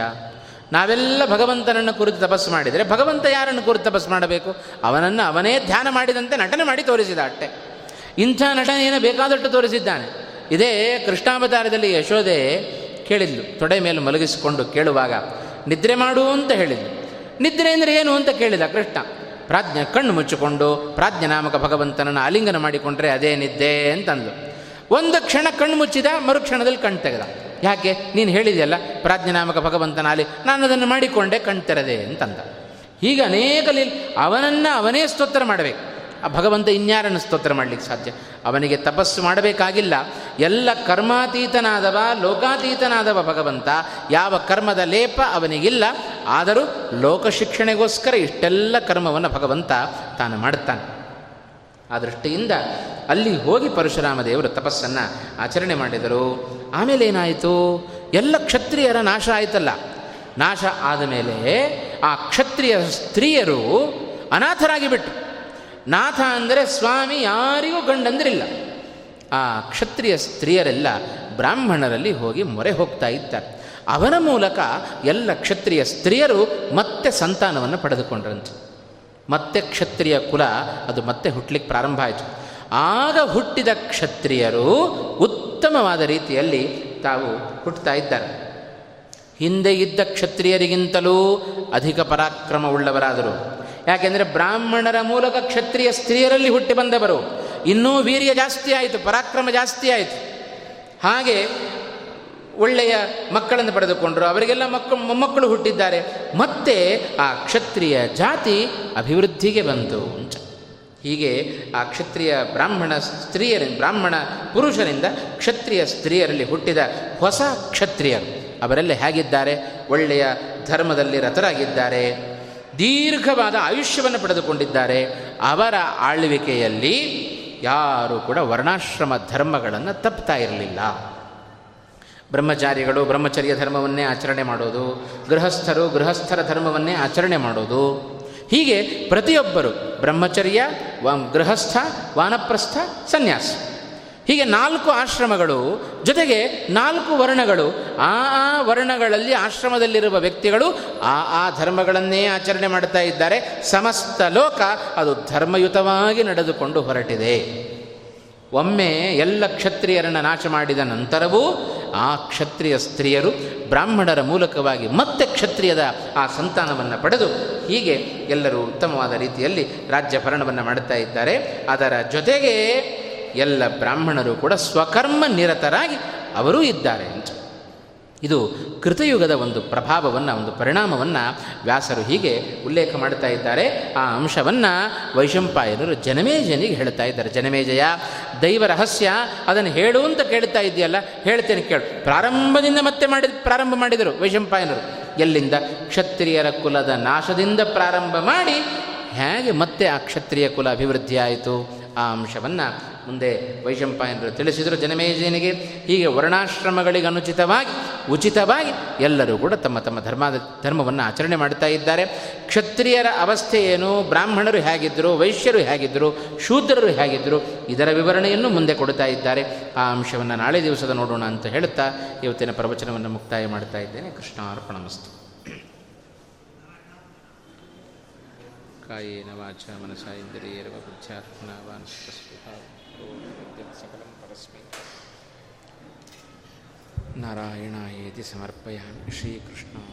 ನಾವೆಲ್ಲ ಭಗವಂತನನ್ನು ಕುರಿತು ತಪಸ್ಸು ಮಾಡಿದರೆ ಭಗವಂತ ಯಾರನ್ನು ಕುರಿತು ತಪಸ್ಸು ಮಾಡಬೇಕು? ಅವನನ್ನು ಅವನೇ ಧ್ಯಾನ ಮಾಡಿದಂತೆ ನಟನೆ ಮಾಡಿ ತೋರಿಸಿದ ಅಟ್ಟೆ. ಇಂಥ ನಟನೆಯನ್ನು ಬೇಕಾದಷ್ಟು ತೋರಿಸಿದ್ದಾನೆ. ಇದೇ ಕೃಷ್ಣಾವತಾರದಲ್ಲಿ ಯಶೋದೆ ಕೇಳಿದ್ಲು, ತೊಡೆ ಮೇಲೆ ಮಲಗಿಸಿಕೊಂಡು ಕೇಳುವಾಗ ನಿದ್ರೆ ಮಾಡು ಅಂತ ಹೇಳಿದ್ಲು. ನಿದ್ರೆ ಅಂದರೆ ಏನು ಅಂತ ಕೇಳಿದ ಕೃಷ್ಣ. ಪ್ರಾಜ್ಞ ಕಣ್ಣು ಮುಚ್ಚಿಕೊಂಡು ಪ್ರಾಜ್ಞನಾಮಕ ಭಗವಂತನನ್ನು ಆಲಿಂಗನ ಮಾಡಿಕೊಂಡ್ರೆ ಅದೇ ನಿದ್ದೆ ಅಂತಂದು. ಒಂದು ಕ್ಷಣ ಕಣ್ಣು ಮುಚ್ಚಿದ, ಮರುಕ್ಷಣದಲ್ಲಿ ಕಣ್ಣು ತೆಗೆದ. ಯಾಕೆ? ನೀನು ಹೇಳಿದೆಯಲ್ಲ ಪ್ರಾಜ್ಞನಾಮಕ ಭಗವಂತನ ಆಲಿ, ನಾನು ಅದನ್ನು ಮಾಡಿಕೊಂಡೆ, ಕಣ್ಣು ತೆರೆದೆ ಅಂತಂದ. ಹೀಗೆ ಅನೇಕ ಲೀಲೆ. ಅವನನ್ನು ಅವನೇ ಸ್ತೋತ್ರ ಮಾಡಬೇಕು, ಆ ಭಗವಂತ ಇನ್ಯಾರನ್ನು ಸ್ತೋತ್ರ ಮಾಡಲಿಕ್ಕೆ ಸಾಧ್ಯ? ಅವನಿಗೆ ತಪಸ್ಸು ಮಾಡಬೇಕಾಗಿಲ್ಲ. ಎಲ್ಲ ಕರ್ಮಾತೀತನಾದವ, ಲೋಕಾತೀತನಾದವ ಭಗವಂತ. ಯಾವ ಕರ್ಮದ ಲೇಪ ಅವನಿಗಿಲ್ಲ. ಆದರೂ ಲೋಕಶಿಕ್ಷಣೆಗೋಸ್ಕರ ಇಷ್ಟೆಲ್ಲ ಕರ್ಮವನ್ನು ಭಗವಂತ ತಾನು ಮಾಡುತ್ತಾನೆ. ಆ ದೃಷ್ಟಿಯಿಂದ ಅಲ್ಲಿ ಹೋಗಿ ಪರಶುರಾಮ ದೇವರು ತಪಸ್ಸನ್ನು ಆಚರಣೆ ಮಾಡಿದರು. ಆಮೇಲೆ ಏನಾಯಿತು? ಎಲ್ಲ ಕ್ಷತ್ರಿಯರ ನಾಶ ಆಯಿತಲ್ಲ. ನಾಶ ಆದಮೇಲೆ ಆ ಕ್ಷತ್ರಿಯ ಸ್ತ್ರೀಯರು ಅನಾಥರಾಗಿ ಬಿಟ್ಟರು. ನಾಥ ಅಂದರೆ ಸ್ವಾಮಿ, ಯಾರಿಗೂ ಗಂಡಂದಿರಿಲ್ಲ. ಆ ಕ್ಷತ್ರಿಯ ಸ್ತ್ರೀಯರೆಲ್ಲ ಬ್ರಾಹ್ಮಣರಲ್ಲಿ ಹೋಗಿ ಮೊರೆ ಹೋಗ್ತಾ ಇದ್ದಾರೆ. ಅವನ ಮೂಲಕ ಎಲ್ಲ ಕ್ಷತ್ರಿಯ ಸ್ತ್ರೀಯರು ಮತ್ತೆ ಸಂತಾನವನ್ನು ಪಡೆದುಕೊಂಡ್ರಂತೆ. ಮತ್ತೆ ಕ್ಷತ್ರಿಯ ಕುಲ ಅದು ಮತ್ತೆ ಹುಟ್ಟಲಿಕ್ಕೆ ಪ್ರಾರಂಭ ಆಯಿತು. ಆಗ ಹುಟ್ಟಿದ ಕ್ಷತ್ರಿಯರು ಉತ್ತಮವಾದ ರೀತಿಯಲ್ಲಿ ತಾವು ಹುಟ್ಟುತ್ತಾ ಇದ್ದಾರೆ. ಹಿಂದೆ ಇದ್ದ ಕ್ಷತ್ರಿಯರಿಗಿಂತಲೂ ಅಧಿಕ ಪರಾಕ್ರಮವುಳ್ಳವರಾದರು. ಯಾಕೆಂದರೆ ಬ್ರಾಹ್ಮಣರ ಮೂಲಕ ಕ್ಷತ್ರಿಯ ಸ್ತ್ರೀಯರಲ್ಲಿ ಹುಟ್ಟಿ ಬಂದವರು. ಇನ್ನೂ ವೀರ್ಯ ಜಾಸ್ತಿ ಆಯಿತು, ಪರಾಕ್ರಮ ಜಾಸ್ತಿ ಆಯಿತು. ಹಾಗೆ ಒಳ್ಳೆಯ ಮಕ್ಕಳನ್ನು ಪಡೆದುಕೊಂಡರು. ಅವರಿಗೆಲ್ಲ ಮೊಮ್ಮಕ್ಕಳು ಹುಟ್ಟಿದ್ದಾರೆ. ಮತ್ತೆ ಆ ಕ್ಷತ್ರಿಯ ಜಾತಿ ಅಭಿವೃದ್ಧಿಗೆ ಬಂತು. ಹೀಗೆ ಆ ಕ್ಷತ್ರಿಯ ಬ್ರಾಹ್ಮಣ ಪುರುಷರಿಂದ ಕ್ಷತ್ರಿಯ ಸ್ತ್ರೀಯರಲ್ಲಿ ಹುಟ್ಟಿದ ಹೊಸ ಕ್ಷತ್ರಿಯರು ಅವರೆಲ್ಲ ಹೇಗಿದ್ದಾರೆ? ಒಳ್ಳೆಯ ಧರ್ಮದಲ್ಲಿ ರತರಾಗಿದ್ದಾರೆ, ದೀರ್ಘವಾದ ಆಯುಷ್ಯವನ್ನು ಪಡೆದುಕೊಂಡಿದ್ದಾರೆ. ಅವರ ಆಳ್ವಿಕೆಯಲ್ಲಿ ಯಾರೂ ಕೂಡ ವರ್ಣಾಶ್ರಮ ಧರ್ಮಗಳನ್ನು ತಪ್ಪುತ್ತಾ ಇರಲಿಲ್ಲ. ಬ್ರಹ್ಮಚಾರಿಗಳು ಬ್ರಹ್ಮಚರ್ಯ ಧರ್ಮವನ್ನೇ ಆಚರಣೆ ಮಾಡೋದು, ಗೃಹಸ್ಥರು ಗೃಹಸ್ಥರ ಧರ್ಮವನ್ನೇ ಆಚರಣೆ ಮಾಡೋದು. ಹೀಗೆ ಪ್ರತಿಯೊಬ್ಬರು ಬ್ರಹ್ಮಚರ್ಯ, ಗೃಹಸ್ಥ, ವಾನಪ್ರಸ್ಥ, ಸನ್ಯಾಸ, ಹೀಗೆ 4 ಆಶ್ರಮಗಳು, ಜೊತೆಗೆ 4 ವರ್ಣಗಳು. ಆ ವರ್ಣಗಳಲ್ಲಿ ಆಶ್ರಮದಲ್ಲಿರುವ ವ್ಯಕ್ತಿಗಳು ಆ ಧರ್ಮಗಳನ್ನೇ ಆಚರಣೆ ಮಾಡ್ತಾ ಇದ್ದಾರೆ. ಸಮಸ್ತ ಲೋಕ ಅದು ಧರ್ಮಯುತವಾಗಿ ನಡೆದುಕೊಂಡು ಹೊರಟಿದೆ. ಒಮ್ಮೆ ಎಲ್ಲ ಕ್ಷತ್ರಿಯರನ್ನು ನಾಶ ಮಾಡಿದ ನಂತರವೂ ಆ ಕ್ಷತ್ರಿಯ ಸ್ತ್ರೀಯರು ಬ್ರಾಹ್ಮಣರ ಮೂಲಕವಾಗಿ ಮತ್ತೆ ಕ್ಷತ್ರಿಯದ ಆ ಸಂತಾನವನ್ನು ಪಡೆದು ಹೀಗೆ ಎಲ್ಲರೂ ಉತ್ತಮವಾದ ರೀತಿಯಲ್ಲಿ ರಾಜ್ಯಭರಣವನ್ನು ಮಾಡುತ್ತಾ ಇದ್ದಾರೆ. ಅದರ ಜೊತೆಗೆ ಎಲ್ಲ ಬ್ರಾಹ್ಮಣರು ಕೂಡ ಸ್ವಕರ್ಮ ನಿರತರಾಗಿ ಅವರೂ ಇದ್ದಾರೆ ಅಂತ. ಇದು ಕೃತಯುಗದ ಒಂದು ಪ್ರಭಾವವನ್ನು, ಒಂದು ಪರಿಣಾಮವನ್ನು ವ್ಯಾಸರು ಹೀಗೆ ಉಲ್ಲೇಖ ಮಾಡ್ತಾ ಇದ್ದಾರೆ. ಆ ಅಂಶವನ್ನು ವೈಶಂಪಾಯನರು ಜನಮೇಜನಿಗೆ ಹೇಳ್ತಾ ಇದ್ದಾರೆ. ಜನಮೇಜಯ, ದೈವ ರಹಸ್ಯ ಅದನ್ನು ಹೇಳು ಅಂತ ಕೇಳ್ತಾ ಇದೆಯಲ್ಲ, ಹೇಳ್ತೇನೆ ಕೇಳು. ಪ್ರಾರಂಭದಿಂದ ಮತ್ತೆ ಪ್ರಾರಂಭ ಮಾಡಿದರು ವೈಶಂಪಾಯನರು. ಎಲ್ಲಿಂದ? ಕ್ಷತ್ರಿಯರ ಕುಲದ ನಾಶದಿಂದ ಪ್ರಾರಂಭ ಮಾಡಿ ಹೇಗೆ ಮತ್ತೆ ಆ ಕ್ಷತ್ರಿಯ ಕುಲ ಅಭಿವೃದ್ಧಿ ಆಯಿತು, ಆ ಅಂಶವನ್ನು ಮುಂದೆ ವೈಶಂಪಾಯನರು ತಿಳಿಸಿದರು ಜನಮೇಜನಿಗೆ. ಹೀಗೆ ವರ್ಣಾಶ್ರಮಗಳಿಗೆ ಅನುಚಿತವಾಗಿ ಉಚಿತವಾಗಿ ಎಲ್ಲರೂ ಕೂಡ ತಮ್ಮ ತಮ್ಮ ಧರ್ಮವನ್ನು ಆಚರಣೆ ಮಾಡ್ತಾ ಇದ್ದಾರೆ. ಕ್ಷತ್ರಿಯರ ಅವಸ್ಥೆ ಏನು, ಬ್ರಾಹ್ಮಣರು ಹೇಗಿದ್ದರು, ವೈಶ್ಯರು ಹೇಗಿದ್ದರು, ಶೂದ್ರರು ಹೇಗಿದ್ದರು, ಇದರ ವಿವರಣೆಯನ್ನು ಮುಂದೆ ಕೊಡ್ತಾ ಇದ್ದಾರೆ. ಆ ಅಂಶವನ್ನು ನಾಳೆ ದಿವಸದ ನೋಡೋಣ ಅಂತ ಹೇಳುತ್ತಾ ಇವತ್ತಿನ ಪ್ರವಚನವನ್ನು ಮುಕ್ತಾಯ ಮಾಡ್ತಾ ಇದ್ದೇನೆ. ಕೃಷ್ಣಾರ್ಪಣಮಸ್ತು. ಕಾಯೇನ ವಾಚಾ ಮನಸಾ ಇಂದ್ರಿಯೇರ್ವ ಬುದ್ಧ್ಯಾತ್ಮನಾವಾನ್ ಸ್ವಸ್ಪೃಹಂ ಸಕಲಂ ಪರಸ್ಮೈ ನಾರಾಯಣಾಯೇತಿ ಸಮರ್ಪಯಾಮಿ. ಶ್ರೀಕೃಷ್ಣ.